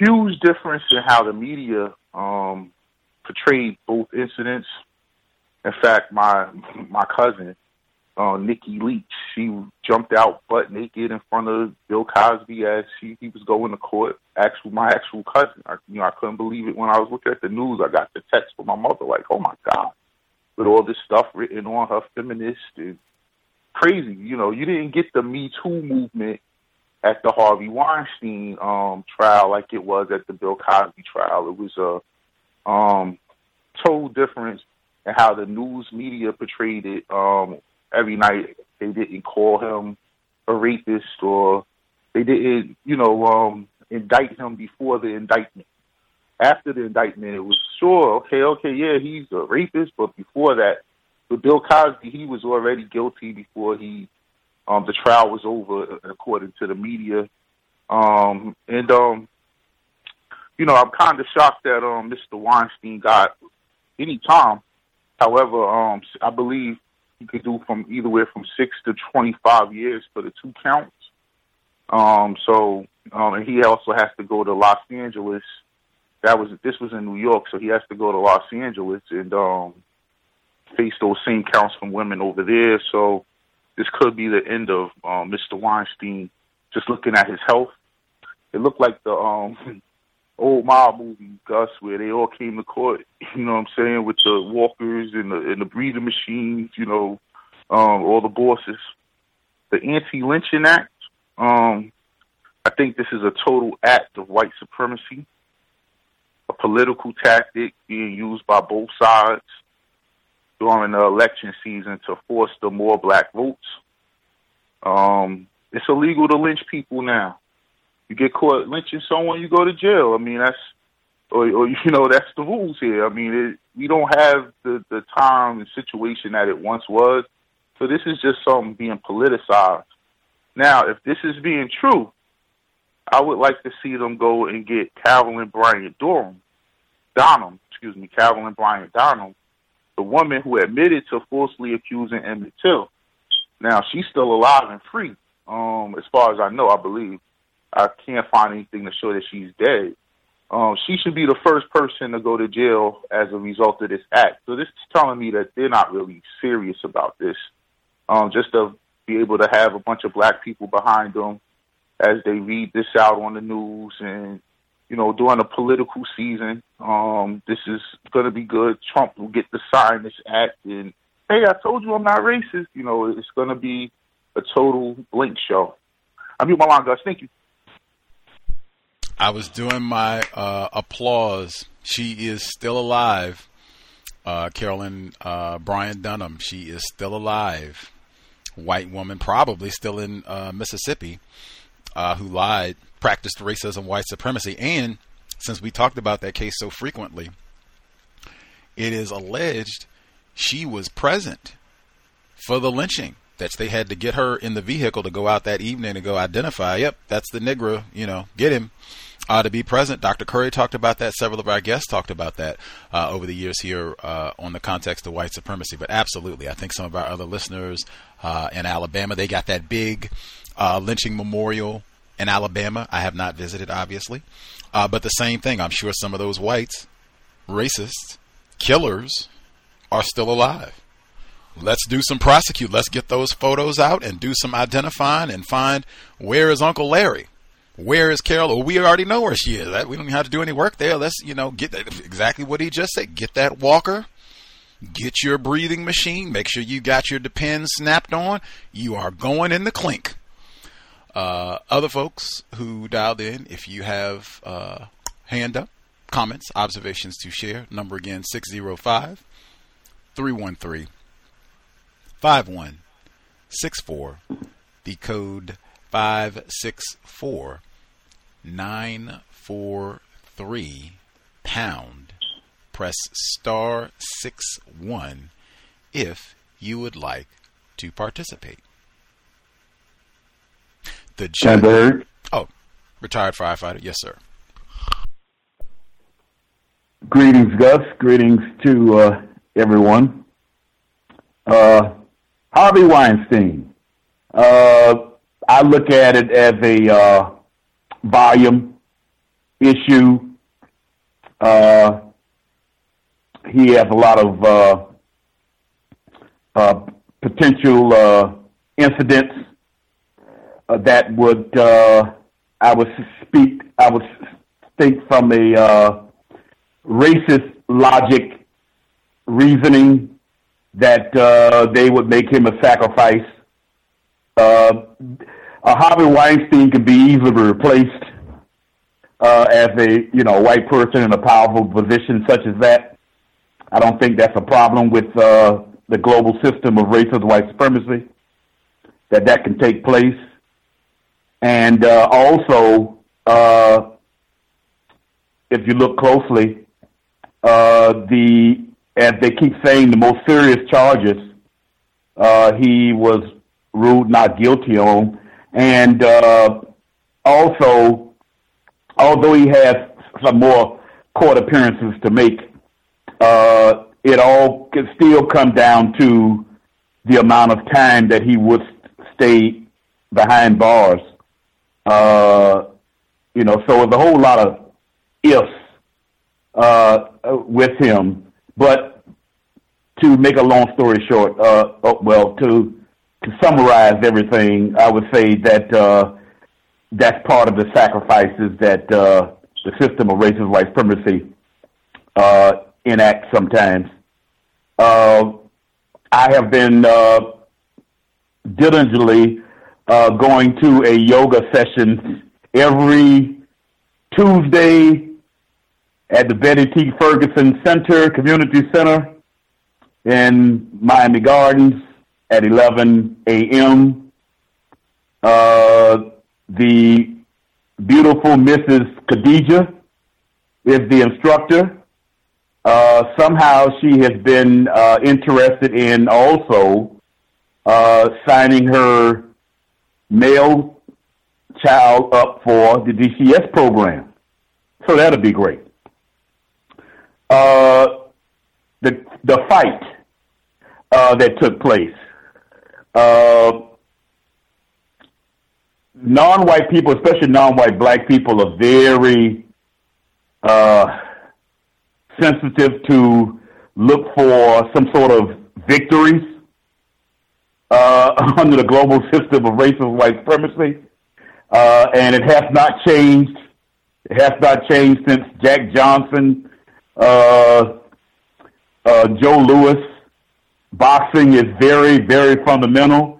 Huge difference in how the media portrayed both incidents. In fact, my cousin, Nikki Leach, she jumped out butt naked in front of Bill Cosby as he was going to court. My actual cousin, I couldn't believe it when I was looking at the news. I got the text from my mother, like, "Oh my God!" With all this stuff written on her, feminist and crazy. You know, you didn't get the Me Too movement at the Harvey Weinstein trial like it was at the Bill Cosby trial. It was a total difference in how the news media portrayed it. Every night they didn't call him a rapist, or they didn't, indict him before the indictment. After the indictment, it was sure, okay, yeah, he's a rapist, but before that, with Bill Cosby, he was already guilty before he, the trial was over, according to the media. I'm kind of shocked that Mr. Weinstein got any time. However, I believe you could do from either way from 6 to 25 years for the two counts. And he also has to go to Los Angeles. This was in New York, so he has to go to Los Angeles and face those same counts from women over there. So this could be the end of Mr. Weinstein. Just looking at his health, it looked like the old mob movie, Gus, where they all came to court, you know what I'm saying, with the walkers and the breathing machines, all the bosses. The Anti-Lynching Act, I think this is a total act of white supremacy, a political tactic being used by both sides during the election season to foster more black votes. It's illegal to lynch people now. You get caught lynching someone, you go to jail. I mean, that's the rules here. I mean, we don't have the time and situation that it once was. So this is just something being politicized. Now, if this is being true, I would like to see them go and get Calvin Bryant Donham, the woman who admitted to falsely accusing Emmett Till. Now, she's still alive and free, as far as I know, I believe. I can't find anything to show that she's dead. She should be the first person to go to jail as a result of this act. So this is telling me that they're not really serious about this. Just to be able to have a bunch of black people behind them as they read this out on the news and, during a political season, this is going to be good. Trump will get to sign this act. And, hey, I told you I'm not racist. It's going to be a total blank show. I mute my line, guys. Thank you. I was doing my applause. She is still alive, Carolyn Bryant Dunham. She is still alive. White woman, probably still in Mississippi, who lied, practiced racism, white supremacy. And since we talked about that case so frequently, it is alleged she was present for the lynching, that they had to get her in the vehicle to go out that evening to go identify. Yep, that's the Negro, you know, get him. To be present. Dr. Curry talked about that. Several of our guests talked about that over the years here on the context of white supremacy. But absolutely, I think some of our other listeners in Alabama, they got that big lynching memorial in Alabama. I have not visited, obviously. But the same thing, I'm sure some of those whites, racists, killers are still alive. Let's do some prosecute. Let's get those photos out and do some identifying and find, where is Uncle Larry? Where is Carol? Oh, we already know where she is. We don't have to do any work there. Let's, you know, get that, exactly what he just said. Get that walker. Get your breathing machine. Make sure you got your Depend snapped on. You are going in the clink. Other folks who dialed in, if you have hand up, comments, observations to share, number again, 605-313-5164. The code 564-943#. Press *61 if you would like to participate. The judge. Oh, retired firefighter. Yes, sir. Greetings, Gus. Greetings to everyone. Harvey Weinstein. I look at it as a volume issue. He has a lot of potential incidents that would I would think from a racist logic reasoning that they would make him a sacrifice. Harvey Weinstein could be easily replaced as a white person in a powerful position such as that. I don't think that's a problem with the global system of racist white supremacy, that can take place. And also, if you look closely, as they keep saying, the most serious charges he was ruled not guilty on. And also, although he has some more court appearances to make, it all could still come down to the amount of time that he would stay behind bars. So there's a whole lot of ifs with him. But to make a long story short, to summarize everything, I would say that that's part of the sacrifices that the system of racist white supremacy enacts sometimes. I have been diligently going to a yoga session every Tuesday at the Betty T. Ferguson Center, Community Center in Miami Gardens, at 11 a.m., the beautiful Mrs. Khadija is the instructor. Somehow she has been interested in also signing her male child up for the DCS program. So that'll be great. The fight that took place. Non-white people, especially non-white black people, are very sensitive to look for some sort of victories under the global system of racist white supremacy, and it has not changed. It has not changed since Jack Johnson, Joe Louis. Boxing is very, very fundamental.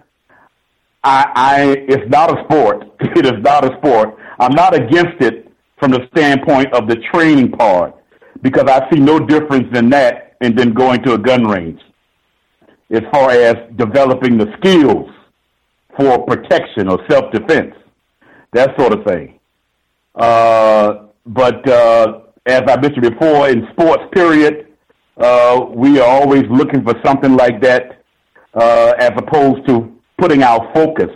It's not a sport. It is not a sport. I'm not against it from the standpoint of the training part, because I see no difference in that and then going to a gun range as far as developing the skills for protection or self-defense, that sort of thing. But as I mentioned before, in sports, period, We are always looking for something like that, as opposed to putting our focus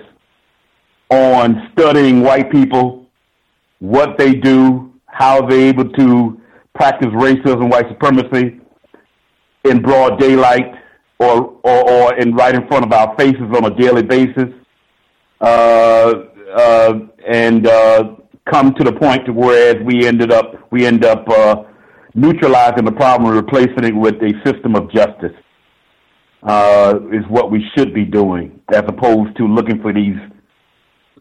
on studying white people, what they do, how they're able to practice racism, white supremacy in broad daylight or in right in front of our faces on a daily basis, and come to the point to where we end up neutralizing the problem and replacing it with a system of justice is what we should be doing, as opposed to looking for these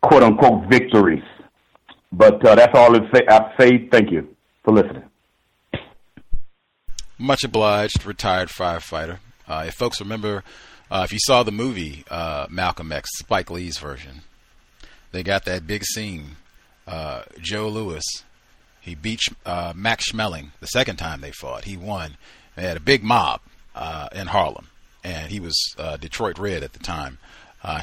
quote-unquote victories. But that's all I say. Thank you for listening. Much obliged, retired firefighter. If folks remember, if you saw the movie Malcolm X, Spike Lee's version, they got that big scene. Joe Louis, he beat Max Schmeling the second time they fought. He won. They had a big mob in Harlem, and he was Detroit Red at the time.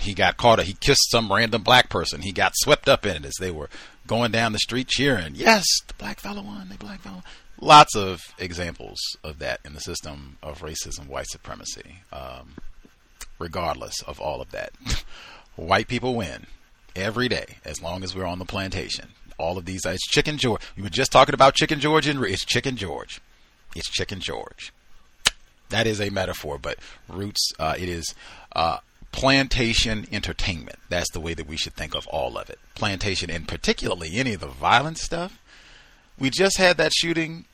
He got caught. He kissed some random black person. He got swept up in it as they were going down the street cheering, yes, the black fella won, the black fella won. Lots of examples of that in the system of racism, white supremacy, regardless of all of that. White people win every day as long as we're on the plantation. All of these, it's Chicken George. We were just talking about Chicken George, and it's Chicken George. It's Chicken George. That is a metaphor, but roots, it is... plantation entertainment. That's the way that we should think of all of it. Plantation, and particularly any of the violent stuff. We just had that shooting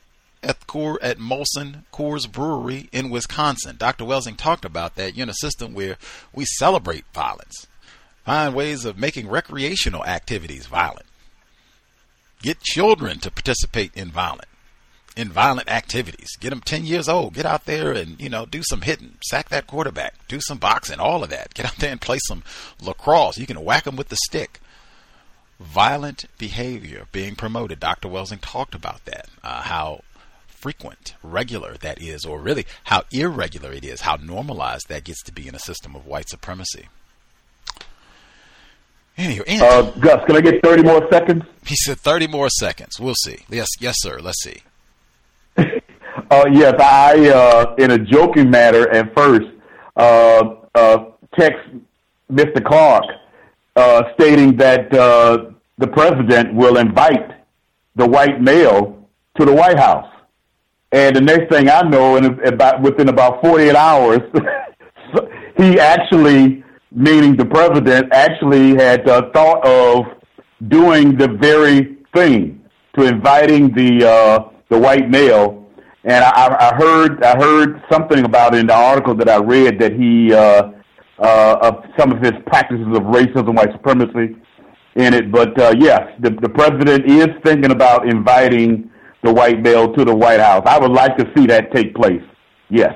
at Molson Coors Brewery in Wisconsin. Dr. Welsing talked about that. You're in a system where we celebrate violence, find ways of making recreational activities violent, get children to participate in violent activities, get them 10 years old, get out there and, do some hitting, sack that quarterback, do some boxing, all of that. Get out there and play some lacrosse. You can whack them with the stick. Violent behavior being promoted. Dr. Welsing talked about that, how frequent, regular that is, or really how irregular it is, how normalized that gets to be in a system of white supremacy. Anyway, Gus, can I get 30 more seconds? He said 30 more seconds. We'll see. Yes, sir. Let's see. Yes, I, in a joking manner at first, text Mr. Clark stating that the president will invite the white male to the White House. And the next thing I know, within about 48 hours, he actually, meaning the president, actually had thought of doing the very thing, to inviting the white male. And I heard something about it in the article that I read, that he of some of his practices of racism, white supremacy in it. But yes, the president is thinking about inviting the white male to the White House. I would like to see that take place. Yes.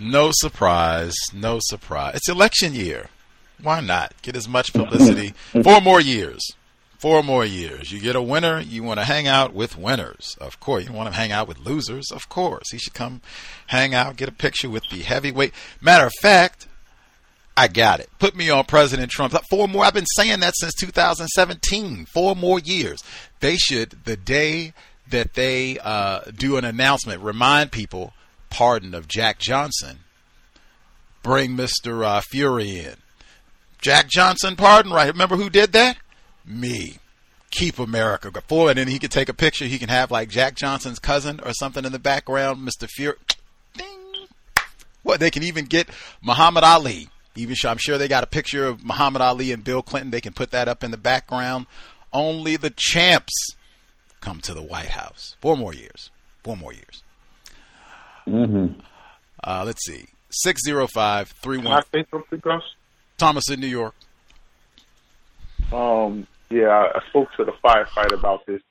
No surprise. No surprise. It's election year. Why not get as much publicity? 4 more years. 4 more years. You get a winner, you want to hang out with winners. Of course. You want to hang out with losers. Of course. He should come hang out, get a picture with the heavyweight. Matter of fact, I got it. Put me on President Trump. 4 more. I've been saying that since 2017. 4 more years. They should, the day that they do an announcement, remind people, pardon of Jack Johnson, bring Mr. Fury in. Jack Johnson, pardon, right? Remember who did that? Me. Keep America going. And then he could take a picture. He can have like Jack Johnson's cousin or something in the background. Mr. Fury. Ding. Well, they can even get Muhammad Ali. Even I'm sure they got a picture of Muhammad Ali and Bill Clinton. They can put that up in the background. Only the champs come to the White House. 4 more years. 4 more years. Mm-hmm. Let's see. 605-31. Can I say something, Gus? Thomas in New York. Yeah, I spoke to the firefighter about this,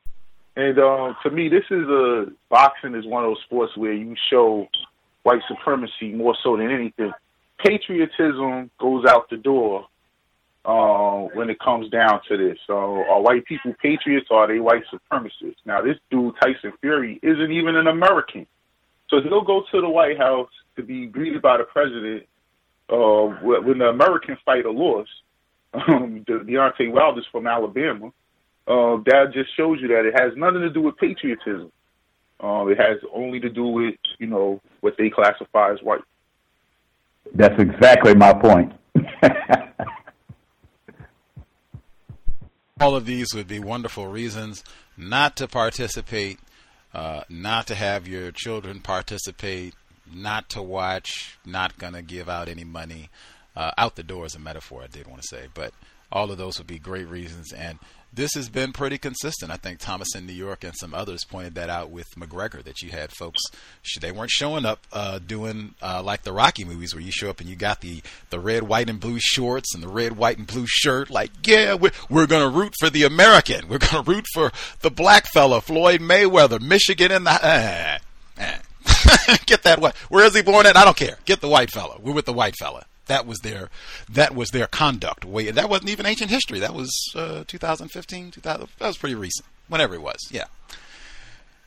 and to me, boxing is one of those sports where you show white supremacy more so than anything. Patriotism goes out the door when it comes down to this. So, are white people patriots? Or are they white supremacists? Now, this dude Tyson Fury isn't even an American, so he'll go to the White House to be greeted by the president when the American fighter lost. Deontay Wilder's from Alabama. that just shows you that it has nothing to do with patriotism. It has only to do with, you know, what they classify as white. That's exactly my point. All of these would be wonderful reasons not to participate, not to have your children participate, not to watch, not going to give out any money. Out the door is a metaphor, I did want to say, but all of those would be great reasons. And this has been pretty consistent. I think Thomas in New York and some others pointed that out with McGregor, that you had folks, they weren't showing up doing like the Rocky movies where you show up and you got the red, white, and blue shorts and the red, white, and blue shirt. Like, yeah, we're going to root for the American. We're going to root for the black fella, Floyd Mayweather, Michigan in the... Get that white. Where is he born at? I don't care. Get the white fella. We're with the white fella. That was their conduct. Way, that wasn't even ancient history. That was 2015. That was pretty recent. Whenever it was, yeah.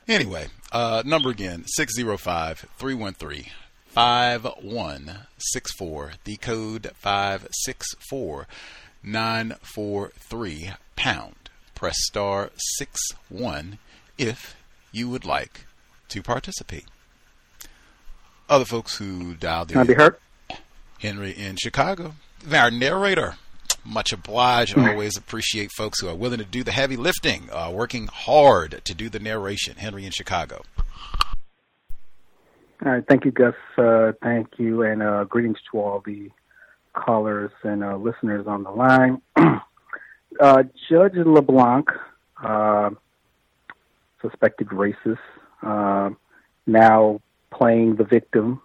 Anyway, number again, 605-313-5164. The code 564943 pound. Press star 61 if you would like to participate. Other folks who dialed their... Can I be heard? Henry in Chicago, our narrator. Much obliged. I always appreciate folks who are willing to do the heavy lifting, working hard to do the narration. Henry in Chicago. All right. Thank you, Gus. Thank you. And greetings to all the callers and listeners on the line. Judge LeBlanc, suspected racist, now playing the victim.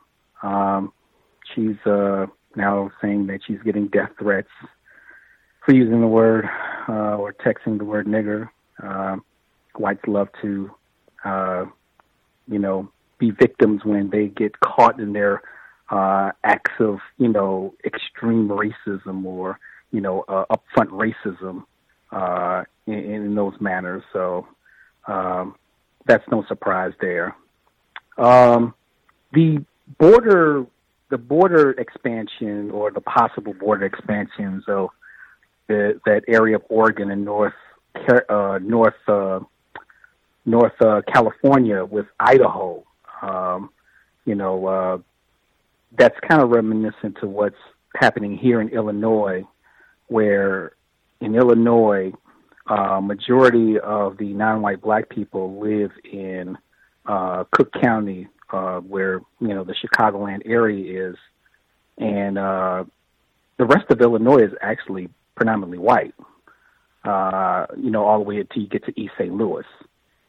She's now saying that she's getting death threats for using the word or texting the word nigger. Whites love to, be victims when they get caught in their acts of, extreme racism or, upfront racism in those manners. So that's no surprise there. The border expansion or the possible border expansions of that area of Oregon and North California with Idaho, that's kind of reminiscent to what's happening here in Illinois, where in Illinois, majority of the non-white black people live in Cook County, where, the Chicagoland area is, and the rest of Illinois is actually predominantly white, all the way until you get to East St. Louis.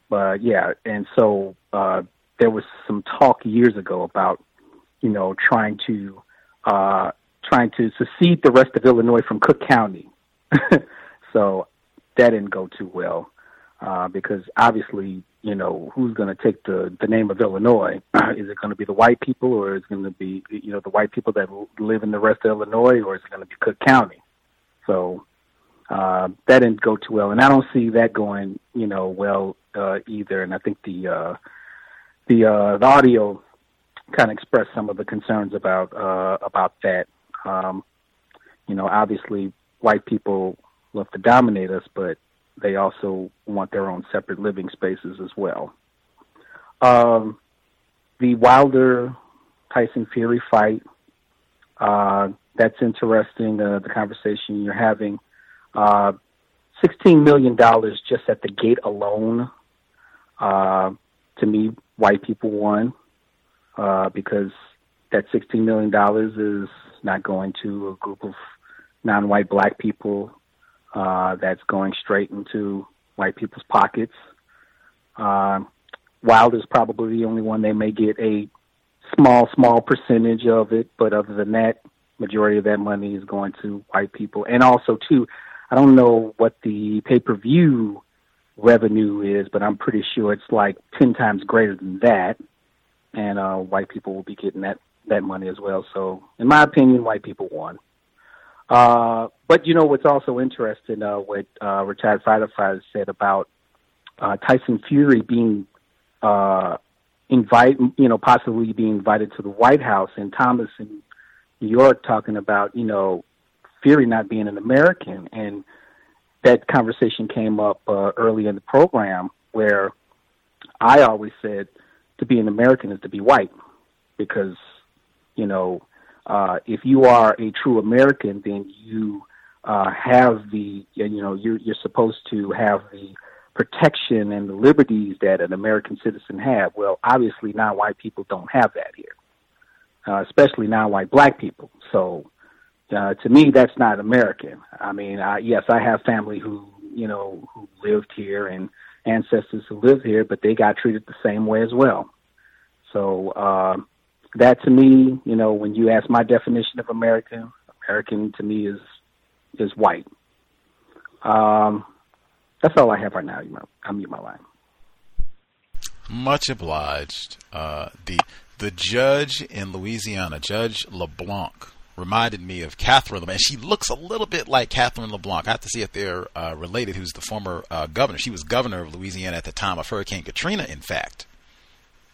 But, yeah, and so there was some talk years ago about, trying to secede the rest of Illinois from Cook County. So that didn't go too well because obviously, who's going to take the name of Illinois? Is it going to be the white people, or is it going to be, the white people that live in the rest of Illinois, or is it going to be Cook County? So that didn't go too well, and I don't see that going, well either. And I think the audio kind of expressed some of the concerns about that. Obviously white people love to dominate us, but they also want their own separate living spaces as well. The Wilder-Tyson Fury fight, that's interesting, the conversation you're having. $16 million just at the gate alone. To me, white people won because that $16 million is not going to a group of non-white black people. That's going straight into white people's pockets. Wilder's probably the only one. They may get a small percentage of it, but other than that, majority of that money is going to white people. And also, too, I don't know what the pay-per-view revenue is, but I'm pretty sure it's like 10 times greater than that, and white people will be getting that money as well. So, in my opinion, white people won. But what's also interesting, what retired firefighters said about Tyson Fury being possibly being invited to the White House, and Thomas in New York talking about Fury not being an American, and that conversation came up early in the program, where I always said to be an American is to be white, because, you know, if you are a true American, then you have the, you know, you're supposed to have the protection and the liberties that an American citizen have. Well, obviously non-white people don't have that here, especially non-white black people. So to me, that's not American. I mean, yes, I have family who, you know, who lived here and ancestors who lived here, but they got treated the same way as well. So that to me, you know, when you ask my definition of American, American to me is white. That's all I have right now. I'll mute my line. Much obliged. The judge in Louisiana, Judge LeBlanc, reminded me of Katherine LeBlanc. She looks a little bit like Katherine LeBlanc. I have to see if they're related, who's the former governor. She was governor of Louisiana at the time of Hurricane Katrina, in fact.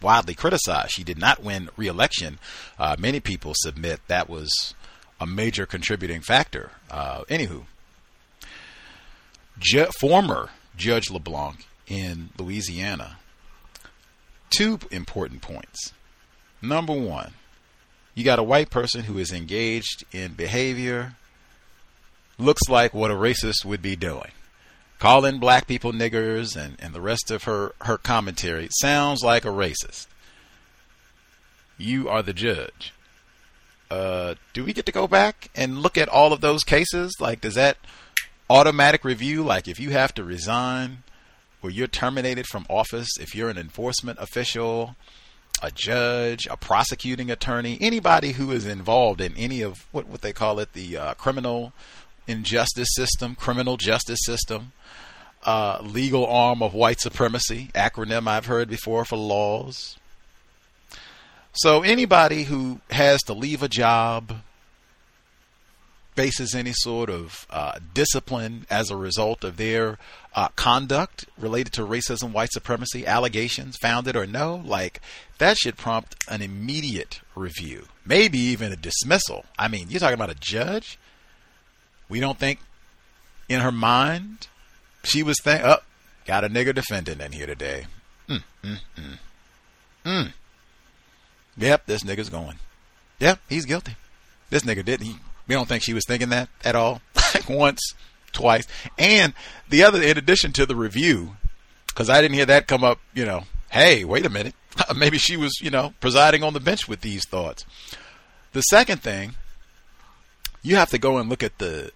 Widely criticized. She did not win re-election. Many people submit that was a major contributing factor. Anywho, former Judge LeBlanc in Louisiana. Two important points. Number one, you got a white person who is engaged in behavior, looks like what a racist would be doing. Calling black people niggers and the rest of her commentary sounds like a racist. You are the judge. Do we get to go back and look at all of those cases? Like, does that automatic review, like if you have to resign or you're terminated from office, if you're an enforcement official, a judge, a prosecuting attorney, anybody who is involved in any of what they call it, the criminal justice system, legal arm of white supremacy, acronym I've heard before for laws. So anybody who has to leave a job, faces any sort of discipline as a result of their conduct related to racism, white supremacy, allegations, founded or no, like that should prompt an immediate review, maybe even a dismissal. I mean, you're talking about a judge. We don't think in her mind she was thinking, oh, got a nigger defendant in here today. Yep, this nigger's going. Yep, he's guilty. This nigger didn't. We don't think she was thinking that at all. Like once, twice. And the other, in addition to the review, because I didn't hear that come up, you know, hey, wait a minute. Maybe she was, you know, presiding on the bench with these thoughts. The second thing, you have to go and look at the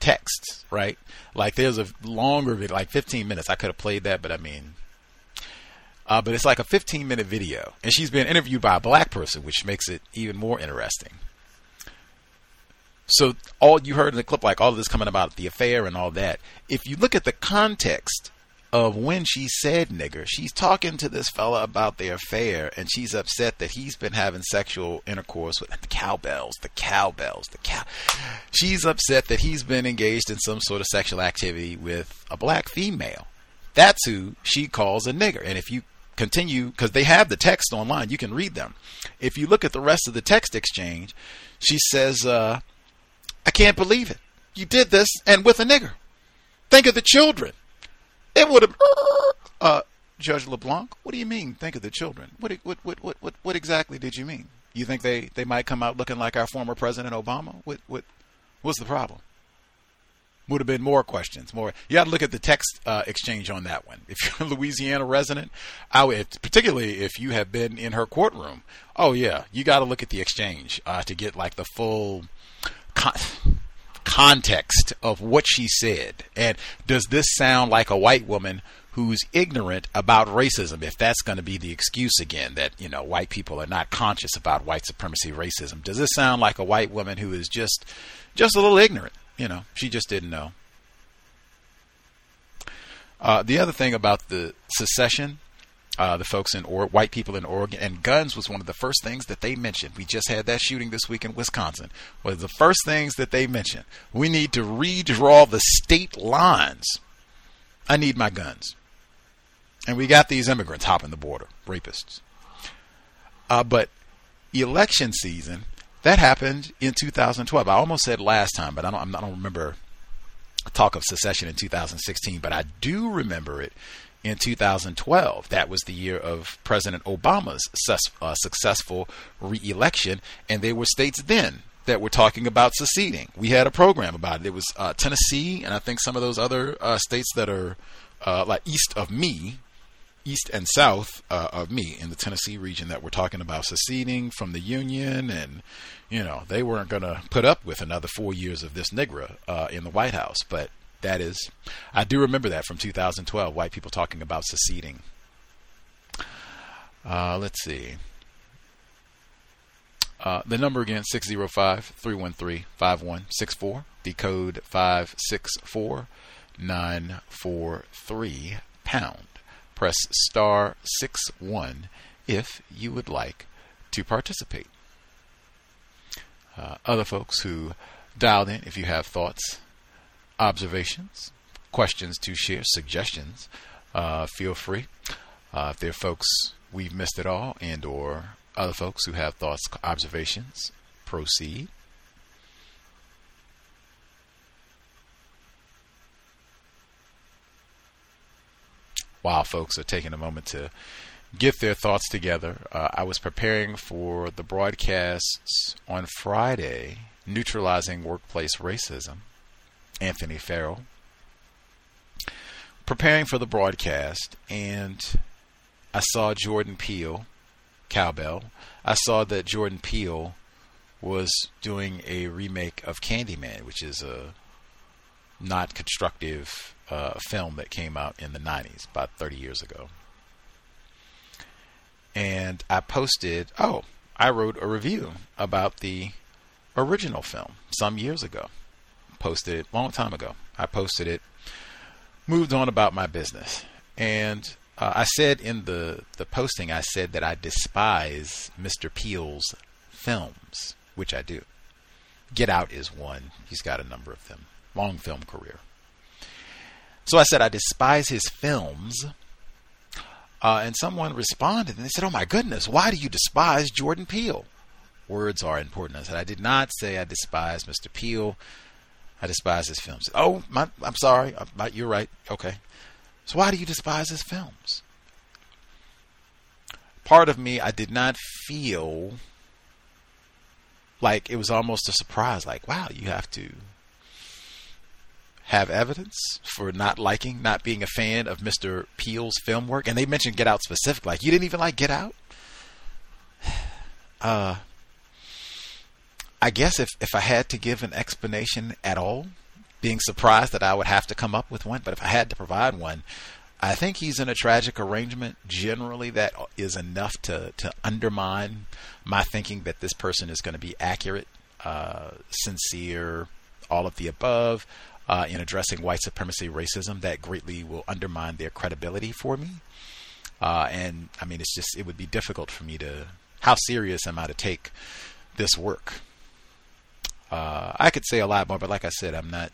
texts, right? Like there's a longer, like 15 minutes. I could have played that, but I mean, but it's like a 15-minute video. And she's been interviewed by a black person, which makes it even more interesting. So all you heard in the clip, like all of this coming about the affair and all that, if you look at the context of when she said nigger, she's talking to this fella about their affair, and she's upset that he's been having sexual intercourse with the cowbells. She's upset that he's been engaged in some sort of sexual activity with a black female. That's who she calls a nigger. And if you continue, because they have the text online, you can read them. If you look at the rest of the text exchange, she says, I can't believe it. You did this and with a nigger. Think of the children. It would have... Judge LeBlanc, what do you mean, think of the children? What exactly did you mean? You think they might come out looking like our former President Obama? What's the problem? Would have been more questions. You got to look at the text exchange on that one. If you're a Louisiana resident, particularly if you have been in her courtroom, oh yeah, you got to look at the exchange to get like the full... context of what she said, and does this sound like a white woman who's ignorant about racism? If that's going to be the excuse again, that, you know, white people are not conscious about white supremacy, racism, does this sound like a white woman who is just a little ignorant? You know, she just didn't know. The other thing about the secession, the folks in white people in Oregon, and guns was one of the first things that they mentioned. We just had that shooting this week in Wisconsin. Was the first things that they mentioned. We need to redraw the state lines. I need my guns. And we got these immigrants hopping the border, rapists. But election season, that happened in 2012. I almost said last time, but I don't remember talk of secession in 2016, but I do remember it in 2012. That was the year of President Obama's successful re-election, and there were states then that were talking about seceding. We had a program about it. It was Tennessee, and I think some of those other states that are like east of me, east and south of me in the Tennessee region, that were talking about seceding from the Union. And, you know, they weren't going to put up with another 4 years of this Negro in the White House. But that is, I do remember that from 2012, white people talking about seceding. Let's see. The number again, 605-313-5164, the code 564-943-pound. Press *61 if you would like to participate. Other folks who dialed in, if you have thoughts, observations, questions to share, suggestions, feel free. If there are folks we've missed at all, and or other folks who have thoughts, observations, proceed. While folks are taking a moment to get their thoughts together, I was preparing for the broadcasts on Friday, Neutralizing Workplace Racism, Anthony Farrell. Preparing for the broadcast, and I saw Jordan Peele, Cowbell. I saw that Jordan Peele was doing a remake of Candyman, which is a not constructive film that came out in the 90s, about 30 years ago. And I posted, I wrote a review about the original film some years ago. Posted it a long time ago. I posted it, moved on about my business. And I said in the posting, I said that I despise Mr. Peele's films, which I do. Get Out is one. He's got a number of them. Long film career. So I said, I despise his films. And someone responded and they said, oh my goodness, why do you despise Jordan Peele? Words are important. I said, I did not say I despise Mr. Peele. I despise his films. I'm sorry. You're right. Okay. So why do you despise his films? Part of me, I did not feel like, it was almost a surprise. Like, wow, you have to have evidence for not being a fan of Mr. Peele's film work. And they mentioned Get Out specifically. Like, you didn't even like Get Out? I guess if I had to give an explanation at all, being surprised that I would have to come up with one, but if I had to provide one, I think he's in a tragic arrangement. Generally, that is enough to undermine my thinking that this person is going to be accurate, sincere, all of the above. In addressing white supremacy, racism, that greatly will undermine their credibility for me. And I mean, it's just, it would be difficult for me to, how serious am I to take this work? I could say a lot more, but like I said, I'm not,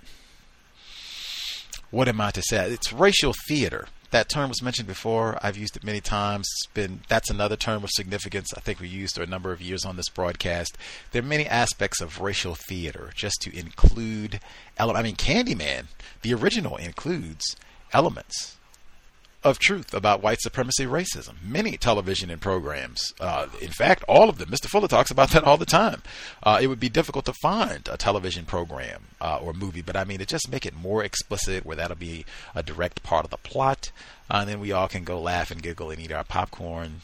what am I to say? It's racial theater. That term was mentioned before. I've used it many times. That's another term of significance I think we used for a number of years on this broadcast. There are many aspects of racial theater, just to include elements. I mean, Candyman, the original, includes elements of truth about white supremacy, racism. Many television and programs, in fact, all of them. Mr. Fuller talks about that all the time. It would be difficult to find a television program or movie, but I mean, it just make it more explicit where that'll be a direct part of the plot, and then we all can go laugh and giggle and eat our popcorn.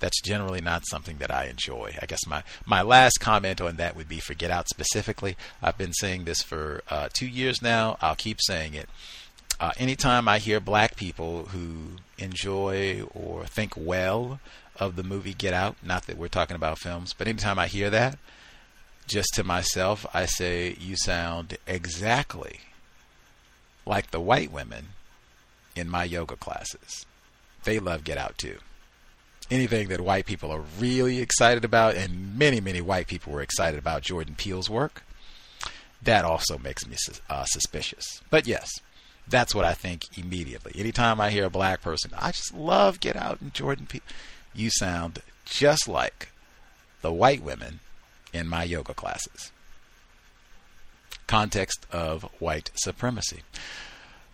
That's generally not something that I enjoy. I guess my last comment on that would be for Get Out specifically. I've been saying this for 2 years now. I'll keep saying it. Anytime I hear black people who enjoy or think well of the movie Get Out, not that we're talking about films, but anytime I hear that, just to myself, I say, you sound exactly like the white women in my yoga classes. They love Get Out too. Anything that white people are really excited about, and many, many white people were excited about Jordan Peele's work, that also makes me suspicious. But yes. That's what I think immediately. Anytime I hear a black person, I just love Get Out and Jordan Peele. You sound just like the white women in my yoga classes. context of white supremacy.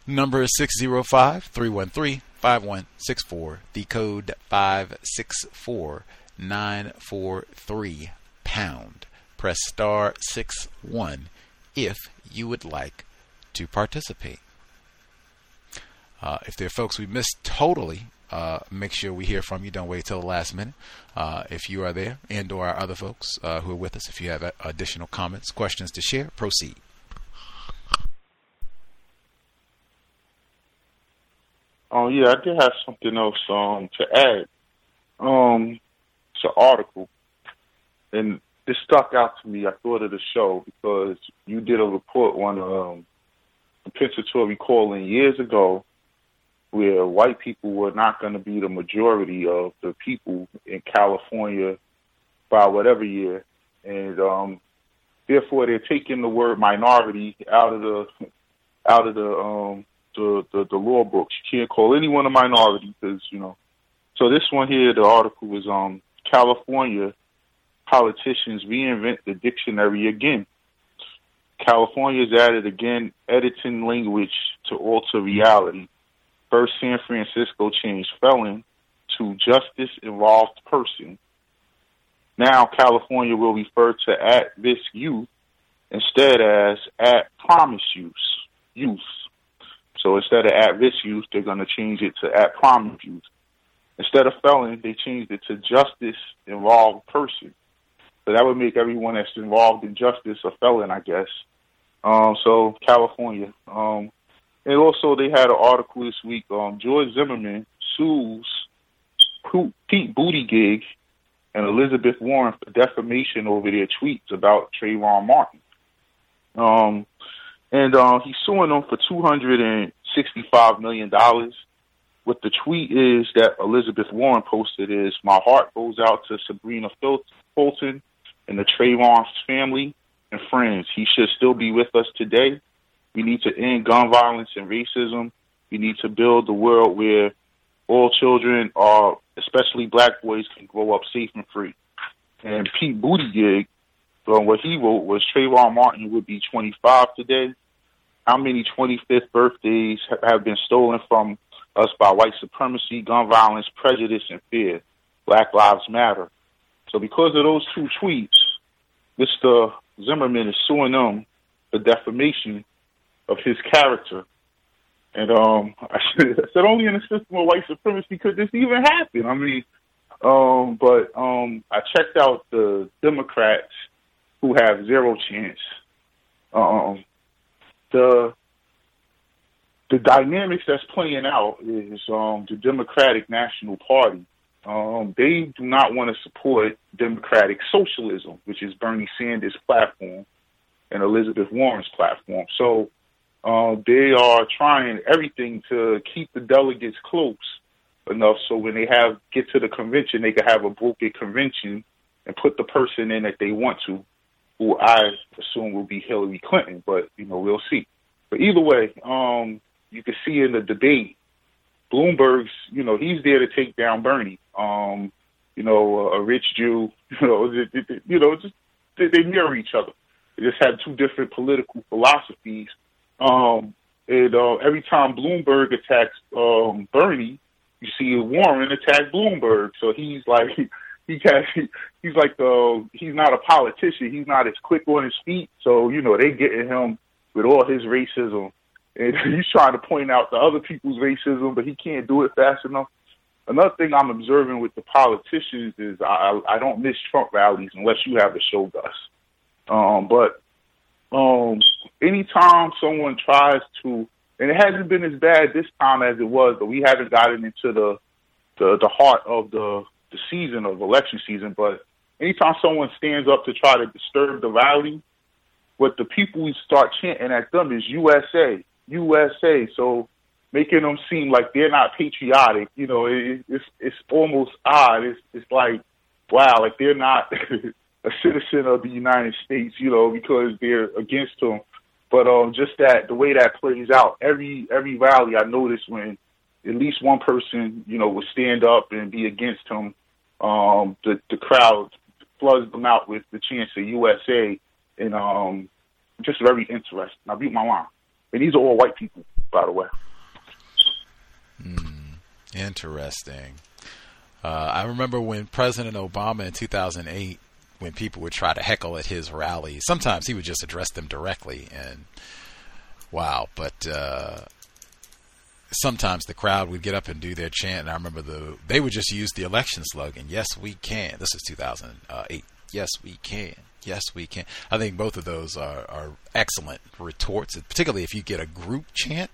Number is 605-313-5164, the code 564-943-POUND. Press star 61 if you would like to participate. If there are folks we missed totally, make sure we hear from you. Don't wait till the last minute. If you are there, and or our other folks who are with us, if you have additional comments, questions to share, proceed. Yeah, I did have something else to add. It's an article, and this stuck out to me. I thought of the show because you did a report on a compensatory calling years ago where white people were not going to be the majority of the people in California by whatever year. And therefore, they're taking the word minority out of the law books. You can't call anyone a minority because, you know. So this one here, the article was California politicians reinvent the dictionary again. California's at it again, editing language to alter reality. First, San Francisco changed felon to justice-involved person. Now, California will refer to at this youth instead as at promise youth. So instead of at risk youth, they're going to change it to at promise youth. Instead of felon, they changed it to justice-involved person. So that would make everyone that's involved in justice a felon, I guess. So California. And also they had an article this week, George Zimmerman sues Pete Buttigieg and Elizabeth Warren for defamation over their tweets about Trayvon Martin. And he's suing them for $265 million. What the tweet is that Elizabeth Warren posted is, "My heart goes out to Sabrina Fulton and the Trayvon's family and friends. He should still be with us today. We need to end gun violence and racism. We need to build the world where all children, especially black boys, can grow up safe and free." And Pete Buttigieg, what he wrote was, "Trayvon Martin would be 25 today. How many 25th birthdays have been stolen from us by white supremacy, gun violence, prejudice, and fear? Black Lives Matter." So because of those two tweets, Mr. Zimmerman is suing them for defamation of his character. And I said, only in the system of white supremacy could this even happen. I mean, but I checked out the Democrats, who have zero chance. The dynamics that's playing out is the Democratic National Party. They do not want to support democratic socialism, which is Bernie Sanders' platform and Elizabeth Warren's platform. So they are trying everything to keep the delegates close enough so when they get to the convention, they can have a broken convention and put the person in that they want to, who I assume will be Hillary Clinton, but, you know, we'll see. But either way, you can see in the debate, Bloomberg's, you know, he's there to take down Bernie. A rich Jew, just they mirror each other. They just have two different political philosophies. And every time Bloomberg attacks Bernie, you see Warren attack Bloomberg. So he's like, he's not a politician. He's not as quick on his feet. So, you know, they getting him with all his racism. And he's trying to point out the other people's racism, but he can't do it fast enough. Another thing I'm observing with the politicians is I don't miss Trump rallies unless you have the show, Gus. But anytime someone tries to, and it hasn't been as bad this time as it was, but we haven't gotten into the heart of the season of election season, but anytime someone stands up to try to disturb the rally, what the people start chanting at them is USA, USA. So making them seem like they're not patriotic, you know, it's almost odd. It's like, wow, like they're not a citizen of the United States, you know, because they're against them. But just that the way that plays out, every rally I notice when at least one person, you know, will stand up and be against him, the crowd floods them out with the chants of USA and just very interesting. I beat my mom. And these are all white people, by the way. Interesting. I remember when President Obama in 2008, when people would try to heckle at his rally, sometimes he would just address them directly. And wow. But sometimes the crowd would get up and do their chant. And I remember they would just use the election slogan, "Yes, we can." This is 2008. "Yes, we can. Yes, we can." I think both of those are excellent retorts, particularly if you get a group chant.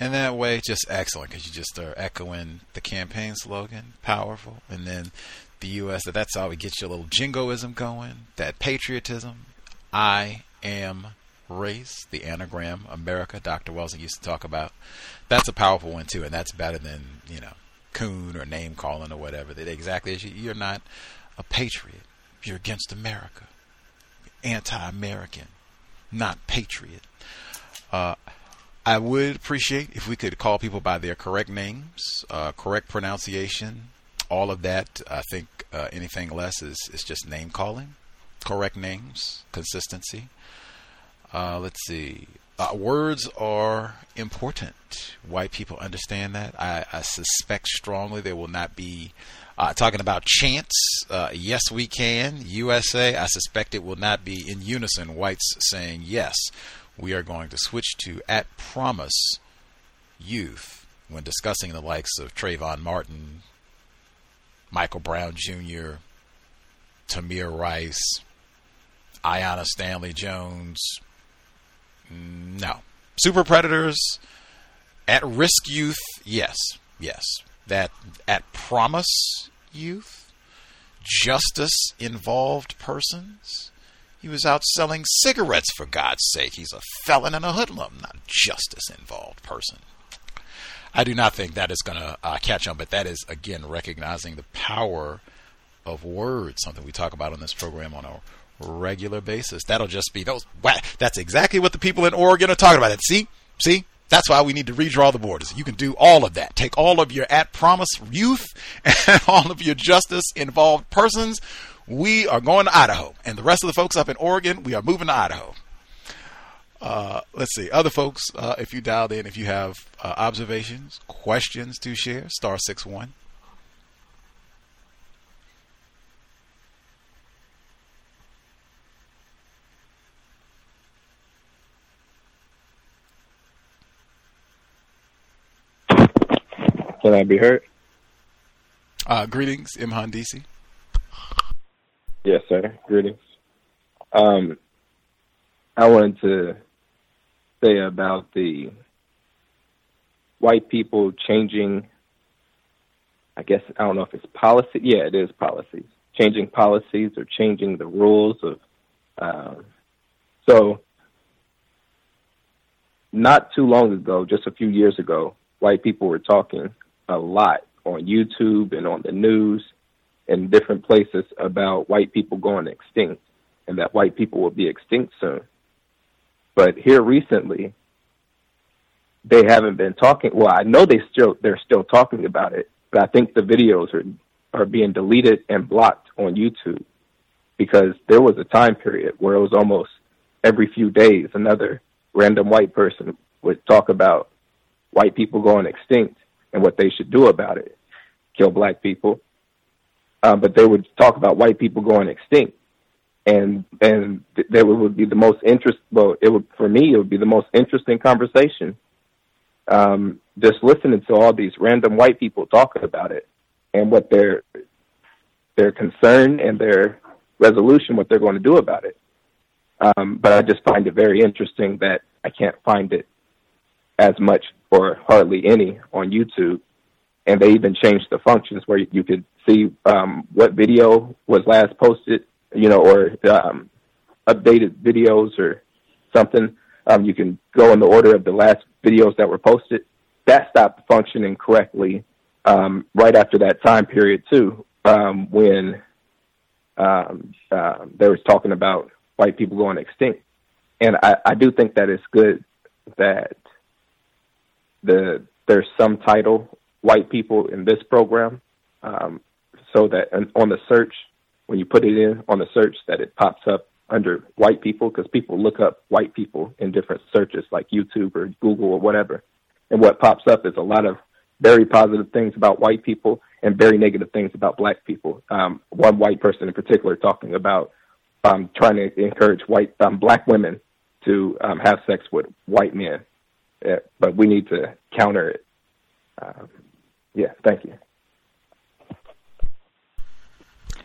And that way, just excellent, because you just are echoing the campaign slogan, powerful. And then the U.S., that's how we get your little jingoism going, that patriotism. I am race, the anagram, America, Dr. Welsing used to talk about. That's a powerful one, too, and that's better than, coon or name-calling or whatever. That exactly is. You're not a patriot. You're against America. Anti-American, not patriot. I would appreciate if we could call people by their correct names, correct pronunciation, all of that. I think anything less is just name calling. Correct names, consistency. Let's see. Words are important. White people understand that. I suspect strongly there will not be talking about chants. Yes, we can. USA. I suspect it will not be in unison. Whites saying yes. We are going to switch to at-promise youth when discussing the likes of Trayvon Martin, Michael Brown Jr., Tamir Rice, Ayanna Stanley Jones. No. Super predators, at-risk youth, yes. That at-promise youth, justice-involved persons. He was out selling cigarettes, for God's sake. He's a felon and a hoodlum, not a justice-involved person. I do not think that is going to catch on, but that is, again, recognizing the power of words, something we talk about on this program on a regular basis. That'll just be those. That's exactly what the people in Oregon are talking about. That See? That's why we need to redraw the borders. You can do all of that. Take all of your at-promise youth and all of your justice-involved persons. We are going to Idaho. And the rest of the folks up in Oregon, we are moving to Idaho. Let's see. Other folks, if you dialed in, if you have observations, questions to share, star 61. Can I be heard? Greetings, Imhan Disi. Yes, sir. Greetings. I wanted to say about the white people changing, I don't know if it's policy. Yeah, it is policies. Changing policies or changing the rules of. So not too long ago, just a few years ago, white people were talking a lot on YouTube and on the news in different places about white people going extinct and that white people will be extinct soon. But here recently, they haven't been talking. Well, I know they're still talking about it, but I think the videos are being deleted and blocked on YouTube because there was a time period where it was almost every few days another random white person would talk about white people going extinct and what they should do about it, kill black people. But they would talk about white people going extinct, and that would be the most interesting conversation. Just listening to all these random white people talking about it and what their concern and their resolution, what they're going to do about it. But I just find it very interesting that I can't find it as much or hardly any on YouTube. And they even changed the functions where you could see what video was last posted, or updated videos or something. You can go in the order of the last videos that were posted. That stopped functioning correctly right after that time period, too, when they were talking about white people going extinct. And I do think that it's good that there's some title white people in this program, so that on the search, when you put it in on the search, that it pops up under white people, because people look up white people in different searches like YouTube or Google or whatever. And what pops up is a lot of very positive things about white people and very negative things about black people. One white person in particular talking about trying to encourage black women to have sex with white men. Yeah, but we need to counter it. Thank you.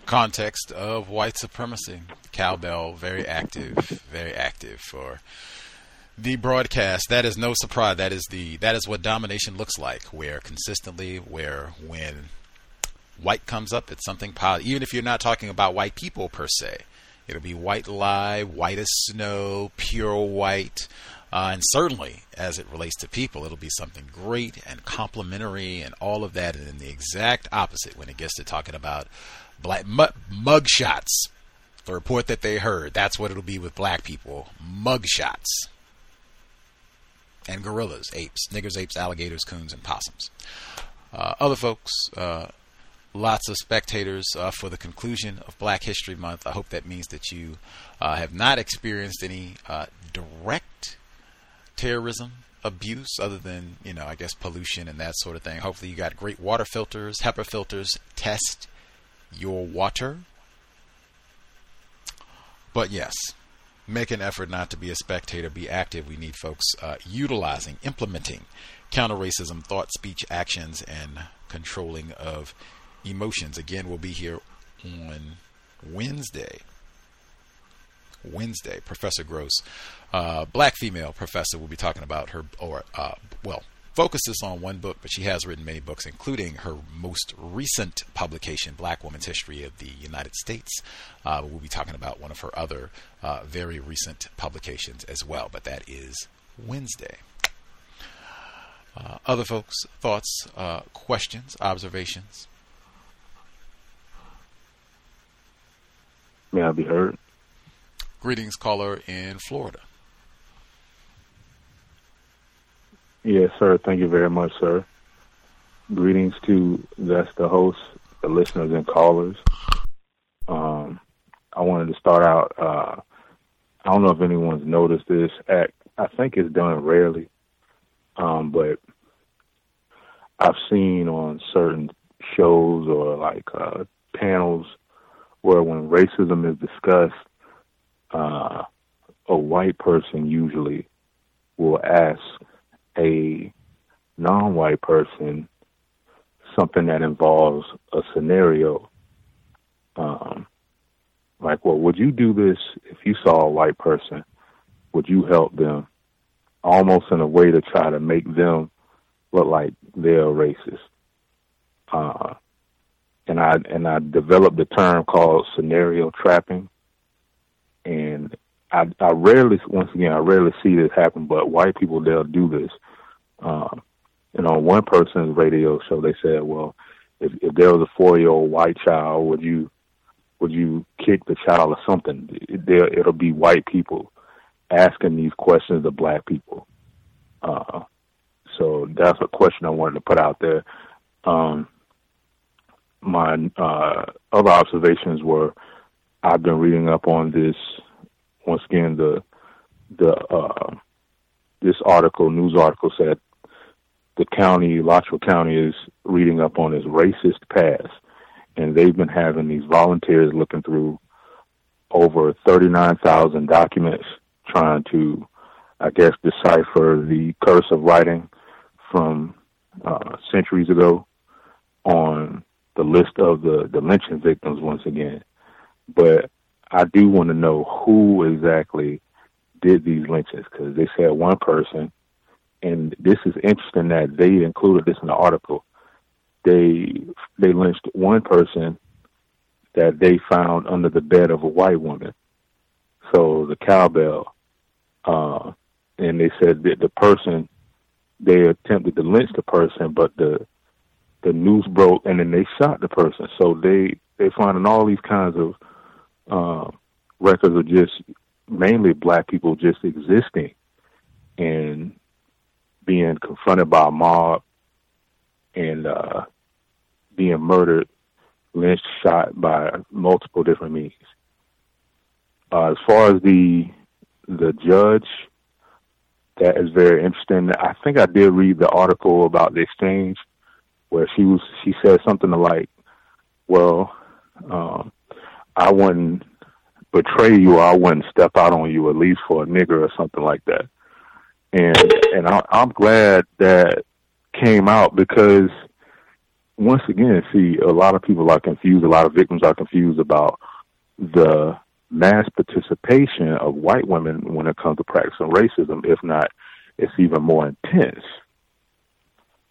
Context of white supremacy. Cowbell, very active for the broadcast. That is no surprise. That is what domination looks like. When white comes up, it's something positive. Even if you're not talking about white people per se, it'll be white lie, white as snow, pure white. And certainly, as it relates to people, it'll be something great and complimentary and all of that. And then the exact opposite when it gets to talking about black mugshots, the report that they heard. That's what it'll be with black people: mugshots and gorillas, apes, niggers, apes, alligators, coons, and possums. Other folks, lots of spectators for the conclusion of Black History Month. I hope that means that you have not experienced any direct terrorism abuse, other than, I guess, pollution and that sort of thing. Hopefully you got great water filters, HEPA filters. Test your water. But yes, make an effort not to be a spectator. Be active. We need folks utilizing, implementing counter-racism thought, speech, actions, and controlling of emotions. Again, we'll be here on Wednesday. Professor Gross, black female professor, will be talking about her, focuses on one book, but she has written many books, including her most recent publication, Black Women's History of the United States. We'll be talking about one of her other very recent publications as well, but that is Wednesday. Other folks' thoughts, questions, observations. May I be heard? Greetings, caller in Florida. Yes, sir. Thank you very much, sir. Greetings to the host, the listeners, and callers. I wanted to start out. I don't know if anyone's noticed this act. I think it's done rarely, but I've seen on certain shows or panels where when racism is discussed, a white person usually will ask a non-white person something that involves a scenario, would you do this if you saw a white person? Would you help them? Almost in a way to try to make them look like they're racist. And I developed the term called scenario trapping. And I rarely see this happen, but white people, they'll do this. And on one person's radio show, they said, well, if there was a 4-year-old white child, would you kick the child or something? It'll be white people asking these questions of black people. So that's a question I wanted to put out there. My other observations were, I've been reading up on this. Once again, this news article said the county, Alachua County, is reading up on its racist past, and they've been having these volunteers looking through over 39,000 documents trying to, decipher the cursive writing from centuries ago on the list of the lynching victims once again. But I do want to know who exactly did these lynchings, because they said one person, and this is interesting that they included this in the article. They lynched one person that they found under the bed of a white woman. So the cowbell, and they said that the person, they attempted to lynch the person, but the news broke, and then they shot the person. So they finding all these kinds of records of just mainly black people just existing and being confronted by a mob and being murdered, lynched, shot by multiple different means. As far as the judge, that is very interesting. I think I did read the article about the exchange where she said something like, well, I wouldn't betray you, or I wouldn't step out on you, at least for a nigger or something like that. And I'm glad that came out, because once again, see, a lot of people are confused, a lot of victims are confused about the mass participation of white women when it comes to practicing racism. If not, it's even more intense.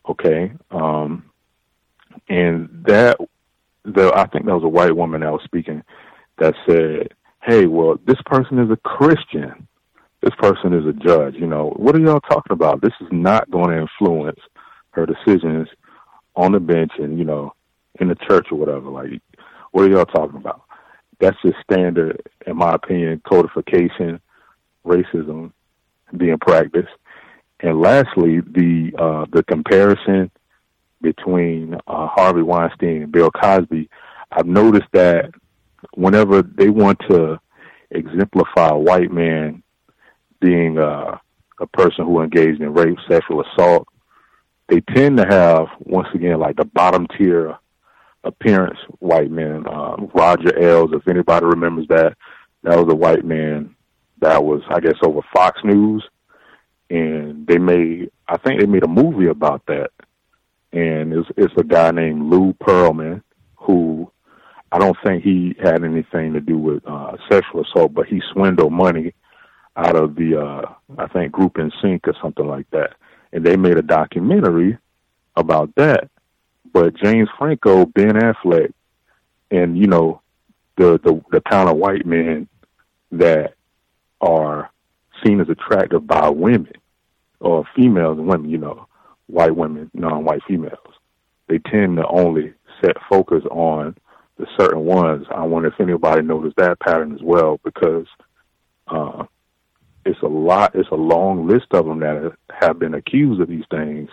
Okay? I think that was a white woman that was speaking that said, hey, well, this person is a Christian. This person is a judge. You know, what are y'all talking about? This is not going to influence her decisions on the bench and, you know, in the church or whatever. Like, what are y'all talking about? That's just standard, in my opinion, codification, racism being practiced. And lastly, the comparison between Harvey Weinstein and Bill Cosby. I've noticed that whenever they want to exemplify a white man being a person who engaged in rape, sexual assault, they tend to have, once again, like the bottom tier appearance white men. Roger Ailes, if anybody remembers that, that was a white man that was, I guess, over Fox News, and they made a movie about that. And it's a guy named Lou Pearlman, who I don't think he had anything to do with sexual assault, but he swindled money out of the, I think, Group NSYNC or something like that. And they made a documentary about that. But James Franco, Ben Affleck, and, you know, the kind of white men that are seen as attractive by women, or females and women, you know, white women, non-white females, they tend to only set focus on the certain ones. I wonder if anybody noticed that pattern as well, because it's a long list of them that have been accused of these things,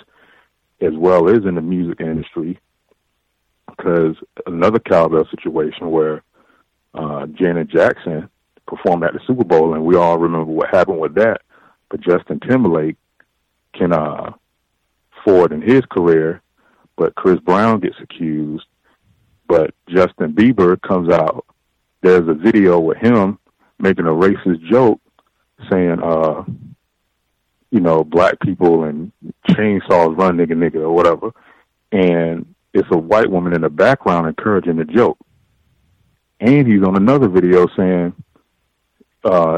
as well as in the music industry, because another cowbell situation where Janet Jackson performed at the Super Bowl, and we all remember what happened with that, but Justin Timberlake can forward in his career, but Chris Brown gets accused, but Justin Bieber comes out. There's a video with him making a racist joke saying, you know, black people and chainsaws run nigga or whatever. And it's a white woman in the background encouraging the joke. And he's on another video saying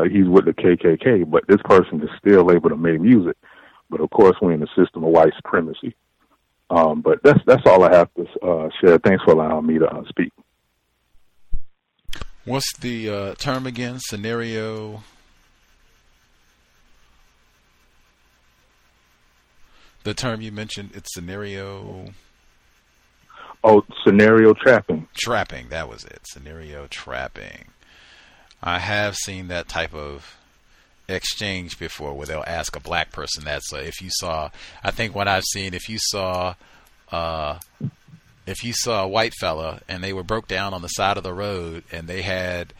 he's with the KKK, but this person is still able to make music. But of course, we're in the system of white supremacy. But that's all I have to share. Thanks for allowing me to speak. What's the term again? Scenario? The term you mentioned, it's scenario. Oh, scenario trapping. Trapping, that was it. Scenario trapping. I have seen that type of exchange before, where they'll ask a black person that. So if you saw, I think what I've seen, if you saw a white fella and they were broke down on the side of the road and they had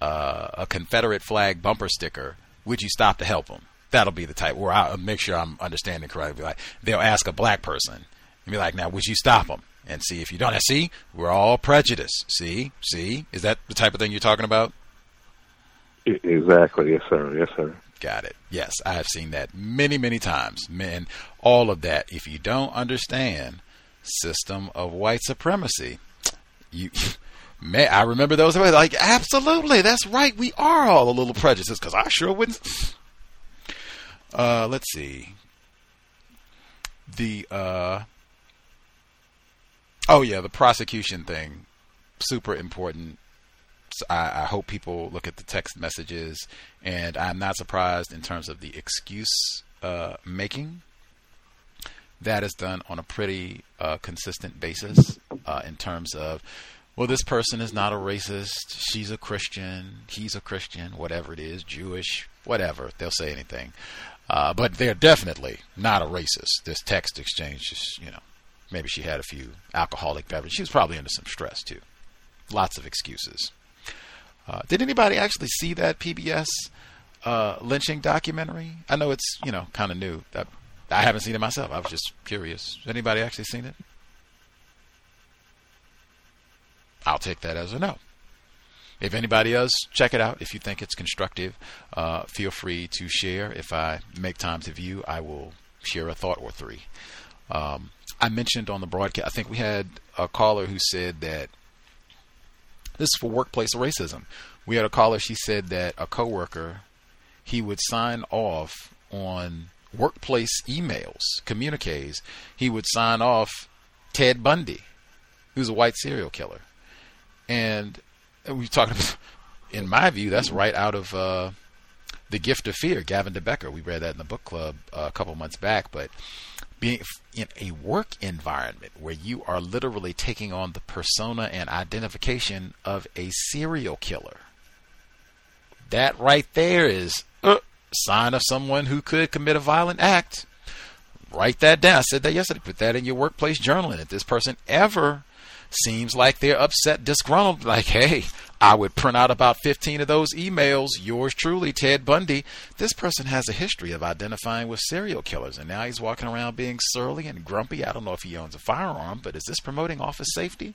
a Confederate flag bumper sticker, would you stop to help them? That'll be the type where I'll make sure I'm understanding correctly. Like, they'll ask a black person and be like, now, would you stop them? And see, if you don't, see, we're all prejudiced. See, is that the type of thing you're talking about? Exactly. Yes, sir. Yes, sir. Got it. Yes. I've seen that many, many times, man. All of that. If you don't understand system of white supremacy, you may, I remember those like, absolutely. That's right. We are all a little prejudiced, because I sure wouldn't. Let's see. The prosecution thing, super important. So I hope people look at the text messages, and I'm not surprised in terms of the excuse making. That is done on a pretty consistent basis in terms of, well, this person is not a racist. She's a Christian. He's a Christian. Whatever it is, Jewish, whatever. They'll say anything. But they're definitely not a racist. This text exchange, just, you know, maybe she had a few alcoholic beverages. She was probably under some stress, too. Lots of excuses. Did anybody actually see that PBS lynching documentary? I know it's, you know, kind of new. I haven't seen it myself. I was just curious. Has anybody actually seen it? I'll take that as a no. If anybody else, check it out. If you think it's constructive, feel free to share. If I make time to view, I will share a thought or three. I mentioned on the broadcast, I think we had a caller who said that this is for workplace racism. We had a caller, she said that a coworker, he would sign off on workplace emails, communiques. He would sign off Ted Bundy, who's a white serial killer. And we talked about, in my view, that's right out of The Gift of Fear, Gavin DeBecker. We read that in the book club a couple months back. But being in a work environment where you are literally taking on the persona and identification of a serial killer, that right there is a sign of someone who could commit a violent act. Write that down. I said that yesterday. Put that in your workplace journaling. If this person ever seems like they're upset, disgruntled, like, hey, I would print out about 15 of those emails, yours truly, Ted Bundy. This person has a history of identifying with serial killers, and now he's walking around being surly and grumpy. I don't know if he owns a firearm, but is this promoting office safety?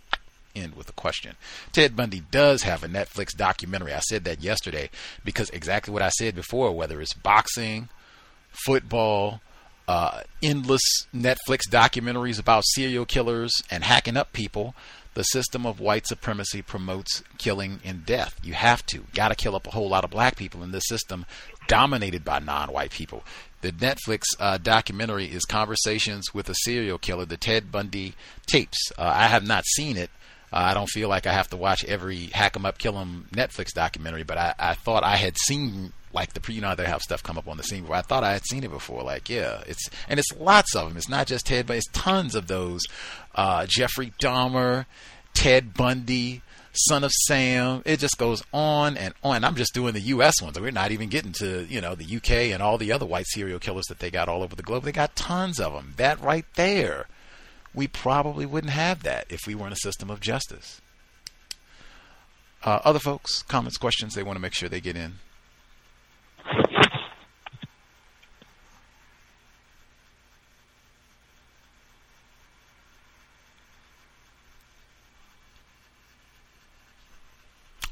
End with a question. Ted Bundy does have a Netflix documentary. I said that yesterday because exactly what I said before, whether it's boxing, football, endless Netflix documentaries about serial killers and hacking up people, the system of white supremacy promotes killing and death. You have to. Got to kill up a whole lot of black people in this system dominated by non-white people. The Netflix documentary is Conversations with a Serial Killer, the Ted Bundy tapes. I have not seen it. I don't feel like I have to watch every hack 'em up, kill 'em Netflix documentary, but I thought I had seen, like, you know how they have stuff come up on the scene where I thought I had seen it before. Like, yeah, it's lots of them. It's not just Ted, but it's tons of those. Jeffrey Dahmer, Ted Bundy, Son of Sam. It just goes on and on. I'm just doing the U.S. ones. We're not even getting to, you know, the U.K. and all the other white serial killers that they got all over the globe. They got tons of them. That right there. We probably wouldn't have that if we were in a system of justice. Other folks, comments, questions, they want to make sure they get in.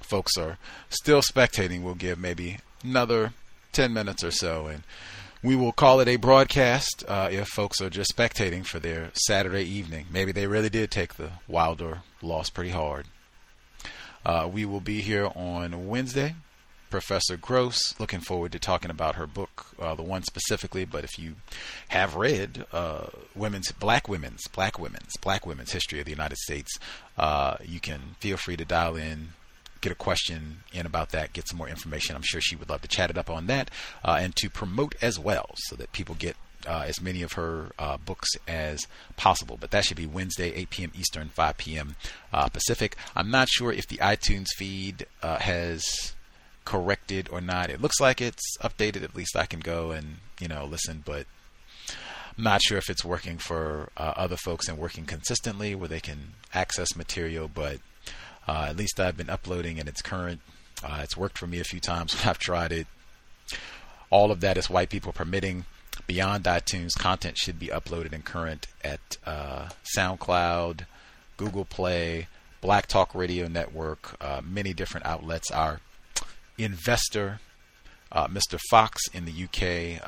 Folks are still spectating. We'll give maybe another 10 minutes or so, and we will call it a broadcast. If folks are just spectating for their Saturday evening, maybe they really did take the Wilder loss pretty hard. We will be here on Wednesday. Professor Gross, looking forward to talking about her book, the one specifically, but if you have read Black Women's History of the United States, you can feel free to dial in, get a question in about that, get some more information. I'm sure she would love to chat it up on that, and to promote as well so that people get as many of her books as possible. But that should be Wednesday, 8 p.m. Eastern, 5 p.m. Pacific. I'm not sure if the iTunes feed has corrected or not. It looks like it's updated. At least I can go and, you know, listen, but I'm not sure if it's working for other folks and working consistently where they can access material, but at least I've been uploading and it's current. It's worked for me a few times when I've tried it. All of that is white people permitting. Beyond iTunes, content should be uploaded and current at SoundCloud, Google Play, Black Talk Radio Network, many different outlets. Our investor, Mr. Fox in the UK,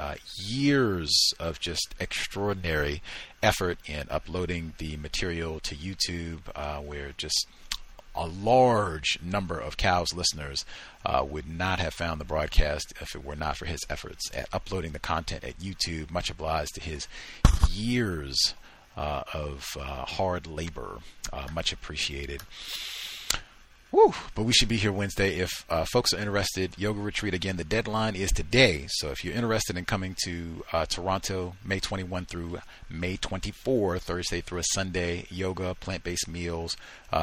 years of just extraordinary effort in uploading the material to YouTube, where just a large number of Cal's listeners would not have found the broadcast if it were not for his efforts at uploading the content at YouTube. Much obliged to his years of hard labor. Much appreciated. Woo! But we should be here Wednesday if folks are interested. Yoga retreat, again, the deadline is today. So if you're interested in coming to Toronto, May 21 through May 24, Thursday through a Sunday, yoga, plant-based meals,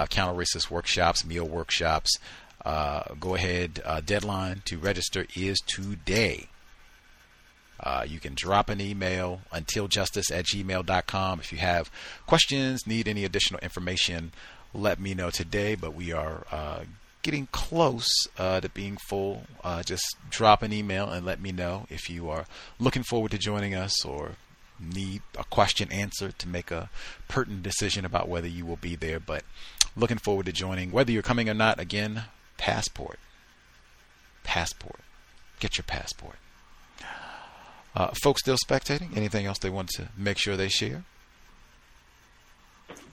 counter-racist workshops, meal workshops, go ahead. Deadline to register is today. You can drop an email, untiljustice@gmail.com. If you have questions, need any additional information, let me know today, but we are getting close to being full, just drop an email and let me know if you are looking forward to joining us or need a question answered to make a pertinent decision about whether you will be there. But looking forward to joining. Whether you're coming or not, again, passport. Passport. Get your passport. Folks still spectating? Anything else they want to make sure they share?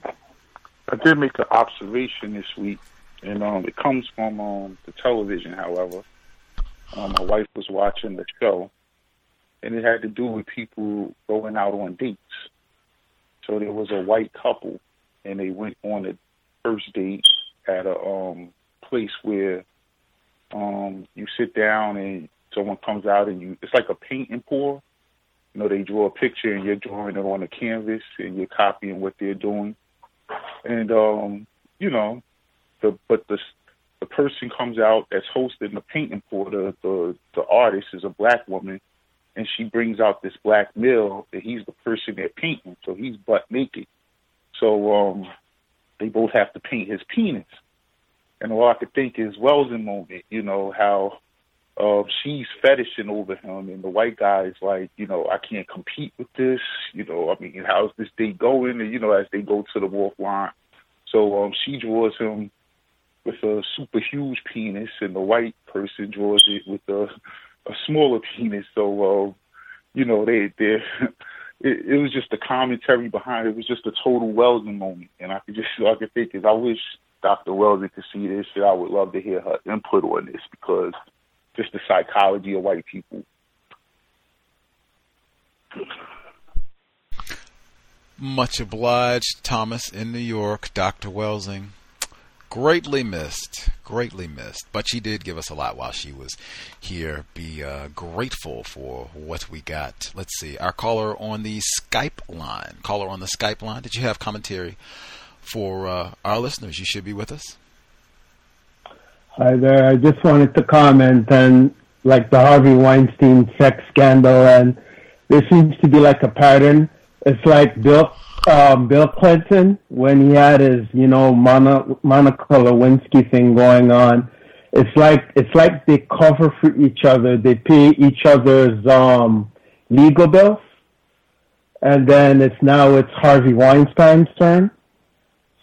I did make an observation this week, and it comes from the television, however. My wife was watching the show, and it had to do with people going out on dates. So there was a white couple, and they went on a first date at a place where you sit down and someone comes out and it's like a paint and pour. You know, they draw a picture and you're drawing it on a canvas and you're copying what they're doing. And, you know, the person comes out that's hosting the paint and pour, the artist is a black woman, and she brings out this black male and he's the person they're painting. So he's butt naked. So they both have to paint his penis. And all I could think is Welsing moment, you know, how she's fetishing over him, and the white guy is like, you know, I can't compete with this. You know, I mean, how's this day going? And, you know, as they go to the walk line. So she draws him with a super huge penis, and the white person draws it with a smaller penis. So, you know, it was just the commentary behind it. It was just a total Welsing moment. And all I could think is I wish Dr. Welsing could see this, and I would love to hear her input on this, because just the psychology of white people. Much obliged, Thomas in New York, Dr. Welsing. Greatly missed. But she did give us a lot while she was here. Be grateful for what we got. Let's see. Our caller on the Skype line. Did you have commentary for our listeners? You should be with us. Hi there. I just wanted to comment on like the Harvey Weinstein sex scandal, and there seems to be like a pattern. It's like Bill Clinton, when he had his, you know, Monica Lewinsky thing going on. It's like they cover for each other. They pay each other's legal bills, and then it's Harvey Weinstein's turn.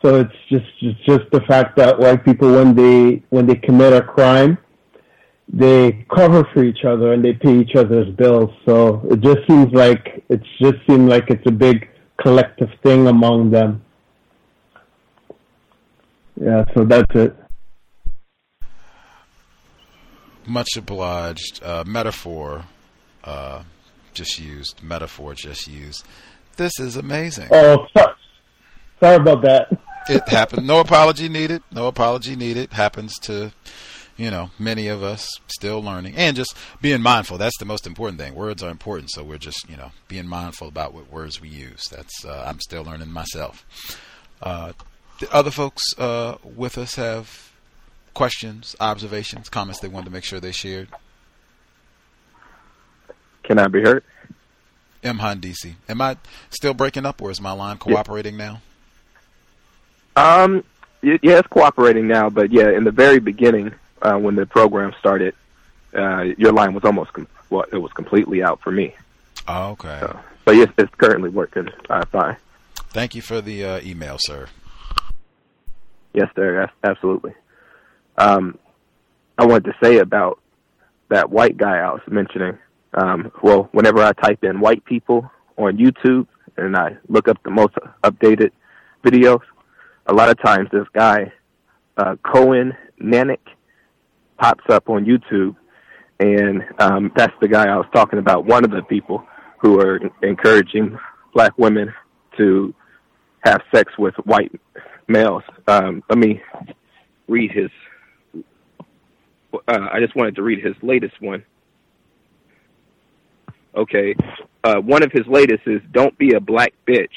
So it's just the fact that white people, when they commit a crime, they cover for each other and they pay each other's bills. So it just seems like it's a big collective thing among them. Yeah, so that's it. Much obliged. Metaphor just used. This is amazing. Oh, sorry about that. It happened. No apology needed. Happens to, you know, many of us. Still learning and just being mindful. That's the most important thing. Words are important, so we're just, you know, being mindful about what words we use. That's I'm still learning myself. The other folks with us have questions, observations, comments they wanted to make sure they shared. Can I be heard? Imhan DC. Am I still breaking up, or is my line cooperating now? It's cooperating now, but yeah, in the very beginning, when the program started, your line was it was completely out for me. Oh, okay. So yes, it's currently working fine. Thank you for the email, sir. Yes, sir. Absolutely. I wanted to say about that white guy I was mentioning. Well, whenever I type in white people on YouTube and I look up the most updated videos, a lot of times this guy, Cohen Nanik, pops up on YouTube, and that's the guy I was talking about, one of the people who are encouraging black women to have sex with white males. Let me read his, I just wanted to read his latest one. Okay, one of his latest is, "Don't be a black bitch."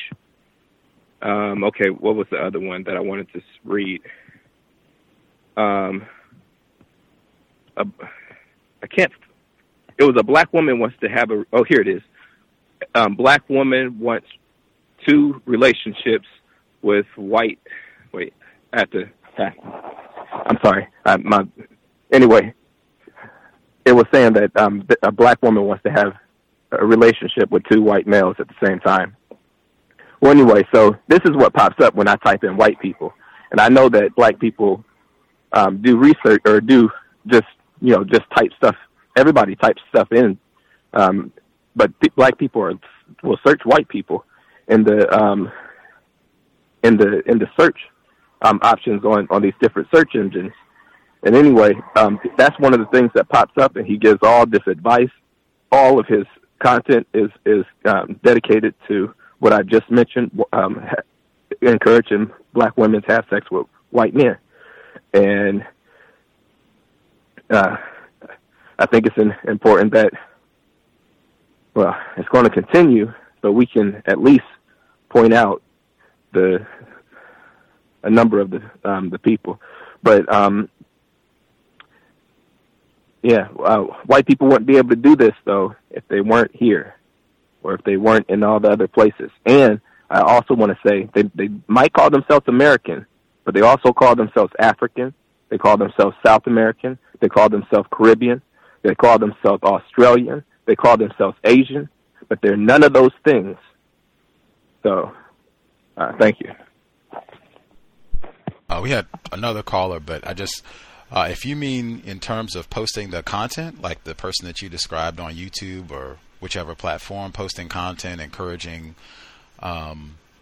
Okay, what was the other one that I wanted to read? I can't. It was a black woman wants to have a. Oh, here it is. Black woman wants 2 relationships with white. Wait, I have to. I'm sorry. Anyway, it was saying that a black woman wants to have a relationship with two white males at the same time. Well, anyway, so this is what pops up when I type in white people. And I know that black people do research or do just type stuff. Everybody types stuff in. But black people will search white people in the search options on these different search engines. And anyway, that's one of the things that pops up, and he gives all this advice. All of his content is dedicated to what I just mentioned, encouraging black women to have sex with white men. And I think it's important that, well, it's going to continue, but we can at least point out a number of the people. But white people wouldn't be able to do this though if they weren't here, or if they weren't in all the other places. And I also want to say they might call themselves American, but they also call themselves African. They call themselves South American. They call themselves Caribbean. They call themselves Australian. They call themselves Asian, but they're none of those things. So, thank you. We had another caller, but I just, if you mean in terms of posting the content, like the person that you described on YouTube or whichever platform, posting content encouraging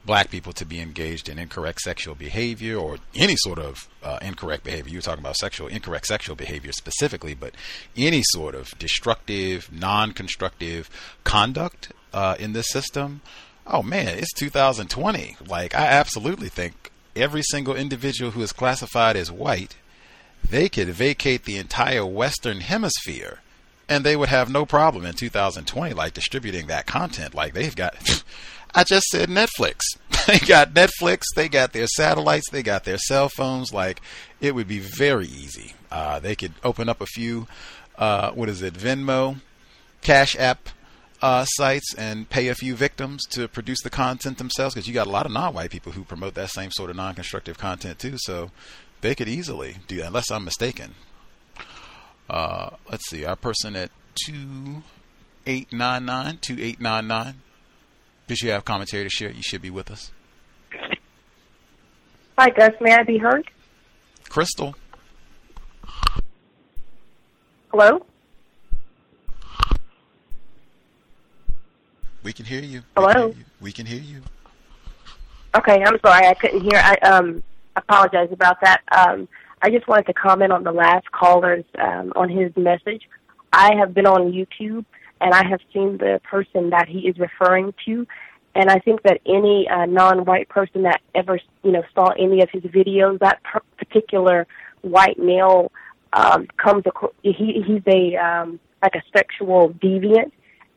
black people to be engaged in incorrect sexual behavior or any sort of incorrect behavior. You're talking about incorrect sexual behavior specifically, but any sort of destructive, non-constructive conduct in this system. Oh man, it's 2020. Like, I absolutely think every single individual who is classified as white, they could vacate the entire Western Hemisphere and they would have no problem in 2020, like, distributing that content. Like, they've got, I just said Netflix. They got Netflix, they got their satellites, they got their cell phones. Like, it would be very easy. They could open up a few, Venmo, Cash App sites and pay a few victims to produce the content themselves. Because you got a lot of non-white people who promote that same sort of non-constructive content too. So they could easily do that, unless I'm mistaken. Let's see, our person at 2899. Did you have commentary to share? You should be with us. Hi, Gus. May I be heard? Crystal. Hello? We can hear you. Hello? We can hear you. Okay, I'm sorry. I couldn't hear. I apologize about that. I just wanted to comment on the last caller's, on his message. I have been on YouTube, and I have seen the person that he is referring to, and I think that any non-white person that ever, saw any of his videos, that particular white male comes across, he's a like a sexual deviant,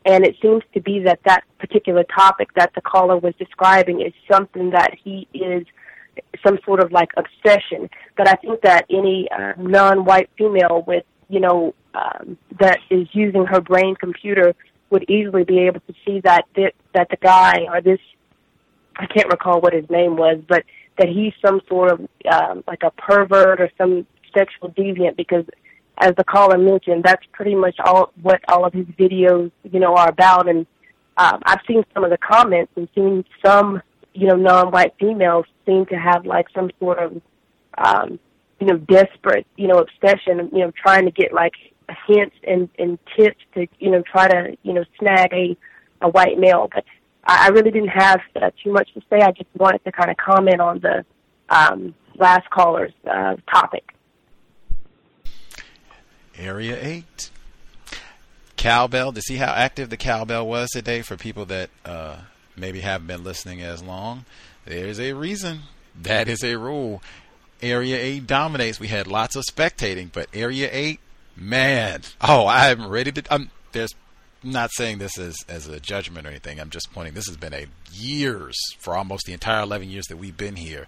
and it seems to be that particular topic that the caller was describing is something that he is some sort of like obsession. But I think that any non-white female with, that is using her brain computer would easily be able to see that the guy, or this, I can't recall what his name was, but that he's some sort of like a pervert or some sexual deviant, because as the caller mentioned, that's pretty much all of his videos, are about. And I've seen some of the comments and seen some, non-white females seem to have like some sort of, desperate, obsession, trying to get like hints and tips to, try to, snag a white male. But I really didn't have too much to say. I just wanted to kind of comment on the last caller's topic. Area 8. Cowbell, to see how active the cowbell was today for people that maybe haven't been listening as long. There's a reason. That is a rule. Area 8 dominates. We had lots of spectating, but Area 8, man. Oh, I'm ready to. There's not saying this as a judgment or anything. I'm just pointing. This has been a years, for almost the entire 11 years that we've been here,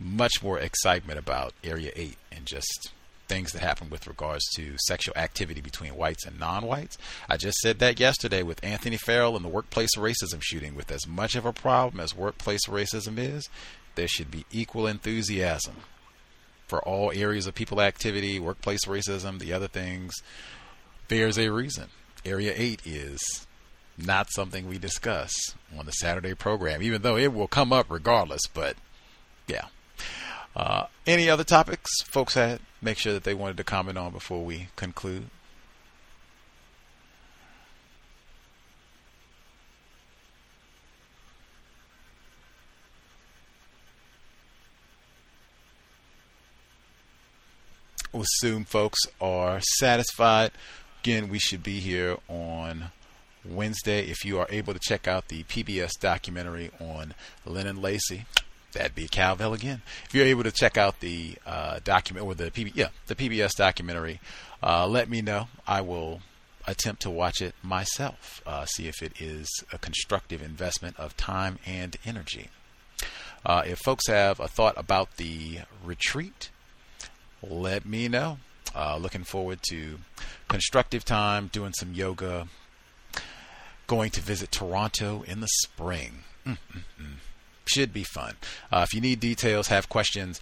much more excitement about Area 8 and just things that happen with regards to sexual activity between whites and non-whites. I just said that yesterday with Anthony Farrell and the workplace racism shooting. With as much of a problem as workplace racism is, there should be equal enthusiasm for all areas of people activity, workplace racism, the other things, there's a reason. Area 8 is not something we discuss on the Saturday program, even though it will come up regardless. But yeah. Any other topics folks had, make sure that they wanted to comment on before we conclude? We'll assume folks are satisfied. Again, we should be here on Wednesday. If you are able to check out the PBS documentary on Lennon Lacy, that'd be Calville again. If you're able to check out the the PBS documentary, let me know. I will attempt to watch it myself. See if it is a constructive investment of time and energy. If folks have a thought about the retreat, let me know. Looking forward to constructive time, doing some yoga, going to visit Toronto in the spring. Should be fun. If you need details, have questions,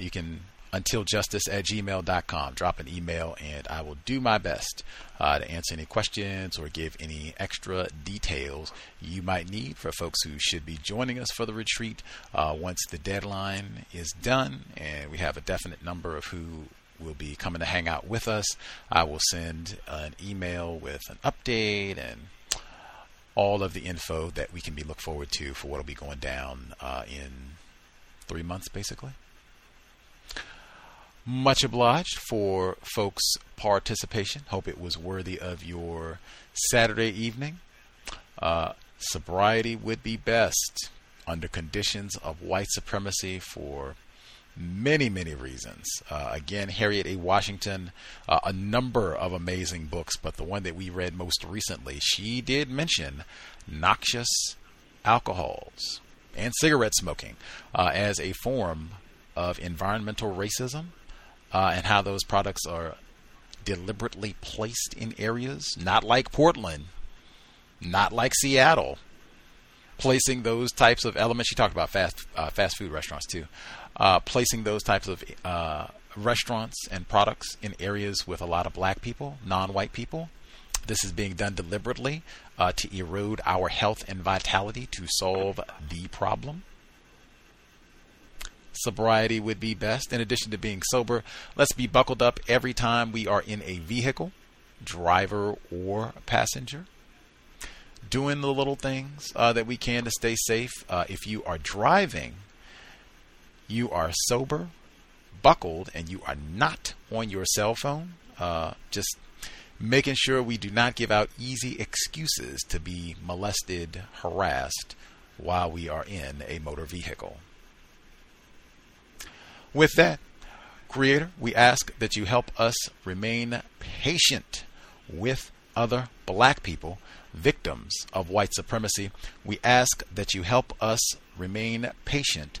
you can untiljustice@gmail.com. Drop an email and I will do my best to answer any questions or give any extra details you might need for folks who should be joining us for the retreat once the deadline is done and we have a definite number of who will be coming to hang out with us. I will send an email with an update and all of the info that we can be look forward to for what will be going down in 3 months, basically. Much obliged for folks' participation. Hope it was worthy of your Saturday evening. Sobriety would be best under conditions of white supremacy for many, many reasons. Again, Harriet A. Washington, a number of amazing books, but the one that we read most recently, she did mention noxious alcohols and cigarette smoking as a form of environmental racism and how those products are deliberately placed in areas not like Portland, not like Seattle, placing those types of elements. She talked about fast food restaurants too. Placing those types of restaurants and products in areas with a lot of black people, non-white people. This is being done deliberately to erode our health and vitality to solve the problem. Sobriety would be best. In addition to being sober, let's be buckled up every time we are in a vehicle, driver or passenger. Doing the little things that we can to stay safe. If you are driving, you are sober, buckled, and you are not on your cell phone. Just making sure we do not give out easy excuses to be molested, harassed while we are in a motor vehicle. With that, Creator, we ask that you help us remain patient with other black people, victims of white supremacy. We ask that you help us remain patient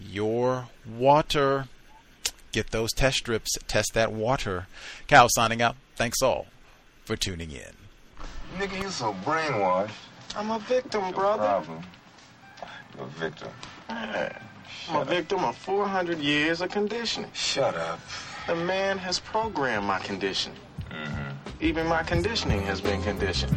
your water. Get those test strips. Test that water. Cal signing out. Thanks all for tuning in. Nigga, you so brainwashed. I'm a victim, brother. No problem. You're a victim. I'm a victim of 400 years of conditioning. Shut up. The man has programmed my conditioning. Even my conditioning has been conditioned.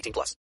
18+.